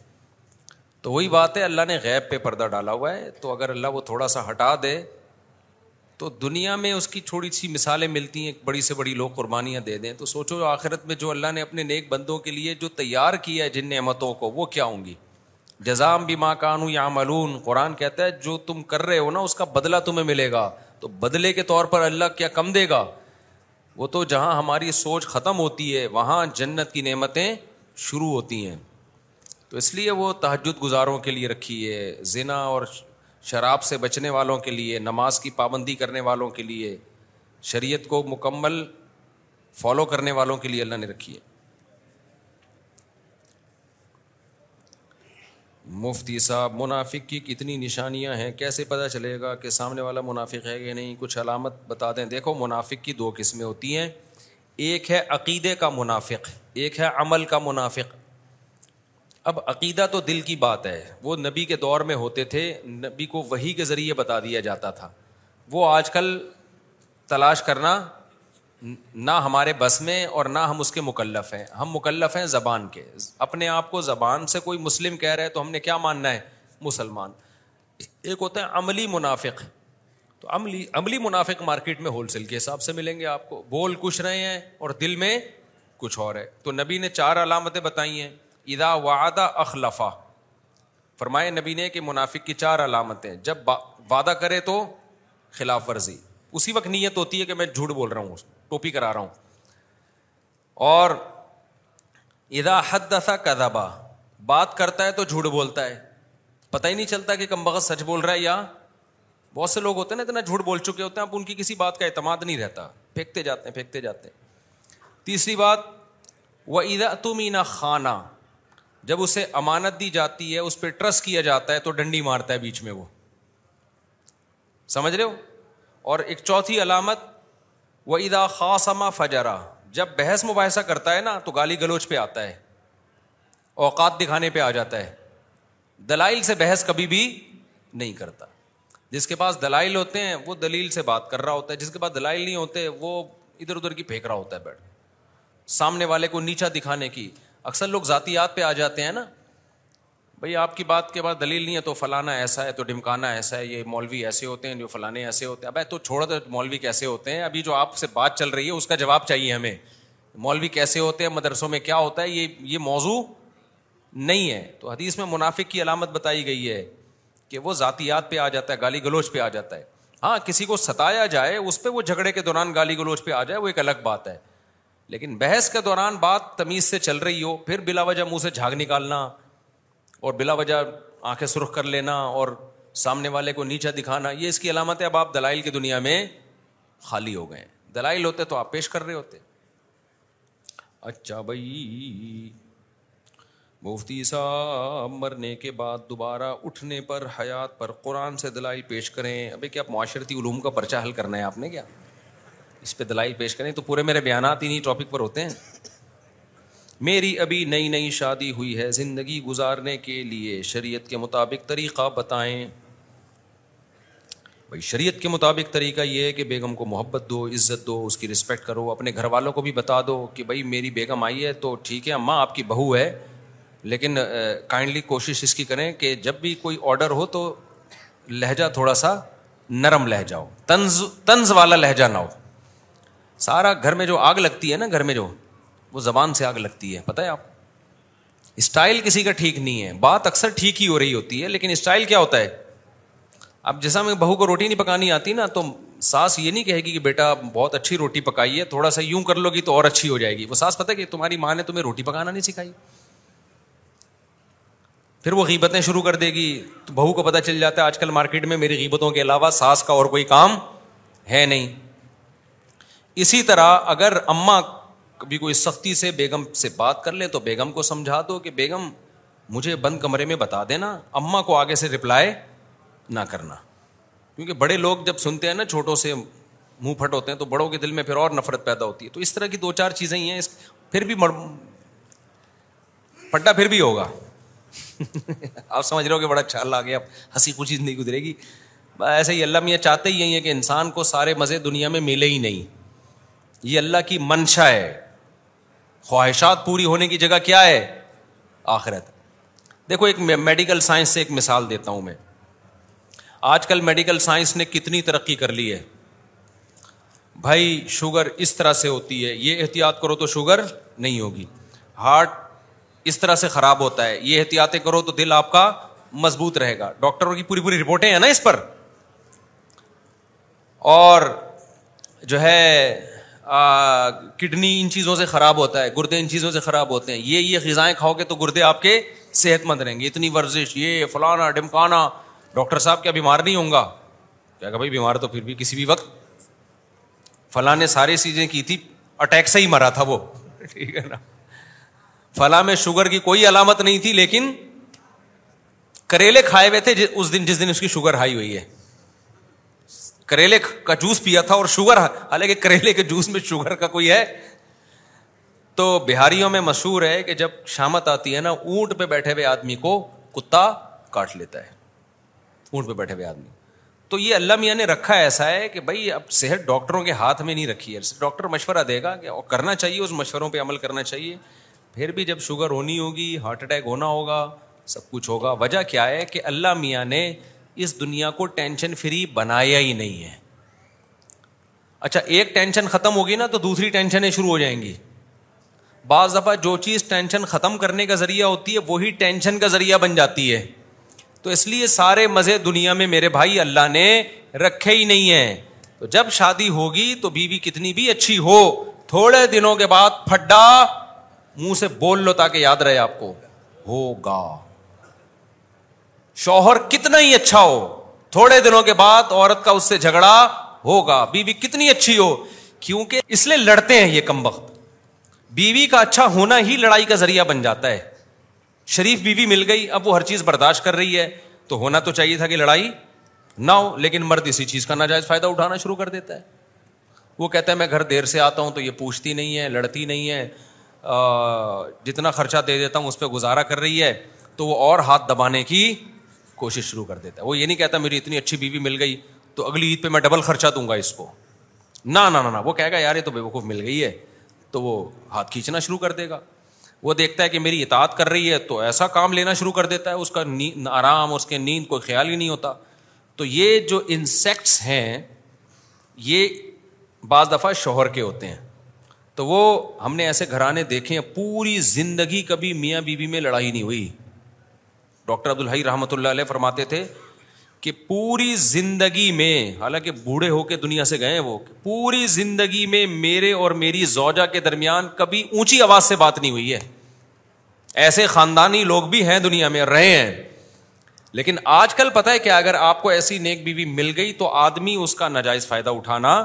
تو وہی بات ہے, اللہ نے غیب پہ پردہ ڈالا ہوا ہے. تو اگر اللہ وہ تھوڑا سا ہٹا دے تو دنیا میں اس کی تھوڑی سی مثالیں ملتی ہیں, بڑی سے بڑی لوگ قربانیاں دے دیں. تو سوچو آخرت میں جو اللہ نے اپنے نیک بندوں کے لیے جو تیار کیا ہے جن نعمتوں کو, وہ کیا ہوں گی. جزام بما کانوا یعملون, قرآن کہتا ہے جو تم کر رہے ہو نا اس کا بدلہ تمہیں ملے گا. تو بدلے کے طور پر اللہ کیا کم دے گا؟ وہ تو جہاں ہماری سوچ ختم ہوتی ہے وہاں جنت کی نعمتیں شروع ہوتی ہیں. تو اس لیے وہ تہجد گزاروں کے لیے رکھی ہے, زنا اور شراب سے بچنے والوں کے لیے, نماز کی پابندی کرنے والوں کے لیے, شریعت کو مکمل فالو کرنے والوں کے لیے اللہ نے رکھی ہے. مفتی صاحب, منافق کی کتنی نشانیاں ہیں, کیسے پتہ چلے گا کہ سامنے والا منافق ہے یا نہیں؟ کچھ علامت بتا دیں. دیکھو, منافق کی دو قسمیں ہوتی ہیں. ایک ہے عقیدے کا منافق, ایک ہے عمل کا منافق. اب عقیدہ تو دل کی بات ہے, وہ نبی کے دور میں ہوتے تھے, نبی کو وحی کے ذریعے بتا دیا جاتا تھا. وہ آج کل تلاش کرنا نہ ہمارے بس میں اور نہ ہم اس کے مکلف ہیں. ہم مکلف ہیں زبان کے. اپنے آپ کو زبان سے کوئی مسلم کہہ رہا ہے تو ہم نے کیا ماننا ہے؟ مسلمان. ایک ہوتا ہے عملی منافق. تو عملی عملی منافق مارکیٹ میں ہول سیل کے حساب سے ملیں گے آپ کو, بول کچھ رہے ہیں اور دل میں کچھ اور ہے. تو نبی نے چار علامتیں بتائی ہیں. اذا وعدہ اخلفا, فرمائے نبی نے کہ منافق کی چار علامتیں, جب وعدہ کرے تو خلاف ورزی. اسی وقت نیت ہوتی ہے کہ میں جھوٹ بول رہا ہوں, ٹوپی کرا رہا ہوں. اور اذا حدث کذبا, بات کرتا ہے تو جھوٹ بولتا ہے, پتہ ہی نہیں چلتا کہ کمبخت سچ بول رہا ہے یا. بہت سے لوگ ہوتے ہیں نا اتنا جھوٹ بول چکے ہوتے ہیں آپ ان کی کسی بات کا اعتماد نہیں رہتا, پھینکتے جاتے ہیں پھینکتے جاتے ہیں. تیسری بات, واذا اؤتمن خانا, جب اسے امانت دی جاتی ہے اس پہ ٹرسٹ کیا جاتا ہے تو ڈنڈی مارتا ہے بیچ میں وہ. سمجھ رہے ہو؟ اور ایک چوتھی علامت, وَإِذَا خَاصَمَ فَجَرَا, جب بحث مباحثہ کرتا ہے نا تو گالی گلوچ پہ آتا ہے, اوقات دکھانے پہ آ جاتا ہے. دلائل سے بحث کبھی بھی نہیں کرتا. جس کے پاس دلائل ہوتے ہیں وہ دلیل سے بات کر رہا ہوتا ہے, جس کے پاس دلائل نہیں ہوتے وہ ادھر ادھر کی پھینک رہا ہوتا ہے بیٹھ, سامنے والے کو نیچا دکھانے کی. اکثر لوگ ذاتیات پہ آ جاتے ہیں نا بھائی, آپ کی بات کے بعد دلیل نہیں ہے تو فلانا ایسا ہے تو ڈمکانا ایسا ہے, یہ مولوی ایسے ہوتے ہیں, جو فلانے ایسے ہوتے ہیں. ابے تو چھوڑا, تو مولوی کیسے ہوتے ہیں, ابھی جو آپ سے بات چل رہی ہے اس کا جواب چاہیے ہمیں. مولوی کیسے ہوتے ہیں, مدرسوں میں کیا ہوتا ہے, یہ یہ موضوع نہیں ہے. تو حدیث میں منافق کی علامت بتائی گئی ہے کہ وہ ذاتیات پہ آ جاتا ہے, گالی گلوچ پہ آ جاتا ہے. ہاں کسی کو ستایا جائے اس پہ وہ جھگڑے کے دوران گالی گلوچ پہ آ جائے وہ ایک الگ بات ہے, لیکن بحث کے دوران بات تمیز سے چل رہی ہو پھر بلا وجہ منہ سے جھاگ نکالنا اور بلا وجہ آنکھیں سرخ کر لینا اور سامنے والے کو نیچا دکھانا, یہ اس کی علامت ہے. اب آپ دلائل کی دنیا میں خالی ہو گئے ہیں. دلائل ہوتے تو آپ پیش کر رہے ہوتے. اچھا بھائی, مفتی صاحب, مرنے کے بعد دوبارہ اٹھنے پر, حیات پر قرآن سے دلائل پیش کریں. ابھی کیا آپ معاشرتی علوم کا پرچہ حل کرنا ہے آپ نے کیا؟ اس پہ دلائل پیش کریں تو پورے میرے بیانات انہی ٹاپک پر ہوتے ہیں. میری ابھی نئی نئی شادی ہوئی ہے, زندگی گزارنے کے لیے شریعت کے مطابق طریقہ بتائیں. بھائی شریعت کے مطابق طریقہ یہ ہے کہ بیگم کو محبت دو, عزت دو, اس کی رسپیکٹ کرو. اپنے گھر والوں کو بھی بتا دو کہ بھائی میری بیگم آئی ہے تو ٹھیک ہے اماں آپ کی بہو ہے, لیکن کائنڈلی کوشش اس کی کریں کہ جب بھی کوئی آرڈر ہو تو لہجہ تھوڑا سا نرم لہجہ ہو, طنز طنز والا لہجہ نہ ہو. سارا گھر میں جو آگ لگتی ہے نا, گھر میں جو وہ زبان سے آگ لگتی ہے, پتہ ہے آپ. اسٹائل کسی کا ٹھیک نہیں ہے, بات اکثر ٹھیک ہی ہو رہی ہوتی ہے, لیکن اسٹائل کیا ہوتا ہے. اب جیسا میں بہو کو روٹی نہیں پکانی آتی نا, تو ساس یہ نہیں کہے گی کہ بیٹا بہت اچھی روٹی پکائی ہے, تھوڑا سا یوں کر لو گی تو اور اچھی ہو جائے گی. وہ ساس پتہ ہے کہ تمہاری ماں نے تمہیں روٹی پکانا نہیں سکھائی, پھر وہ غیبتیں شروع کر دے گی. تو بہو کو پتہ چل جاتا ہے آج کل مارکیٹ میں میری غیبتوں کے علاوہ ساس کا اور کوئی کام ہے نہیں. اسی طرح اگر اماں کبھی کوئی سختی سے بیگم سے بات کر لیں تو بیگم کو سمجھا دو کہ بیگم مجھے بند کمرے میں بتا دینا, اماں کو آگے سے رپلائی نہ کرنا. کیونکہ بڑے لوگ جب سنتے ہیں نا چھوٹوں سے منہ پھٹ ہوتے ہیں, تو بڑوں کے دل میں پھر اور نفرت پیدا ہوتی ہے. تو اس طرح کی دو چار چیزیں ہی ہیں, اس پھر بھی مر... پٹا پھر بھی ہوگا. آپ سمجھ رہے ہو کہ بڑا چھال آ گیا, ہنسی خوشی نہیں گزرے گی. ایسے ہی اللہ میاں چاہتے ہی ہیں کہ انسان کو سارے مزے دنیا میں ملے ہی نہیں, یہ اللہ کی منشا ہے. خواہشات پوری ہونے کی جگہ کیا ہے؟ آخرت. دیکھو ایک میڈیکل سائنس سے ایک مثال دیتا ہوں میں. آج کل میڈیکل سائنس نے کتنی ترقی کر لی ہے بھائی. شوگر اس طرح سے ہوتی ہے, یہ احتیاط کرو تو شوگر نہیں ہوگی. ہارٹ اس طرح سے خراب ہوتا ہے, یہ احتیاطیں کرو تو دل آپ کا مضبوط رہے گا. ڈاکٹروں کی پوری پوری رپورٹیں ہیں نا اس پر. اور جو ہے آ, کڈنی ان چیزوں سے خراب ہوتا ہے, گردے ان چیزوں سے خراب ہوتے ہیں, یہ یہ غذائیں کھاؤ گے تو گردے آپ کے صحت مند رہیں گے. اتنی ورزش, یہ فلانا ڈمکانا. ڈاکٹر صاحب کیا بیمار نہیں ہوں گا؟ کیا کہ بھائی بیمار تو پھر بھی کسی بھی وقت, فلاں نے ساری چیزیں کی تھی, اٹیک سے ہی مرا تھا وہ, ٹھیک ہے نا. فلاں میں شوگر کی کوئی علامت نہیں تھی لیکن کریلے کھائے ہوئے تھے اس دن جس دن اس کی شوگر ہائی ہوئی ہے. کریلے کا جوس پیا تھا اور شوگر, حالانکہ کریلے کے جوس میں شوگر کا کوئی ہے. تو بہاریوں میں مشہور ہے کہ جب شامت آتی ہے نا, اونٹ پہ بیٹھے ہوئے آدمی کو کتا کاٹ لیتا ہے, اونٹ پہ بیٹھے ہوئے آدمی. تو یہ اللہ میاں نے رکھا ایسا ہے کہ بھائی اب صحت ڈاکٹروں کے ہاتھ میں نہیں رکھی ہے. ڈاکٹر مشورہ دے گا کہ کرنا چاہیے, اس مشوروں پہ عمل کرنا چاہیے. پھر بھی جب شوگر ہونی ہوگی, ہارٹ اٹیک ہونا ہوگا, سب کچھ ہوگا. وجہ کیا ہے کہ اللہ میاں نے اس دنیا کو ٹینشن فری بنایا ہی نہیں ہے. اچھا ایک ٹینشن ختم ہوگی نا تو دوسری ٹینشنیں شروع ہو جائیں گی. بعض دفعہ جو چیز ٹینشن ختم کرنے کا ذریعہ ہوتی ہے وہی ٹینشن کا ذریعہ بن جاتی ہے. تو اس لیے سارے مزے دنیا میں میرے بھائی اللہ نے رکھے ہی نہیں ہیں. تو جب شادی ہوگی تو بیوی کتنی بھی اچھی ہو, تھوڑے دنوں کے بعد پھڈا منہ سے بول لو تاکہ یاد رہے آپ کو, ہوگا. شوہر کتنا ہی اچھا ہو, تھوڑے دنوں کے بعد عورت کا اس سے جھگڑا ہوگا. بیوی کتنی اچھی ہو, کیونکہ اس لیے لڑتے ہیں یہ کم وقت. بیوی کا اچھا ہونا ہی لڑائی کا ذریعہ بن جاتا ہے. شریف بیوی مل گئی, اب وہ ہر چیز برداشت کر رہی ہے, تو ہونا تو چاہیے تھا کہ لڑائی نہ ہو, لیکن مرد اسی چیز کا ناجائز فائدہ اٹھانا شروع کر دیتا ہے. وہ کہتا ہے میں گھر دیر سے آتا ہوں تو یہ پوچھتی نہیں ہے, لڑتی نہیں ہے, جتنا خرچہ دے دیتا ہوں اس پہ گزارا کر رہی ہے. تو وہ اور ہاتھ دبانے کی کوشش شروع کر دیتا ہے. وہ یہ نہیں کہتا میری اتنی اچھی بیوی مل گئی تو اگلی عید پہ میں ڈبل خرچہ دوں گا اس کو, نہ نہ نہ. وہ کہے گا یار یہ تو بے وقوف مل گئی ہے, تو وہ ہاتھ کھینچنا شروع کر دے گا. وہ دیکھتا ہے کہ میری اطاعت کر رہی ہے تو ایسا کام لینا شروع کر دیتا ہے, اس کا آرام, اس کے نیند, کوئی خیال ہی نہیں ہوتا. تو یہ جو انسیکٹس ہیں یہ بعض دفعہ شوہر کے ہوتے ہیں. تو وہ ہم نے ایسے گھرانے دیکھے ہیں پوری زندگی کبھی میاں بیوی میں لڑائی نہیں ہوئی. ڈاکٹر عبدالحی رحمۃ اللہ علیہ فرماتے تھے کہ پوری زندگی میں, حالانکہ بوڑھے ہو کے دنیا سے گئے ہیں وہ, پوری زندگی میں میرے اور میری زوجہ کے درمیان کبھی اونچی آواز سے بات نہیں ہوئی ہے. ایسے خاندانی لوگ بھی ہیں دنیا میں, رہے ہیں. لیکن آج کل پتہ ہے کہ اگر آپ کو ایسی نیک بیوی مل گئی تو آدمی اس کا ناجائز فائدہ اٹھانا,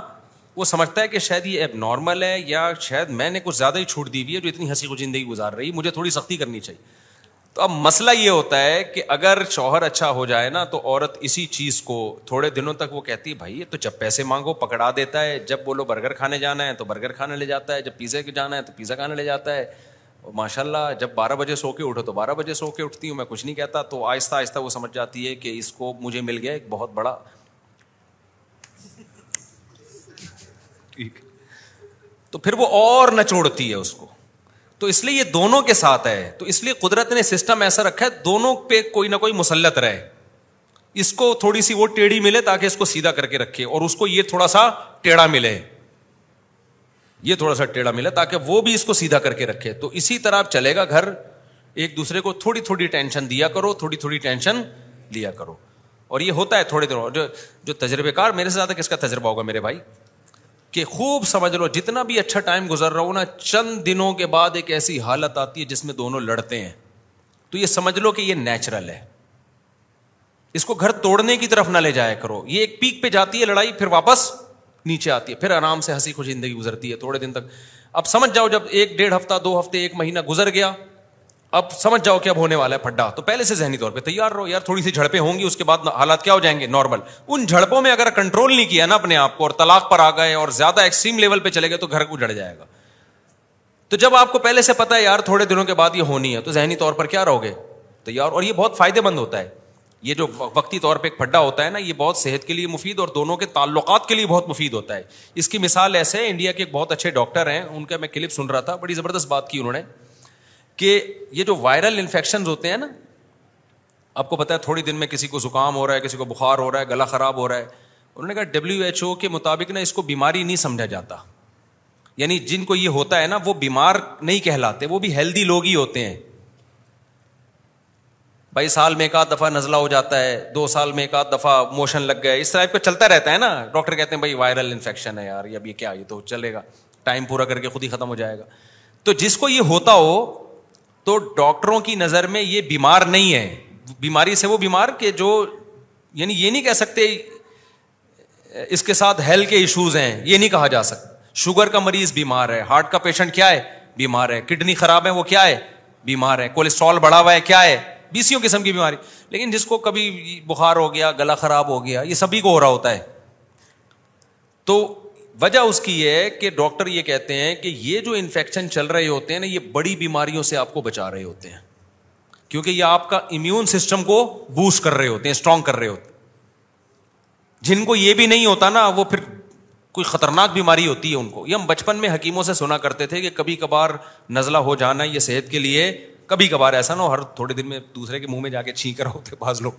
وہ سمجھتا ہے کہ شاید یہ ایب نارمل ہے, یا شاید میں نے کچھ زیادہ ہی چھوٹ دی ہوئی ہے جو اتنی ہنسی کو زندگی گزار رہی, مجھے تھوڑی سختی کرنی چاہیے. تو اب مسئلہ یہ ہوتا ہے کہ اگر شوہر اچھا ہو جائے نا تو عورت اسی چیز کو تھوڑے دنوں تک وہ کہتی ہے بھائی تو جب پیسے مانگو پکڑا دیتا ہے, جب بولو برگر کھانے جانا ہے تو برگر کھانے لے جاتا ہے, جب پیزا کے جانا ہے تو پیزا کھانے لے جاتا ہے. ماشاء اللہ جب بارہ بجے سو کے اٹھو تو بارہ بجے سو کے اٹھتی ہوں, میں کچھ نہیں کہتا. تو آہستہ آہستہ وہ سمجھ جاتی ہے کہ اس کو مجھے مل گیا ایک بہت بڑا تو پھر وہ اور نچوڑتی ہے اس کو. تو اس لیے یہ دونوں کے ساتھ ہے. تو اس لیے قدرت نے سسٹم ایسا رکھا ہے دونوں پہ کوئی نہ کوئی مسلط رہے. اس کو تھوڑی سی وہ ٹیڑھی ملے تاکہ اس کو سیدھا کر کے رکھے, اور اس کو یہ تھوڑا سا ٹیڑھا ملے, یہ تھوڑا سا ٹیڑھا ملے تاکہ وہ بھی اس کو سیدھا کر کے رکھے. تو اسی طرح چلے گا گھر, ایک دوسرے کو تھوڑی تھوڑی ٹینشن دیا کرو, تھوڑی تھوڑی ٹینشن لیا کرو. اور یہ ہوتا ہے تھوڑے دنوں, جو جو تجربے کار میرے سے زیادہ کس کا تجربہ ہوگا میرے بھائی, کہ خوب سمجھ لو جتنا بھی اچھا ٹائم گزر رہا ہو نا, چند دنوں کے بعد ایک ایسی حالت آتی ہے جس میں دونوں لڑتے ہیں. تو یہ سمجھ لو کہ یہ نیچرل ہے, اس کو گھر توڑنے کی طرف نہ لے جایا کرو. یہ ایک پیک پہ جاتی ہے لڑائی, پھر واپس نیچے آتی ہے, پھر آرام سے ہنسی خوش زندگی گزرتی ہے تھوڑے دن تک. اب سمجھ جاؤ جب ایک ڈیڑھ ہفتہ, دو ہفتے, ایک مہینہ گزر گیا, اب سمجھ جاؤ کہ اب ہونے والا ہے پھڈا. تو پہلے سے ذہنی طور پہ تیار رہو یار, تھوڑی سی جھڑپیں ہوں گی, اس کے بعد حالات کیا ہو جائیں گے, نارمل. ان جھڑپوں میں اگر کنٹرول نہیں کیا نا اپنے آپ کو اور طلاق پر آ گئے اور زیادہ ایکسٹریم لیول پہ چلے گئے تو گھر کو جڑ جائے گا. تو جب آپ کو پہلے سے پتا ہے یار تھوڑے دنوں کے بعد یہ ہونی ہے, تو ذہنی طور پر کیا رہو گے, تیار. اور یہ بہت فائدے مند ہوتا ہے, یہ جو وقتی طور پہ ایک پھڈا ہوتا ہے نا, یہ بہت صحت کے لیے مفید اور دونوں کے تعلقات کے لیے بہت مفید ہوتا ہے. اس کی مثال ایسے ہے, انڈیا کے ایک بہت اچھے ڈاکٹر ہیں, ان کا میں کلپ سن رہا تھا, بڑی زبردست بات کی انہوں نے, کہ یہ جو وائرل انفیکشنز ہوتے ہیں نا, آپ کو پتا ہے تھوڑی دن میں کسی کو زکام ہو رہا ہے, کسی کو بخار ہو رہا ہے, گلا خراب ہو رہا ہے. انہوں نے کہا ڈبلیو ایچ او کے مطابق نا اس کو بیماری نہیں سمجھا جاتا, یعنی جن کو یہ ہوتا ہے نا وہ بیمار نہیں کہلاتے, وہ بھی ہیلدی لوگ ہی ہوتے ہیں. بھائی سال میں ایک آدھ دفعہ نزلہ ہو جاتا ہے, دو سال میں ایک آدھ دفعہ موشن لگ گئے, اس ٹائپ کا چلتا رہتا ہے نا. ڈاکٹر کہتے ہیں بھائی وائرل انفیکشن ہے یار, اب یہ کیا, یہ تو چلے گا, ٹائم پورا کر کے خود ہی ختم ہو جائے گا. تو جس کو یہ ہوتا ہو تو ڈاکٹروں کی نظر میں یہ بیمار نہیں ہے, بیماری سے وہ بیمار کہ جو, یعنی یہ نہیں کہہ سکتے اس کے ساتھ ہیلتھ کے ایشوز ہیں, یہ نہیں کہا جا سکتا. شوگر کا مریض بیمار ہے, ہارٹ کا پیشنٹ کیا ہے, بیمار ہے, کڈنی خراب ہے وہ کیا ہے, بیمار ہے, کولیسٹرول بڑھا ہوا ہے کیا ہے, بیسیوں قسم کی بیماری. لیکن جس کو کبھی بخار ہو گیا, گلا خراب ہو گیا, یہ سبھی کو ہو رہا ہوتا ہے. تو وجہ اس کی یہ ہے کہ ڈاکٹر یہ کہتے ہیں کہ یہ جو انفیکشن چل رہے ہوتے ہیں نا, یہ بڑی بیماریوں سے آپ کو بچا رہے ہوتے ہیں, کیونکہ یہ آپ کا امیون سسٹم کو بوسٹ کر رہے ہوتے ہیں, اسٹرانگ کر رہے ہوتے ہیں. جن کو یہ بھی نہیں ہوتا نا, وہ پھر کوئی خطرناک بیماری ہوتی ہے ان کو. یہ ہم بچپن میں حکیموں سے سنا کرتے تھے کہ کبھی کبھار نزلہ ہو جانا یہ صحت کے لیے, کبھی کبھار, ایسا نہ ہو ہر تھوڑے دن میں دوسرے کے منہ میں جا کے چھینک رہا ہوتے بعض لوگ,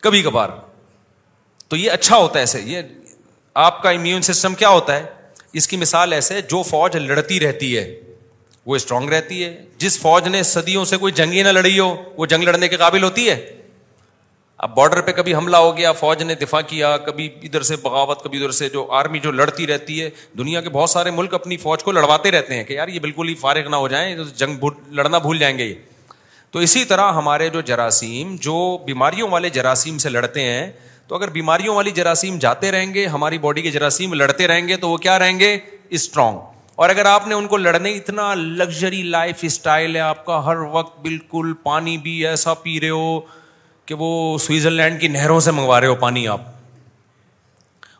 کبھی کبھار. تو یہ اچھا ہوتا ہے ایسے, یہ آپ کا امیون سسٹم کیا ہوتا ہے. اس کی مثال ایسے, جو فوج لڑتی رہتی ہے وہ اسٹرانگ رہتی ہے. جس فوج نے صدیوں سے کوئی جنگ ہی نہ لڑی ہو وہ جنگ لڑنے کے قابل ہوتی ہے. اب بارڈر پہ کبھی حملہ ہو گیا, فوج نے دفاع کیا, کبھی ادھر سے بغاوت, کبھی ادھر سے, جو آرمی جو لڑتی رہتی ہے. دنیا کے بہت سارے ملک اپنی فوج کو لڑواتے رہتے ہیں کہ یار یہ بالکل ہی فارغ نہ ہو جائیں, جنگ لڑنا بھول جائیں گے یہ. تو اسی طرح ہمارے جو جراثیم, جو بیماریوں والے جراثیم سے لڑتے ہیں, تو اگر بیماریوں والی جراثیم جاتے رہیں گے, ہماری باڈی کے جراثیم لڑتے رہیں گے, تو وہ کیا رہیں گے, اسٹرانگ. اور اگر آپ نے ان کو لڑنے, اتنا لگژری لائف اسٹائل ہے آپ کا, ہر وقت بالکل پانی بھی ایسا پی رہے ہو کہ وہ سوئٹزرلینڈ کی نہروں سے منگوا رہے ہو پانی آپ,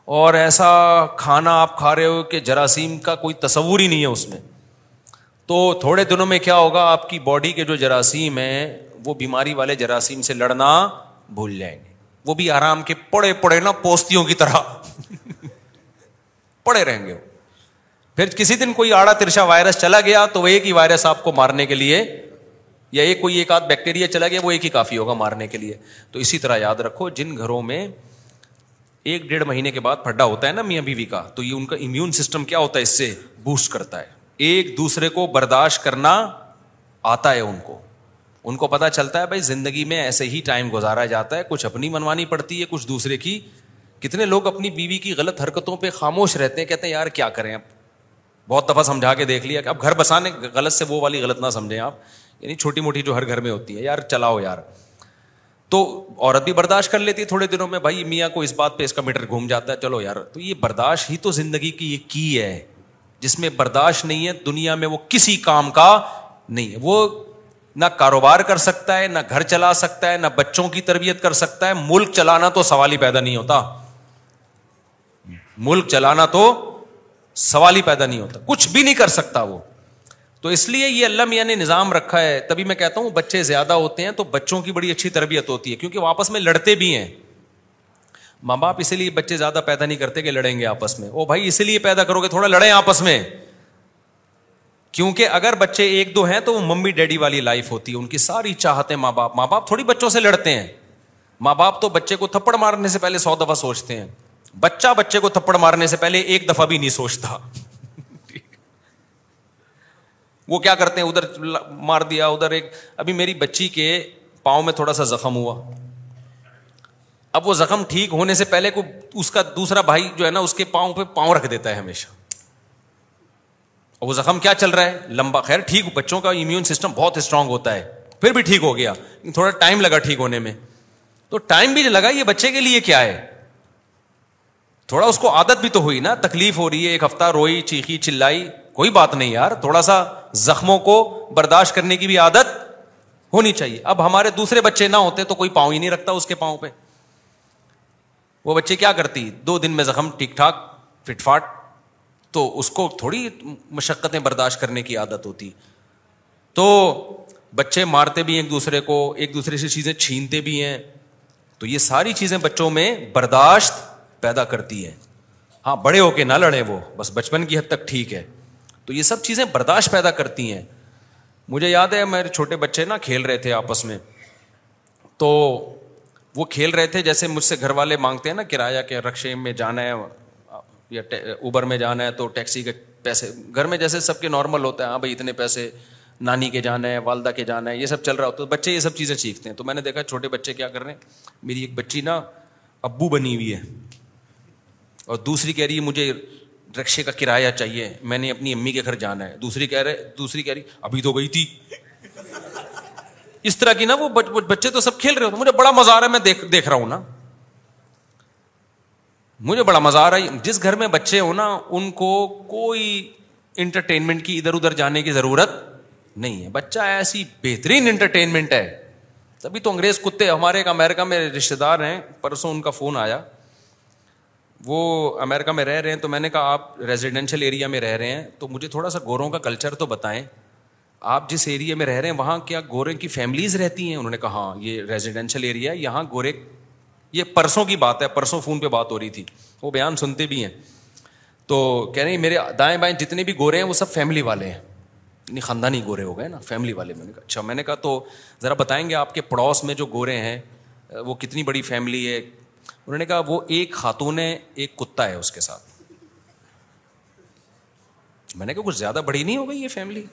اور ایسا کھانا آپ کھا رہے ہو کہ جراثیم کا کوئی تصور ہی نہیں ہے اس میں, تو تھوڑے دنوں میں کیا ہوگا, آپ کی باڈی کے جو جراثیم ہیں وہ بیماری والے جراثیم سے لڑنا بھول جائیں گے. وہ بھی آرام کے پڑے پڑے نا پوستیوں کی طرح پڑے رہیں گے. پھر کسی دن کوئی آڑا ترشا وائرس چلا گیا تو وہ ایک ہی وائرس آپ کو مارنے کے لیے, یا ایک کوئی ایک آدھ بیکٹیریا چلا گیا وہ ایک ہی کافی ہوگا مارنے کے لیے. تو اسی طرح یاد رکھو, جن گھروں میں ایک ڈیڑھ مہینے کے بعد پھڈا ہوتا ہے نا میاں بیوی کا, تو یہ ان کا امیون سسٹم کیا ہوتا ہے, اس سے بوسٹ کرتا ہے. ایک دوسرے کو برداشت کرنا آتا ہے ان کو, ان کو پتا چلتا ہے بھائی زندگی میں ایسے ہی ٹائم گزارا جاتا ہے, کچھ اپنی منوانی پڑتی ہے, کچھ دوسرے کی. کتنے لوگ اپنی بیوی کی غلط حرکتوں پہ خاموش رہتے ہیں, کہتے ہیں یار کیا کریں, اب بہت دفعہ سمجھا کے دیکھ لیا. اب گھر بسانے غلط سے وہ والی غلط نہ سمجھیں آپ, یعنی چھوٹی موٹی جو ہر گھر میں ہوتی ہے, یار چلاؤ یار. تو عورت بھی برداشت کر لیتی ہے تھوڑے دنوں میں, بھائی میاں کو اس بات پہ اس کا میٹر گھوم جاتا ہے, چلو یار. تو یہ برداشت ہی تو زندگی کی یہ کی ہے, جس میں برداشت نہیں ہے دنیا میں وہ کسی کام کا نہیں ہے. وہ نہ کاروبار کر سکتا ہے, نہ گھر چلا سکتا ہے, نہ بچوں کی تربیت کر سکتا ہے. ملک چلانا تو سوال ہی پیدا نہیں ہوتا, ملک چلانا تو سوال ہی پیدا نہیں ہوتا, کچھ بھی نہیں کر سکتا وہ. تو اس لیے یہ اللہ میاں نے نظام رکھا ہے. تبھی میں کہتا ہوں بچے زیادہ ہوتے ہیں تو بچوں کی بڑی اچھی تربیت ہوتی ہے, کیونکہ وہ آپس میں لڑتے بھی ہیں. ماں باپ اسی لیے بچے زیادہ پیدا نہیں کرتے کہ لڑیں گے آپس میں, او بھائی اسی لیے پیدا کرو گے تھوڑا لڑیں آپس میں, کیونکہ اگر بچے ایک دو ہیں تو وہ ممی ڈیڈی والی لائف ہوتی ہے, ان کی ساری چاہتیں ماں باپ ماں باپ تھوڑی بچوں سے لڑتے ہیں. ماں باپ تو بچے کو تھپڑ مارنے سے پہلے سو دفعہ سوچتے ہیں, بچہ بچے کو تھپڑ مارنے سے پہلے ایک دفعہ بھی نہیں سوچتا. وہ کیا کرتے ہیں, ادھر مار دیا ادھر. ایک ابھی میری بچی کے پاؤں میں تھوڑا سا زخم ہوا, اب وہ زخم ٹھیک ہونے سے پہلے کو اس کا دوسرا بھائی جو ہے نا اس کے پاؤں پہ پاؤں رکھ دیتا ہے ہمیشہ, اور وہ زخم کیا چل رہا ہے لمبا. خیر ٹھیک, بچوں کا امیون سسٹم بہت اسٹرانگ ہوتا ہے, پھر بھی ٹھیک ہو گیا, تھوڑا ٹائم لگا ٹھیک ہونے میں. تو ٹائم بھی لگا, یہ بچے کے لیے کیا ہے, تھوڑا اس کو عادت بھی تو ہوئی نا, تکلیف ہو رہی ہے. ایک ہفتہ روئی چیخی چلائی, کوئی بات نہیں یار, تھوڑا سا زخموں کو برداشت کرنے کی بھی عادت ہونی چاہیے. اب ہمارے دوسرے بچے نہ ہوتے تو کوئی پاؤں ہی نہیں رکھتا اس کے پاؤں پہ, وہ بچے کیا کرتی, دو دن میں زخم ٹھیک ٹھاک فٹ فاٹ. تو اس کو تھوڑی مشقتیں برداشت کرنے کی عادت ہوتی. تو بچے مارتے بھی ایک دوسرے کو, ایک دوسرے سے چیزیں چھینتے بھی ہیں. تو یہ ساری چیزیں بچوں میں برداشت پیدا کرتی ہیں. ہاں بڑے ہو کے نہ لڑیں وہ, بس بچپن کی حد تک ٹھیک ہے. تو یہ سب چیزیں برداشت پیدا کرتی ہیں. مجھے یاد ہے میرے چھوٹے بچے نا کھیل رہے تھے آپس میں, تو وہ کھیل رہے تھے جیسے مجھ سے گھر والے مانگتے ہیں نا کرایہ, کہ رکشے میں جانا ہے یا اوبر میں جانا ہے تو ٹیکسی کے پیسے. گھر میں جیسے سب کے نارمل ہوتا ہے, ہاں بھائی اتنے پیسے, نانی کے جانا ہے, والدہ کے جانا ہے, یہ سب چل رہا ہوتا ہے. بچے یہ سب چیزیں سیکھتے ہیں. تو میں نے دیکھا چھوٹے بچے کیا کر رہے ہیں, میری ایک بچی نا ابو بنی ہوئی ہے اور دوسری کہہ رہی ہے مجھے رکشے کا کرایہ چاہیے, میں نے اپنی امی کے گھر جانا ہے. دوسری کہہ رہے دوسری کہہ رہی ابھی تو گئی تھی. اس طرح کی نا وہ بچے تو سب کھیل رہے ہوتے. مجھے بڑا مزہ آ رہا ہے, میں دیکھ دیکھ رہا ہوں نا, مجھے بڑا مزہ آ رہا ہے. جس گھر میں بچے ہو نا ان کو کوئی انٹرٹینمنٹ کی ادھر ادھر جانے کی ضرورت نہیں ہے. بچہ ایسی بہترین انٹرٹینمنٹ ہے. تبھی تو انگریز کتے. ہمارے ایک امریکہ میں رشتے دار ہیں, پرسوں ان کا فون آیا, وہ امریکہ میں رہ رہے ہیں. تو میں نے کہا آپ ریزیڈینشیل ایریا میں رہ رہے ہیں تو مجھے تھوڑا سا گوروں کا کلچر تو بتائیں, آپ جس ایریا میں رہ رہے ہیں وہاں کیا گورے کی فیملیز رہتی ہیں؟ انہوں نے کہا ہاں یہ ریزیڈینشیل ایریا ہے, یہاں گورے. یہ پرسوں کی بات ہے, پرسوں فون پہ بات ہو رہی تھی, وہ بیان سنتے بھی ہیں. تو کہہ رہے ہیں میرے دائیں بائیں جتنے بھی گورے ہیں وہ سب فیملی والے ہیں, نہیں خاندانی گورے ہو گئے نا, فیملی والے. میں نے کہا اچھا. میں نے کہا تو ذرا بتائیں گے آپ کے پڑوس میں جو گورے ہیں وہ کتنی بڑی فیملی ہے؟ انہوں نے کہا وہ ایک خاتون ہے, ایک کتا ہے اس کے ساتھ. میں نے کہا کچھ زیادہ بڑی نہیں ہو گئی یہ فیملی؟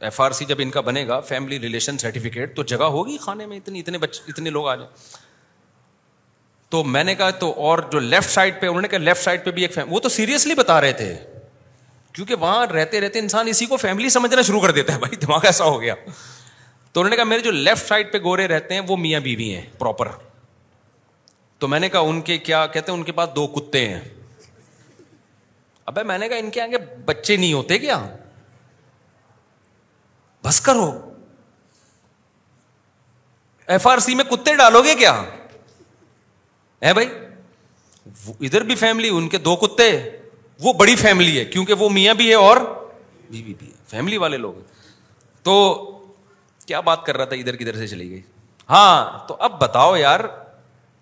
ایف آر سی جب ان کا بنے گا, فیملی ریلیشن سرٹیفکیٹ, تو جگہ ہوگی کھانے میں اتنی, اتنے بچے اتنے لوگ آ جائیں. تو میں نے کہا تو اور جو لیفٹ سائڈ پہ, انہوں نے کہا لیفٹ سائڈ پہ بھی ایک فیملی. وہ تو سیریسلی بتا رہے تھے, کیونکہ وہاں رہتے رہتے انسان اسی کو فیملی سمجھنا شروع کر دیتا ہے, بھائی دماغ ایسا ہو گیا. تو انہوں نے کہا میرے جو لیفٹ سائڈ پہ گورے رہتے ہیں وہ میاں بیوی ہیں پراپر. تو میں نے کہا ان کے کیا کہتے ہیں, ان کے پاس دو کتے ہیں. ابے میں نے کہا ان کے آگے بچے نہیں ہوتے کیا, بس کرو, ایف آر سی میں کتے ڈالو گے کیا ہے بھائی؟ ادھر بھی فیملی, ان کے دو کتے, وہ بڑی فیملی ہے کیونکہ وہ میاں بھی ہے اور بیوی بھی ہے, فیملی والے لوگ. تو کیا بات کر رہا تھا, ادھر کدھر سے چلی گئی. ہاں تو اب بتاؤ یار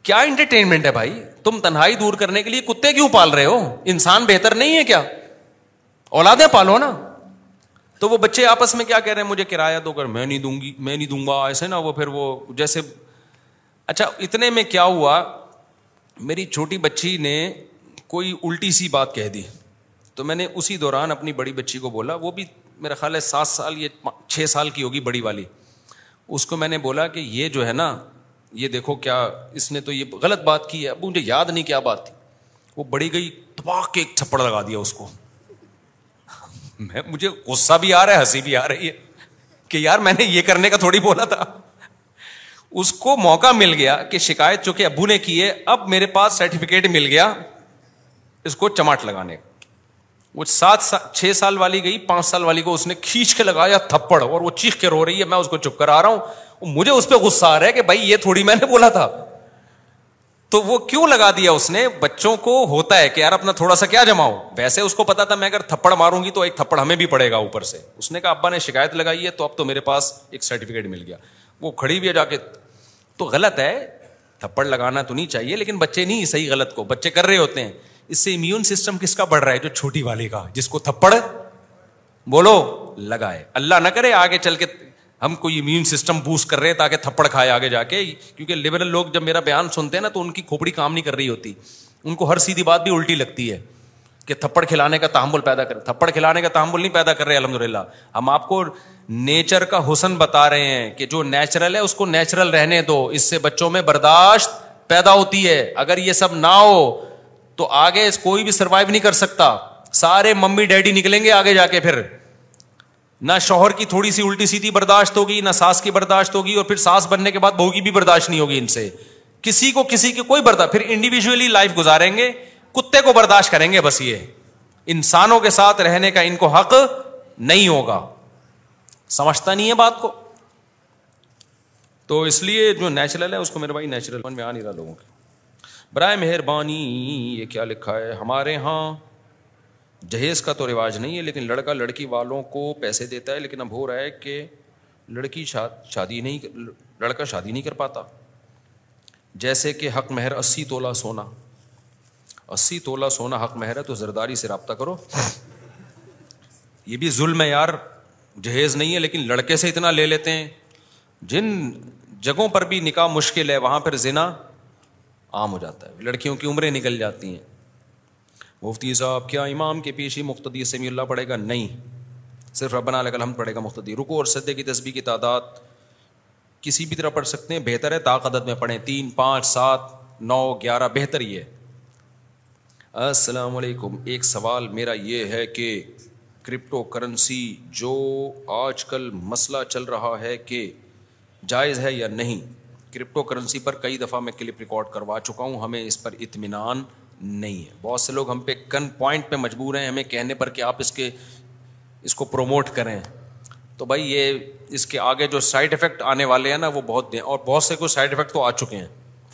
کیا انٹرٹینمنٹ ہے بھائی, تم تنہائی دور کرنے کے لیے کتے کیوں پال رہے ہو؟ انسان بہتر نہیں ہے کیا؟ اولادیں پالو نا. تو وہ بچے آپس میں کیا کہہ رہے ہیں, مجھے کرایہ دو کر, میں نہیں دوں گی, میں نہیں دوں گا, ایسے نا. وہ پھر وہ جیسے اچھا. اتنے میں کیا ہوا, میری چھوٹی بچی نے کوئی الٹی سی بات کہہ دی. تو میں نے اسی دوران اپنی بڑی بچی کو بولا, وہ بھی میرا خیال ہے سات سال یہ چھ سال کی ہوگی بڑی والی. اس کو میں نے بولا کہ یہ جو ہے نا یہ دیکھو کیا اس نے تو یہ غلط بات کی ہے. اب مجھے یاد نہیں کیا بات تھی. وہ بڑی گئی تباہ کے ایک تھپڑ لگا دیا اس کو. میں مجھے غصہ بھی آ رہا ہے, ہنسی بھی آ رہی ہے کہ یار میں نے یہ کرنے کا تھوڑی بولا تھا. اس کو موقع مل گیا کہ شکایت چونکہ ابو نے کی ہے, اب میرے پاس سرٹیفکیٹ مل گیا اس کو چماٹ لگانے کا. وہ سات چھ سال والی گئی, پانچ سال والی کو اس نے کھینچ کے لگایا تھپڑ, اور وہ چیخ کے رو رہی ہے. میں اس کو چپ کرا رہا ہوں, مجھے اس پہ غصہ آ رہا ہے کہ بھائی یہ تھوڑی میں نے بولا تھا. تو وہ کیوں لگا دیا اس نے؟ بچوں کو ہوتا ہے کہ یار اپنا تھوڑا سا کیا جماؤ. ویسے اس کو پتا تھا میں اگر تھپڑ ماروں گی تو ایک تھپڑ ہمیں بھی پڑے گا اوپر سے. اس نے کہا ابا نے شکایت لگائی ہے تو اب تو میرے پاس ایک سرٹیفکیٹ مل گیا. وہ کھڑی بھی ہے جا کے. تو غلط ہے, تھپڑ لگانا تو نہیں چاہیے, لیکن بچے نہیں صحیح غلط کو بچے کر رہے ہوتے ہیں. اس سے امیون سسٹم کس کا بڑھ رہا ہے؟ جو چھوٹی والے کا, جس کو تھپڑ بولو لگائے. اللہ نہ کرے آگے چل کے ہم کوئی امیون سسٹم بوسٹ کر رہے ہیں تاکہ تھپڑ کھائے آگے جا کے, کیونکہ لبرل لوگ جب میرا بیان سنتے ہیں نا تو ان کی کھوپڑی کام نہیں کر رہی ہوتی, ان کو ہر سیدھی بات بھی الٹی لگتی ہے کہ تھپڑ کھلانے کا تحمل پیدا کر, تھپڑ کھلانے کا تحمل نہیں پیدا کر رہے. الحمدللہ ہم آپ کو نیچر کا حسن بتا رہے ہیں کہ جو نیچرل ہے اس کو نیچرل رہنے دو, اس سے بچوں میں برداشت پیدا ہوتی ہے. اگر یہ سب نہ ہو تو آگے کوئی بھی سروائیو نہیں کر سکتا, سارے ممی ڈیڈی نکلیں گے آگے جا کے. پھر نہ شوہر کی تھوڑی سی الٹی سیدھی برداشت ہوگی, نہ ساس کی برداشت ہوگی, اور پھر ساس بننے کے بعد بہو کی بھی برداشت نہیں ہوگی. ان سے کسی کو کسی کی کوئی برداشت, پھر انڈیویجولی لائف گزاریں گے, کتے کو برداشت کریں گے. بس یہ انسانوں کے ساتھ رہنے کا ان کو حق نہیں ہوگا. سمجھتا نہیں ہے بات کو, تو اس لیے جو نیچرل ہے اس کو میرے بھائی نیچرل من میں آ نہیں رہا لوگوں کے. برائے مہربانی, یہ کیا لکھا ہے, ہمارے ہاں جہیز کا تو رواج نہیں ہے, لیکن لڑکا لڑکی والوں کو پیسے دیتا ہے, لیکن اب ہو رہا ہے کہ لڑکی شادی نہیں, لڑکا شادی نہیں کر پاتا. جیسے کہ حق مہر اسی تولہ سونا, اسی تولہ سونا حق مہر ہے, تو زرداری سے رابطہ کرو. یہ بھی ظلم ہے یار, جہیز نہیں ہے لیکن لڑکے سے اتنا لے لیتے ہیں. جن جگہوں پر بھی نکاح مشکل ہے وہاں پر زنا عام ہو جاتا ہے, لڑکیوں کی عمریں نکل جاتی ہیں. مفتی صاحب کیا امام کے پیچھے مقتدی سمیع اللہ پڑھے گا؟ نہیں, صرف ربنا لک الحمد پڑھے گا مقتدی. رکوع اور سجدے کی تسبیح کی تعداد کسی بھی طرح پڑھ سکتے ہیں, بہتر ہے طاقت میں پڑھیں, تین پانچ سات نو گیارہ, بہتر یہ. السلام علیکم, ایک سوال میرا یہ ہے کہ کرپٹو کرنسی جو آج کل مسئلہ چل رہا ہے کہ جائز ہے یا نہیں؟ کرپٹو کرنسی پر کئی دفعہ میں کلپ ریکارڈ کروا چکا ہوں, ہمیں اس پر اطمینان نہیں ہے. بہت سے لوگ ہم پہ گن پوائنٹ پہ مجبور ہیں ہمیں کہنے پر کہ آپ اس کے اس کو پروموٹ کریں, تو بھائی یہ اس کے آگے جو سائڈ ایفیکٹ آنے والے ہیں نا وہ بہت دیں, اور بہت سے کچھ سائڈ ایفیکٹ تو آ چکے ہیں,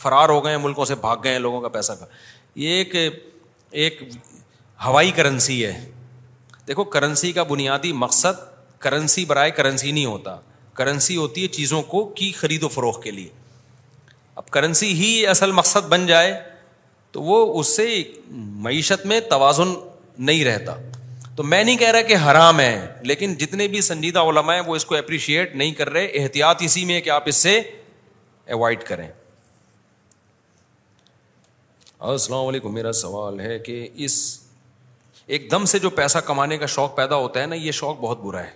فرار ہو گئے ہیں, ملکوں سے بھاگ گئے ہیں لوگوں کا پیسہ کا. یہ ایک ایک ہوائی کرنسی ہے. دیکھو کرنسی کا بنیادی مقصد کرنسی برائے کرنسی نہیں ہوتا, کرنسی ہوتی ہے چیزوں کو کی خرید و فروخت کے لیے. اب کرنسی ہی اصل مقصد بن جائے تو وہ اس سے معیشت میں توازن نہیں رہتا. تو میں نہیں کہہ رہا کہ حرام ہے, لیکن جتنے بھی سنجیدہ علماء ہیں وہ اس کو اپریشیٹ نہیں کر رہے. احتیاط اسی میں ہے کہ آپ اس سے ایوائڈ کریں. السلام علیکم, میرا سوال ہے کہ اس ایک دم سے جو پیسہ کمانے کا شوق پیدا ہوتا ہے نا, یہ شوق بہت برا ہے.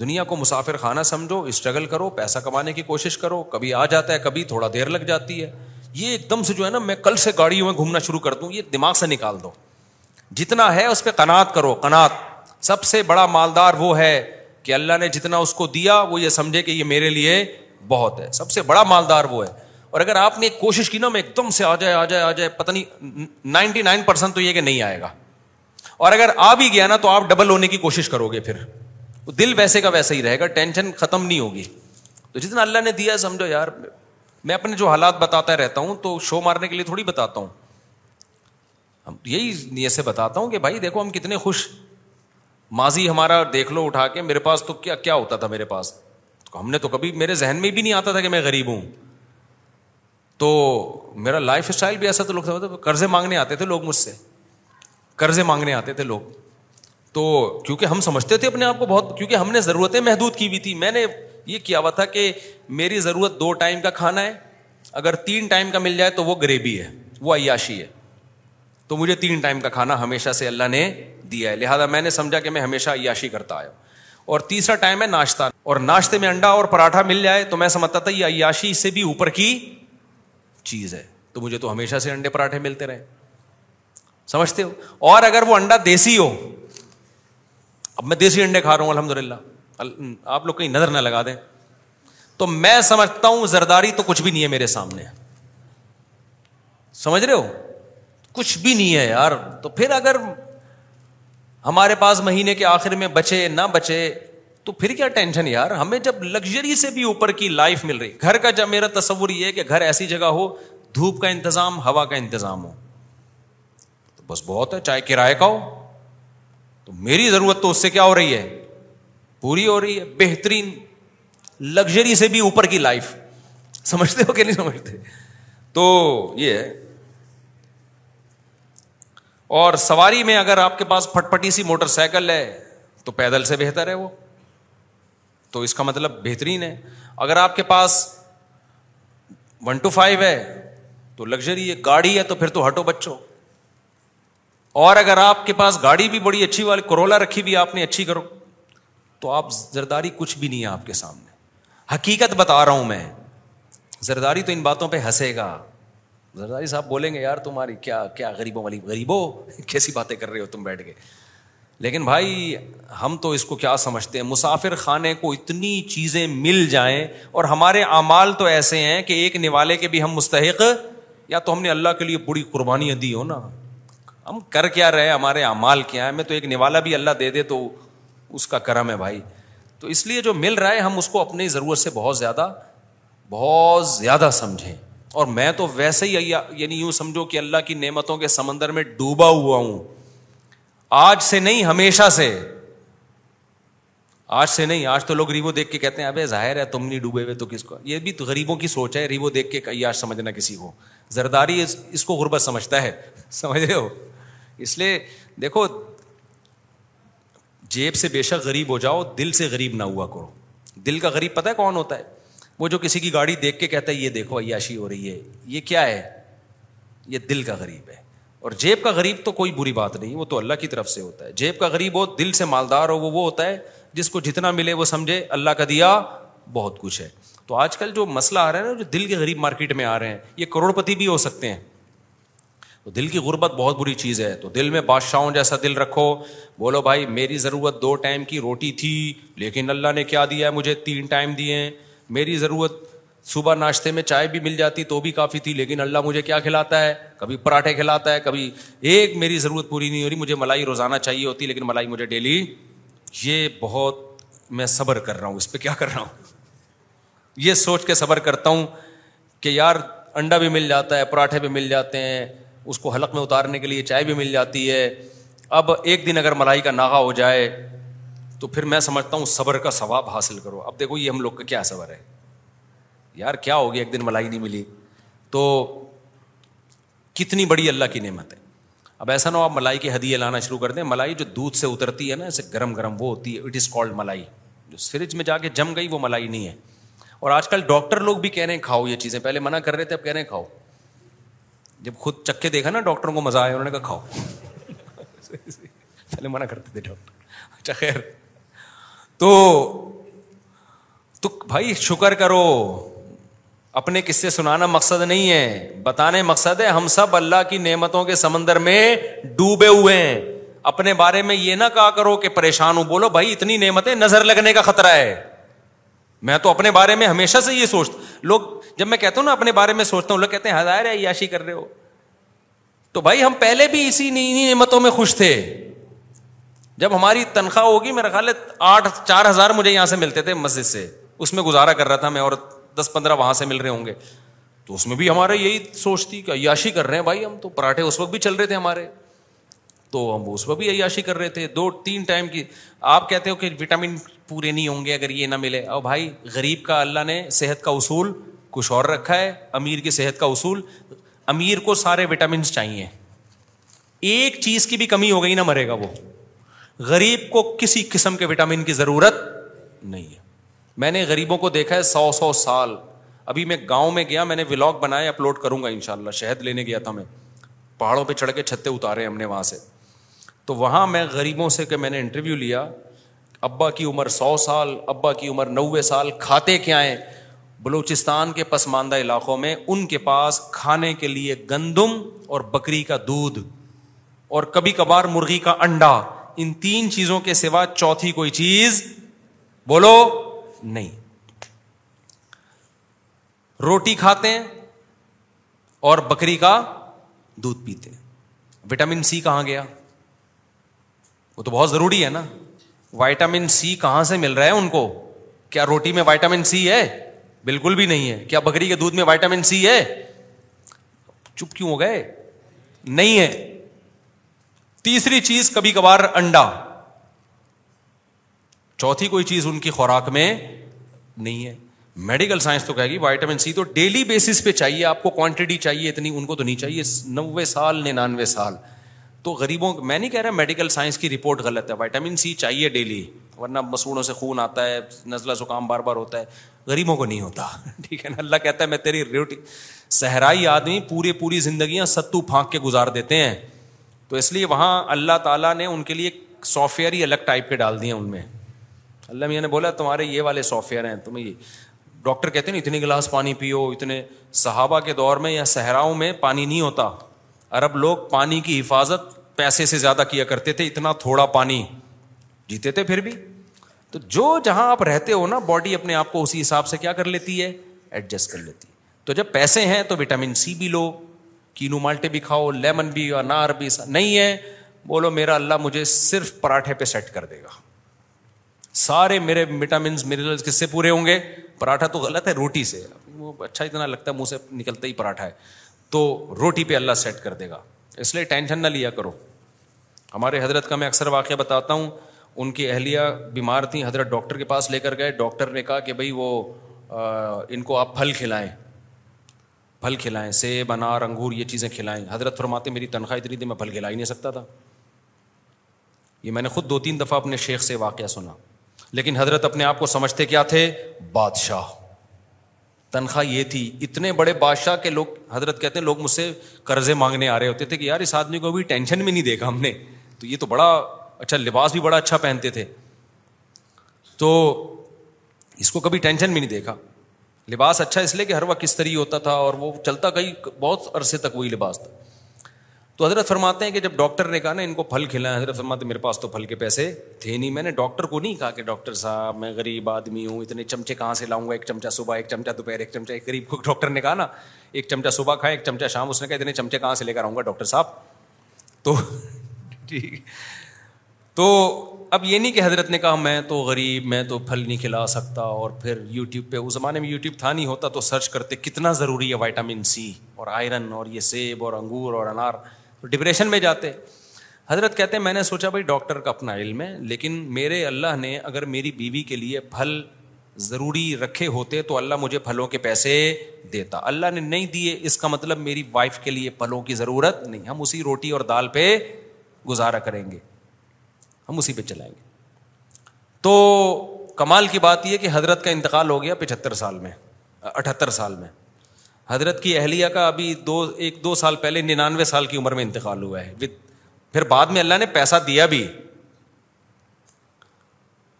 دنیا کو مسافر خانہ سمجھو, اسٹرگل کرو, پیسہ کمانے کی کوشش کرو, کبھی آ جاتا ہے کبھی تھوڑا دیر لگ جاتی ہے. یہ ایک دم سے جو ہے نا میں کل سے گاڑیوں میں گھومنا شروع کر دوں, یہ دماغ سے نکال دو. جتنا ہے اس پہ قناعت کرو, قناعت. سب سے بڑا مالدار وہ ہے کہ اللہ نے جتنا اس کو دیا وہ یہ سمجھے کہ یہ میرے لیے بہت ہے, سب سے بڑا مالدار وہ ہے. اور اگر آپ نے کوشش کی نا میں ایک دم سے آ جائے آ جائے آ جائے پتہ نہیں نائنٹی نائن پرسینٹ تو یہ کہ نہیں آئے گا, اور اگر آ بھی گیا نا تو آپ ڈبل ہونے کی کوشش کرو گے, پھر دل ویسے کا ویسے ہی رہے گا, ٹینشن ختم نہیں ہوگی. تو جتنا اللہ نے دیا سمجھو یار. میں اپنے جو حالات بتاتا رہتا ہوں تو شو مارنے کے لیے تھوڑی بتاتا ہوں, ہم یہی نیت سے بتاتا ہوں کہ بھائی دیکھو ہم کتنے خوش. ماضی ہمارا دیکھ لو اٹھا کے, میرے پاس تو کیا کیا ہوتا تھا, میرے پاس ہم نے تو کبھی میرے ذہن میں بھی نہیں آتا تھا کہ میں غریب ہوں. تو میرا لائف اسٹائل بھی ایسا, تو لوگ سمجھتے قرضے مانگنے آتے تھے لوگ مجھ سے, قرضے مانگنے آتے تھے لوگ. تو کیونکہ ہم سمجھتے تھے اپنے آپ کو بہت, کیونکہ ہم نے ضرورتیں محدود کی ہوئی تھی. میں نے یہ کیا ہوا تھا کہ میری ضرورت دو ٹائم کا کھانا ہے, اگر تین ٹائم کا مل جائے تو وہ غریبی ہے, وہ عیاشی ہے. تو مجھے تین ٹائم کا کھانا ہمیشہ سے اللہ نے دیا ہے, لہٰذا میں نے سمجھا کہ میں ہمیشہ عیاشی کرتا آیا ہوں. اور تیسرا ٹائم ہے ناشتہ, اور ناشتے میں انڈا اور پراٹھا مل جائے تو میں سمجھتا تھا یہ عیاشی سے بھی اوپر کی چیز ہے, تو مجھے تو ہمیشہ سے انڈے پراٹھے ملتے رہے. سمجھتے ہو؟ اور اگر وہ انڈا دیسی ہو, اب میں دیسی انڈے کھا رہا ہوں الحمدللہ, آپ لوگ کہیں نظر نہ لگا دیں, تو میں سمجھتا ہوں زرداری تو کچھ بھی نہیں ہے میرے سامنے. سمجھ رہے ہو؟ کچھ بھی نہیں ہے یار. تو پھر اگر ہمارے پاس مہینے کے آخر میں بچے نہ بچے تو پھر کیا ٹینشن یار. ہمیں جب لگژری سے بھی اوپر کی لائف مل رہی. گھر کا جب میرا تصور یہ ہے کہ گھر ایسی جگہ ہو, دھوپ کا انتظام, ہوا کا انتظام ہو, تو بس بہت ہے, چاہے کرائے کا ہو. تو میری ضرورت تو اس سے کیا ہو رہی ہے, پوری ہو رہی ہے. بہترین لگژری سے بھی اوپر کی لائف. سمجھتے ہو کہ نہیں سمجھتے؟ تو یہ ہے. اور سواری میں اگر آپ کے پاس پھٹ پھٹی سی موٹر سائیکل ہے تو پیدل سے بہتر ہے وہ, تو اس کا مطلب بہترین ہے. اگر آپ کے پاس ون ٹو فائیو ہے تو لگژری ہے, گاڑی ہے تو پھر تو ہٹو بچو. اور اگر آپ کے پاس گاڑی بھی بڑی اچھی والی کرولا رکھی بھی آپ نے اچھی کرو تو آپ زرداری کچھ بھی نہیں ہے آپ کے سامنے. حقیقت بتا رہا ہوں میں, زرداری تو ان باتوں پہ ہنسے گا, زرداری صاحب بولیں گے یار تمہاری کیا کیا غریبوں والی غریبوں کیسی باتیں کر رہے ہو تم بیٹھ کے. لیکن بھائی ہم تو اس کو کیا سمجھتے ہیں, مسافر خانے کو اتنی چیزیں مل جائیں, اور ہمارے اعمال تو ایسے ہیں کہ ایک نوالے کے بھی ہم مستحق, یا تو ہم نے اللہ کے لیے بڑی قربانیاں دی ہو نا, ہم کر کیا رہے, ہمارے اعمال کیا ہیں. میں تو ایک نوالا بھی اللہ دے دے تو اس کا کرم ہے بھائی. تو اس لیے جو مل رہا ہے ہم اس کو اپنی ضرورت سے بہت زیادہ بہت زیادہ سمجھیں. اور میں تو ویسے ہی یعنی یوں سمجھو کہ اللہ کی نعمتوں کے سمندر میں ڈوبا ہوا ہوں, آج سے نہیں ہمیشہ سے, آج سے نہیں. آج تو لوگ ریبو دیکھ کے کہتے ہیں ابے ظاہر ہے تم نہیں ڈوبے ہوئے تو کس کو, یہ بھی تو غریبوں کی سوچ ہے, ریبو دیکھ کے عیاش سمجھنا کسی کو. زرداری اس, اس کو غربت سمجھتا ہے, سمجھ رہے ہو. اس لیے دیکھو جیب سے بے شک غریب ہو جاؤ, دل سے غریب نہ ہوا کرو. دل کا غریب پتہ ہے کون ہوتا ہے؟ وہ جو کسی کی گاڑی دیکھ کے کہتا ہے یہ دیکھو عیاشی ہو رہی ہے, یہ کیا ہے؟ یہ دل کا غریب ہے. اور جیب کا غریب تو کوئی بری بات نہیں, وہ تو اللہ کی طرف سے ہوتا ہے. جیب کا غریب ہو, دل سے مالدار ہو, وہ وہ ہوتا ہے جس کو جتنا ملے وہ سمجھے اللہ کا دیا بہت کچھ ہے. تو آج کل جو مسئلہ آ رہا ہے نا, جو دل کے غریب مارکیٹ میں آ رہے ہیں, یہ کروڑ پتی بھی ہو سکتے ہیں. تو دل کی غربت بہت بری چیز ہے. تو دل میں بادشاہوں جیسا دل رکھو, بولو بھائی میری ضرورت دو ٹائم کی روٹی تھی لیکن اللہ نے کیا دیا ہے مجھے, تین ٹائم دیے ہیں. میری ضرورت صبح ناشتے میں چائے بھی مل جاتی تو بھی کافی تھی لیکن اللہ مجھے کیا کھلاتا ہے, کبھی پراٹھے کھلاتا ہے, کبھی ایک میری ضرورت پوری نہیں ہو رہی, مجھے ملائی روزانہ چاہیے ہوتی لیکن ملائی مجھے ڈیلی. یہ بہت میں صبر کر رہا ہوں, اس پہ کیا کر رہا ہوں, یہ سوچ کے صبر کرتا ہوں کہ یار انڈا بھی مل جاتا ہے, پراٹھے بھی مل جاتے ہیں, اس کو حلق میں اتارنے کے لیے چائے بھی مل جاتی ہے. اب ایک دن اگر ملائی کا ناغہ ہو جائے تو پھر میں سمجھتا ہوں صبر کا ثواب حاصل کرو. اب دیکھو یہ ہم لوگ کا کیا صبر ہے یار, کیا ہو گیا ایک دن ملائی نہیں ملی تو, کتنی بڑی اللہ کی نعمت ہے. اب ایسا نہ ہو آپ ملائی کے ہدیے لانا شروع کر دیں. ملائی جو دودھ سے اترتی ہے نا ایسے گرم گرم, وہ ہوتی ہے, اٹ از کالڈ ملائی. جو فریج میں جا کے جم گئی وہ ملائی نہیں ہے. اور آج کل ڈاکٹر لوگ بھی کہہ رہے ہیں کھاؤ یہ چیزیں, پہلے منع کر رہے تھے اب کہہ رہے ہیں کھاؤ. جب خود چکے دیکھا نا ڈاکٹروں کو مزہ آیا, انہوں نے کہا کھاؤ, پہلے منع کرتے تھے ڈاکٹر. اچھا خیر, تو تو بھائی شکر کرو. اپنے قصے سنانا مقصد نہیں ہے, بتانے مقصد ہے. ہم سب اللہ کی نعمتوں کے سمندر میں ڈوبے ہوئے ہیں. اپنے بارے میں یہ نہ کہا کرو کہ پریشان ہوں, بولو بھائی اتنی نعمتیں, نظر لگنے کا خطرہ ہے. میں تو اپنے بارے میں ہمیشہ سے یہ سوچتا, لوگ جب میں کہتا ہوں نا اپنے بارے میں سوچتا ہوں, لوگ کہتے ہیں ہزار ہے عیاشی کر رہے ہو. تو بھائی ہم پہلے بھی اسی نئی نعمتوں میں خوش تھے. جب ہماری تنخواہ ہوگی میرا خیال ہے آٹھ چار ہزار مجھے یہاں سے ملتے تھے مسجد سے, اس میں گزارا کر رہا تھا میں, اور دس پندرہ وہاں سے مل رہے ہوں گے. تو اس میں بھی ہمارا یہی سوچ تھی کہ عیاشی کر رہے ہیں بھائی ہم تو. پراٹھے اس وقت بھی چل رہے تھے ہمارے, تو ہم اس وقت بھی عیاشی کر رہے تھے, دو تین ٹائم کی. آپ کہتے ہو کہ وٹامن پورے نہیں ہوں گے اگر یہ نہ ملے. اور بھائی غریب کا اللہ نے صحت کا اصول کچھ اور رکھا ہے, امیر کی صحت کا اصول, امیر کو سارے وٹامنس چاہیے, ایک چیز کی بھی کمی ہو گئی نہ مرے گا وہ. غریب کو کسی قسم کے وٹامن کی ضرورت نہیں ہے. میں نے غریبوں کو دیکھا ہے سو سو سال. ابھی میں گاؤں میں گیا, میں نے ولاگ بنائے, اپلوڈ کروں گا انشاءاللہ. شہد لینے گیا تھا میں, پہاڑوں پہ چڑھ کے چھتے اتارے ہم نے وہاں سے. تو وہاں میں غریبوں سے کہ میں نے انٹرویو لیا, ابا کی عمر سو سال, ابا کی عمر نوے سال, کھاتے کیا ہیں؟ بلوچستان کے پسماندہ علاقوں میں ان کے پاس کھانے کے لیے گندم اور بکری کا دودھ اور کبھی کبھار مرغی کا انڈا, ان تین چیزوں کے سوا چوتھی کوئی چیز بولو نہیں. روٹی کھاتے ہیں اور بکری کا دودھ پیتے ہیں. وٹامن سی کہاں گیا؟ وہ تو بہت ضروری ہے نا. وٹامن سی کہاں سے مل رہا ہے ان کو؟ کیا روٹی میں وٹامن سی ہے؟ بالکل بھی نہیں ہے. کیا بکری کے دودھ میں وٹامن سی ہے؟ چپ کیوں ہو گئے؟ نہیں ہے. تیسری چیز کبھی کبھار انڈا. چوتھی کوئی چیز ان کی خوراک میں نہیں ہے. میڈیکل سائنس تو کہے گی وائٹامن سی تو ڈیلی بیسس پہ چاہیے آپ کو, کوانٹٹی چاہیے اتنی, ان کو تو نہیں چاہیے. نوے سال ننانوے سال تو غریبوں, میں نہیں کہہ رہا میڈیکل سائنس کی رپورٹ غلط ہے, وائٹامن سی چاہیے ڈیلی ورنہ مسوڑوں سے خون آتا ہے, نزلہ زکام بار بار ہوتا ہے, غریبوں کو نہیں ہوتا. ٹھیک ہے نا, اللہ کہتا ہے میں تیری روٹی, صحرائی آدمی پوری پوری زندگیاں ستو پھانک کے گزار دیتے ہیں, تو اس لیے وہاں اللہ تعالیٰ نے ان کے لیے سافٹ ویئر ہی الگ ٹائپ کے ڈال دیے ان میں. اللہ میاں نے بولا تمہارے یہ والے سافٹ ویئر ہیں, تمہیں یہ ڈاکٹر کہتے ہیں نا اتنے گلاس پانی پیو اتنے. صحابہ کے دور میں یا صحراؤں میں پانی نہیں ہوتا, عرب لوگ پانی کی حفاظت پیسے سے زیادہ کیا کرتے تھے, اتنا تھوڑا پانی جیتے تھے پھر بھی. تو جو جہاں آپ رہتے ہو نا, باڈی اپنے آپ کو اسی حساب سے کیا کر لیتی ہے, ایڈجسٹ کر لیتی ہے. تو جب پیسے ہیں تو وٹامن سی بھی لو, کینو مالٹے بھی کھاؤ, لیمن بھی, انار بھی. نہیں ہے بولو میرا اللہ مجھے صرف پراٹھے پہ سیٹ کر دے گا, سارے میرے وٹامنز منرلز کس سے پورے ہوں گے, پراٹھا تو غلط ہے روٹی سے, وہ اچھا اتنا لگتا ہے منہ سے نکلتا ہی پراٹھا ہے, تو روٹی پہ اللہ سیٹ کر دے گا. اس لیے ٹینشن نہ لیا کرو. ہمارے حضرت کا میں اکثر واقعہ بتاتا ہوں, ان کی اہلیہ بیمار تھیں, حضرت ڈاکٹر کے پاس لے کر گئے, ڈاکٹر نے کہا کہ بھائی وہ ان کو آپ پھل کھلائیں, پھل کھلائیں, سیب انار انگور یہ چیزیں کھلائیں. حضرت فرماتے میری تنخواہ اتنی تھی میں پھل کھلا ہی نہیں سکتا تھا. یہ میں نے خود دو تین دفعہ اپنے شیخ سے واقعہ سنا, لیکن حضرت اپنے آپ کو سمجھتے کیا تھے, بادشاہ. تنخواہ یہ تھی, اتنے بڑے بادشاہ کے لوگ, حضرت کہتے ہیں لوگ مجھ سے قرضے مانگنے آ رہے ہوتے تھے کہ یار اس آدمی کو ابھی ٹینشن میں نہیں دیکھا ہم نے, تو یہ تو بڑا اچھا لباس بھی بڑا اچھا پہنتے تھے, تو اس کو کبھی ٹینشن بھی نہیں دیکھا. لباس اچھا اس لیے کہ ہر وقت کس طرح ہوتا تھا اور وہ چلتا کئی بہت عرصے تک وہی لباس تھا. تو حضرت فرماتے ہیں کہ جب ڈاکٹر نے کہا نا ان کو پھل کھلائیں, حضرت فرماتے ہیں میرے پاس تو پھل کے پیسے تھے نہیں, میں نے ڈاکٹر کو نہیں کہا کہ ڈاکٹر صاحب میں غریب آدمی ہوں, اتنے چمچے کہاں سے لاؤں گا, ایک چمچہ صبح ایک چمچہ دوپہر ایک چمچہ. ایک غریب کو ڈاکٹر نے کہا نا ایک چمچہ صبح کھائیں ایک چمچہ شام, اس نے کہا اتنے چمچے کہاں سے لے کر آؤں گا ڈاکٹر صاحب. تو ٹھیک, تو اب یہ نہیں کہ حضرت نے کہا میں تو غریب میں تو پھل نہیں کھلا سکتا. اور پھر یوٹیوب پہ, اس زمانے میں یوٹیوب تھا نہیں ہوتا, تو سرچ کرتے کتنا ضروری ہے وائٹامن سی اور آئرن اور یہ سیب اور انگور اور انار, تو ڈپریشن میں جاتے. حضرت کہتے ہیں میں نے سوچا بھائی ڈاکٹر کا اپنا علم ہے, لیکن میرے اللہ نے اگر میری بیوی کے لیے پھل ضروری رکھے ہوتے تو اللہ مجھے پھلوں کے پیسے دیتا, اللہ نے نہیں دیے. اس کا مطلب میری وائف کے لیے پھلوں کی ضرورت نہیں, ہم اسی روٹی اور دال پہ گزارا کریں گے, ہم اسی پہ چلائیں گے. تو کمال کی بات یہ کہ حضرت کا انتقال ہو گیا پچہتر سال میں, اٹھہتر سال میں. حضرت کی اہلیہ کا ابھی دو ایک دو سال پہلے ننانوے سال کی عمر میں انتقال ہوا ہے. پھر بعد میں اللہ نے پیسہ دیا بھی,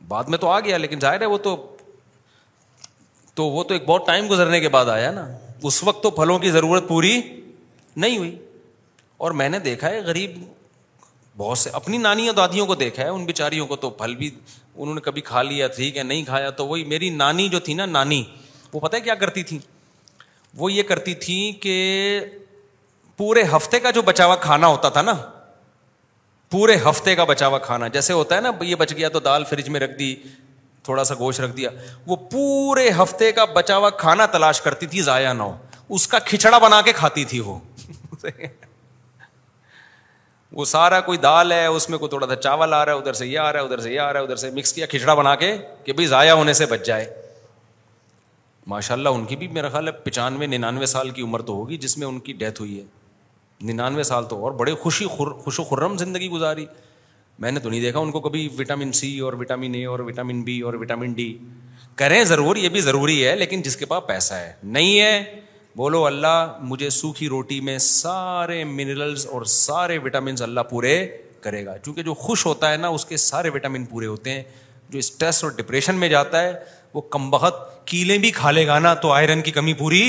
بعد میں تو آ گیا, لیکن ظاہر ہے وہ تو تو وہ تو ایک بہت ٹائم گزرنے کے بعد آیا نا, اس وقت تو پھلوں کی ضرورت پوری نہیں ہوئی. اور میں نے دیکھا ہے غریب بہت سے, اپنی نانی اور دادیوں کو دیکھا ہے, ان بیچاریوں کو تو پھل بھی انہوں نے کبھی کھا لیا ٹھیک ہے, نہیں کھایا تو وہی. میری نانی جو تھی نا, نانی وہ پتہ ہے کیا کرتی تھی, وہ یہ کرتی تھی کہ پورے ہفتے کا جو بچا ہوا کھانا ہوتا تھا نا, پورے ہفتے کا بچا ہوا کھانا جیسے ہوتا ہے نا, یہ بچ گیا تو دال فریج میں رکھ دی, تھوڑا سا گوشت رکھ دیا, وہ پورے ہفتے کا بچا ہوا کھانا تلاش کرتی تھی ضائع نہ ہو, اس کا کھچڑا بنا کے کھاتی تھی وہ. وہ سارا کوئی دال ہے اس میں کوئی تھوڑا سا چاول آ رہا ہے, ادھر سے یہ آ رہا ہے, ادھر سے یہ آ رہا ہے, ادھر سے مکس کیا کھچڑا بنا کے کہ بھائی ضائع ہونے سے بچ جائے. ماشاء اللہ ان کی بھی میرا خیال ہے پچانوے ننانوے سال کی عمر تو ہوگی جس میں ان کی ڈیتھ ہوئی ہے, ننانوے سال تو, اور بڑے خوشی خور, خوش و خرم زندگی گزاری. میں نے تو نہیں دیکھا ان کو کبھی وٹامن سی اور وٹامن اے اور وٹامن بی اور وٹامن ڈی. کریں ضرور, یہ بھی ضروری ہے, لیکن جس کے پاس پیسہ ہے نہیں ہے بولو اللہ مجھے سوکھی روٹی میں سارے منرلز اور سارے وٹامنز اللہ پورے کرے گا. چونکہ جو خوش ہوتا ہے نا اس کے سارے وٹامن پورے ہوتے ہیں, جو اسٹریس اور ڈپریشن میں جاتا ہے وہ کم بخت کیلیں بھی کھا لے گا نا تو آئرن کی کمی پوری,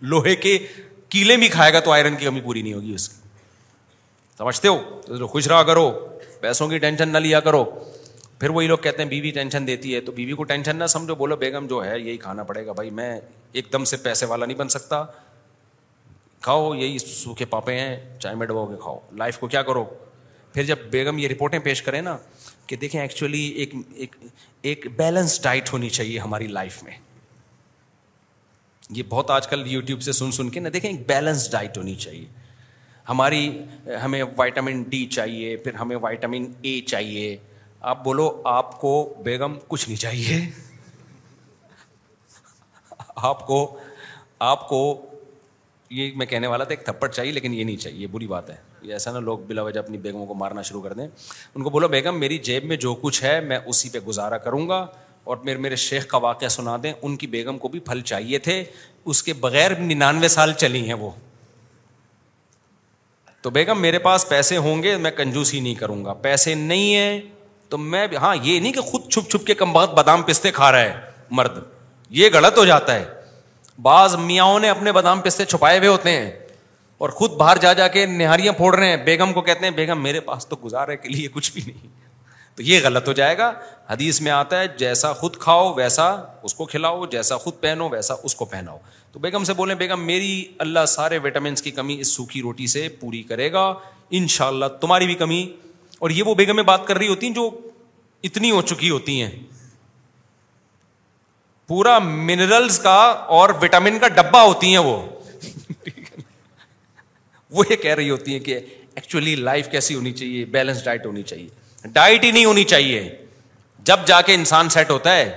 لوہے کے کیلیں بھی کھائے گا تو آئرن کی کمی پوری نہیں ہوگی اس کی. سمجھتے ہو؟ خوش رہا کرو, پیسوں کی ٹینشن نہ لیا کرو. پھر وہی لوگ کہتے ہیں بیوی ٹینشن دیتی ہے, تو بیوی کو ٹینشن نہ سمجھو, بولو بیگم جو ہے یہی کھانا پڑے گا, بھائی میں ایک دم سے پیسے والا نہیں بن سکتا, کھاؤ یہی سوکھے پاپے ہیں چائے میں ڈبو کے کھاؤ, لائف کو کیا کرو. پھر جب بیگم یہ رپورٹیں پیش کریں نا کہ دیکھیں ایکچولی ایک ایک ایک بیلنس ڈائٹ ہونی چاہیے ہماری لائف میں, یہ بہت آج کل یوٹیوب سے سن سن کے نا, دیکھیں ایک بیلنس ڈائٹ ہونی چاہیے ہماری, ہمیں وائٹامن ڈی چاہیے, پھر ہمیں وائٹامن اے چاہیے. آپ بولو آپ کو بیگم کچھ نہیں چاہیے, آپ کو آپ کو یہ میں کہنے والا تھا ایک تھپڑ چاہیے, لیکن یہ نہیں چاہیے, بری بات ہے, ایسا نہ لوگ بلا وجہ اپنی بیگموں کو مارنا شروع کر دیں. ان کو بولو بیگم میری جیب میں جو کچھ ہے میں اسی پہ گزارا کروں گا, اور میرے میرے شیخ کا واقعہ سنا دیں, ان کی بیگم کو بھی پھل چاہیے تھے, اس کے بغیر ننانوے سال چلی ہیں وہ. تو بیگم میرے پاس پیسے ہوں گے, میں کنجوسی نہیں کروں گا, پیسے نہیں ہیں تو میں ہاں یہ نہیں کہ خود چھپ چھپ کے کم بہت بادام پستے کھا رہا ہے مرد, یہ غلط ہو جاتا ہے. بعض میاں نے اپنے بادام پستے چھپائے ہوئے ہوتے ہیں اور خود باہر جا جا کے نہاریاں پھوڑ رہے ہیں, بیگم کو کہتے ہیں بیگم میرے پاس تو گزارے کے لیے کچھ بھی نہیں. تو یہ غلط ہو جائے گا. حدیث میں آتا ہے جیسا خود کھاؤ ویسا اس کو کھلاؤ, جیسا خود پہنو ویسا اس کو پہناؤ. تو بیگم سے بولیں بیگم میری اللہ سارے وٹامنس کی کمی اس سوکھی روٹی سے پوری کرے گا انشاءاللہ, تمہاری بھی کمی. اور یہ وہ بیگمیں بات کر رہی ہوتی ہیں جو اتنی ہو چکی ہوتی ہیں, پورا منرلز کا اور وٹامن کا ڈبہ ہوتی ہیں وہ وہ یہ کہہ رہی ہوتی ہیں کہ ایکچولی لائف کیسی ہونی چاہیے, بیلنس ڈائٹ ہونی چاہیے. ڈائٹ ہی نہیں ہونی چاہیے, جب جا کے انسان سیٹ ہوتا ہے.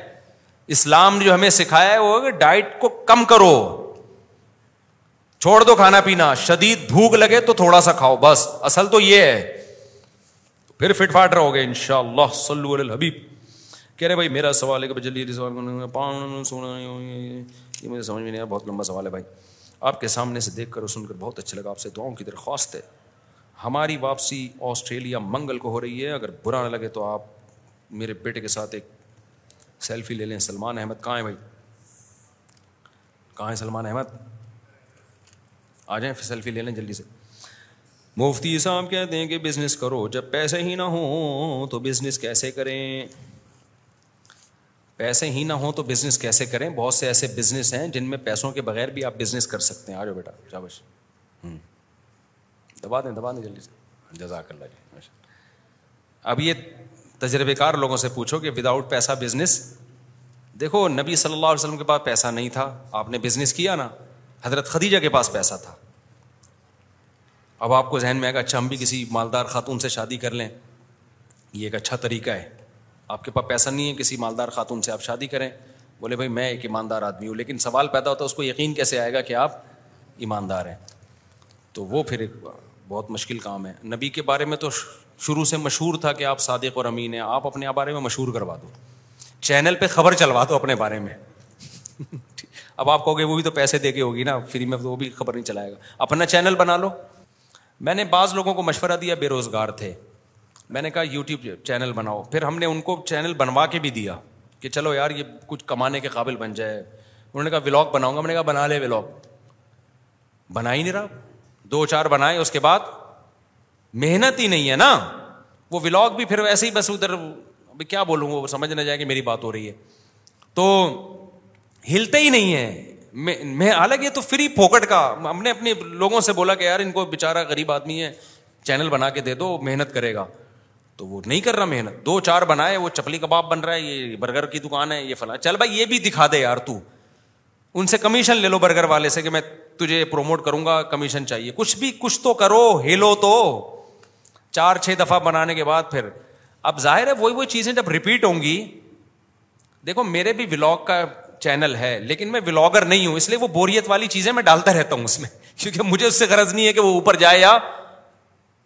اسلام جو ہمیں سکھایا ہے وہ ڈائٹ کو کم کرو, چھوڑ دو کھانا پینا, شدید بھوک لگے تو تھوڑا سا کھاؤ بس, اصل تو یہ ہے, پھر فٹ فاٹ رہو گے ان شاء اللہ. صلو علی الحبیب. کہہ رہے بھائی میرا سوال ہے کہ جلدی سوال سونا, یہ مجھے سمجھ میں نہیں آیا, بہت لمبا سوال ہے بھائی. آپ کے سامنے سے دیکھ کر اور سن کر بہت اچھا لگا, آپ سے دعاؤں کی درخواست ہے. ہماری واپسی آسٹریلیا منگل کو ہو رہی ہے, اگر برا نہ لگے تو آپ میرے بیٹے کے ساتھ ایک سیلفی لے لیں. سلمان احمد کہاں ہے بھائی, کہاں ہے سلمان احمد, آ جائیں سیلفی لے لیں جلدی سے. مفتی صاحب کہتے ہیں کہ بزنس کرو, جب پیسے ہی نہ ہوں تو بزنس کیسے کریں, پیسے ہی نہ ہوں تو بزنس کیسے کریں. بہت سے ایسے بزنس ہیں جن میں پیسوں کے بغیر بھی آپ بزنس کر سکتے ہیں. آ جاؤ بیٹا, شاباش, دبا دیں دبا دیں جلدی سے, جزاک اللہ جی. اب یہ تجربے کار لوگوں سے پوچھو کہ وداؤٹ پیسہ بزنس, دیکھو نبی صلی اللہ علیہ وسلم کے پاس پیسہ نہیں تھا, آپ نے بزنس کیا نا. حضرت خدیجہ کے پاس پیسہ تھا. اب آپ کو ذہن میں آئے گا اچھا ہم بھی کسی مالدار خاتون سے شادی کر لیں, یہ ایک اچھا طریقہ ہے. آپ کے پاس پیسہ نہیں ہے, کسی مالدار خاتون سے آپ شادی کریں. بولے بھائی میں ایک ایماندار آدمی ہوں, لیکن سوال پیدا ہوتا ہے اس کو یقین کیسے آئے گا کہ آپ ایماندار ہیں. تو وہ پھر ایک بہت مشکل کام ہے. نبی کے بارے میں تو شروع سے مشہور تھا کہ آپ صادق اور امین ہیں, آپ اپنے بارے میں مشہور کروا دو, چینل پہ خبر چلوا دو اپنے بارے میں. اب آپ کہو گے وہ بھی تو پیسے دے کے ہوگی نا, فری میں وہ بھی خبر نہیں چلائے گا, اپنا چینل بنا لو. میں نے بعض لوگوں کو مشورہ دیا, بے روزگار تھے, میں نے کہا یوٹیوب چینل بناؤ. پھر ہم نے ان کو چینل بنوا کے بھی دیا کہ چلو یار یہ کچھ کمانے کے قابل بن جائے. انہوں نے کہا ولاگ بناؤں گا, میں نے کہا بنا لے ولاگ, بنا ہی نہیں رہا. دو چار بنائے, اس کے بعد محنت ہی نہیں ہے نا. وہ ولاگ بھی پھر ایسے ہی بس ادھر, کیا بولوں وہ سمجھ نہ جائے کہ میری بات ہو رہی ہے. تو ہلتے ہی نہیں ہیں. میں حالانکہ یہ تو فری پھوکٹ کا, ہم نے اپنے لوگوں سے بولا کہ یار ان کو بےچارا غریب آدمی ہے چینل بنا کے دے دو, محنت کرے گا. تو وہ نہیں کر رہا محنت. دو چار بنائے, وہ چپلی کباب بن رہا ہے, یہ برگر کی دکان ہے, یہ فلاں, چل بھائی یہ بھی دکھا دے یار تو, ان سے کمیشن لے لو برگر والے سے کہ میں تجھے پروموٹ کروں گا, کمیشن چاہیے. کچھ بھی کچھ تو کرو, ہلو تو. چار چھ دفعہ بنانے کے بعد پھر اب ظاہر ہے وہی وہی چیزیں جب ریپیٹ ہوں گی. دیکھو میرے بھی ولاگ کا چینل ہے, لیکن میں ولاگر نہیں ہوں, اس لیے وہ بوریت والی چیزیں میں ڈالتا رہتا ہوں اس میں, کیونکہ مجھے اس سے غرض نہیں ہے کہ وہ اوپر جائے یا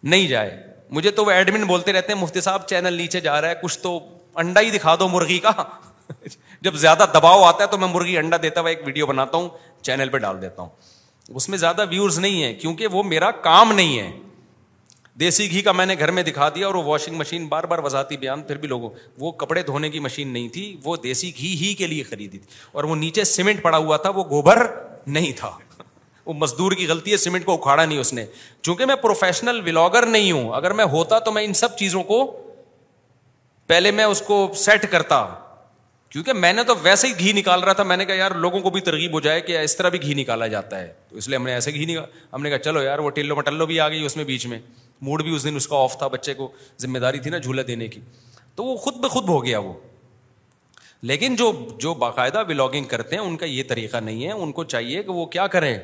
نہیں جائے. مجھے تو وہ ایڈمن بولتے رہتے ہیں مفتی صاحب چینل نیچے جا رہا ہے, کچھ تو انڈا ہی دکھا دو مرغی کا. جب زیادہ دباؤ آتا ہے تو میں مرغی انڈا دیتا ہوا ایک ویڈیو بناتا ہوں, چینل پہ ڈال دیتا ہوں. اس میں زیادہ ویورز نہیں ہیں کیونکہ وہ میرا کام نہیں ہے. دیسی گھی کا میں نے گھر میں دکھا دیا, اور وہ واشنگ مشین, بار بار وضاحتی بیان, پھر بھی لوگوں, وہ کپڑے دھونے کی مشین نہیں تھی, وہ دیسی گھی ہی کے لیے خریدی تھی, اور وہ نیچے سیمنٹ پڑا ہوا تھا, وہ گوبر نہیں تھا. وہ مزدور کی غلطی ہے, سیمنٹ کو اکھاڑا نہیں اس نے. چونکہ میں پروفیشنل ولاگر نہیں ہوں, اگر میں ہوتا تو میں ان سب چیزوں کو پہلے میں اس کو سیٹ کرتا, کیونکہ میں نے تو ویسے ہی گھی نکال رہا تھا. میں نے کہا یار لوگوں کو بھی ترغیب ہو جائے کہ اس طرح بھی گھی نکالا جاتا ہے, تو اس لیے ہم نے ایسے گھی نکالا. ہم نے کہا چلو یار وہ ٹلو مٹلو بھی آ گئی اس میں, بیچ میں موڈ بھی اس دن اس کا آف تھا, بچے کو ذمہ داری تھی نا جھولا دینے کی, تو وہ خود بخود ہو گیا وہ. لیکن جو جو باقاعدہ ولاگنگ کرتے ہیں ان کا یہ طریقہ نہیں ہے. ان کو چاہیے کہ وہ کیا کریں,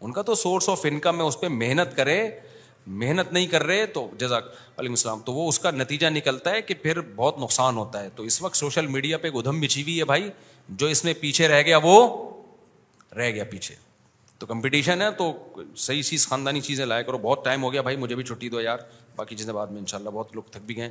ان کا تو سورس آف انکم ہے, اس پہ محنت کرے. محنت نہیں کر رہے تو جزاک علیہ السلام. تو وہ اس کا نتیجہ نکلتا ہے کہ پھر بہت نقصان ہوتا ہے. تو اس وقت سوشل میڈیا پہ ایک ادھم بچھی ہوئی ہے بھائی, جو اس میں پیچھے رہ گیا وہ رہ گیا پیچھے. تو کمپٹیشن ہے تو صحیح چیز خاندانی چیزیں لایا کرو. بہت ٹائم ہو گیا بھائی, مجھے بھی چھٹی دو یار, باقی چیزیں بعد میں انشاءاللہ. بہت لوگ تھک بھی گئے.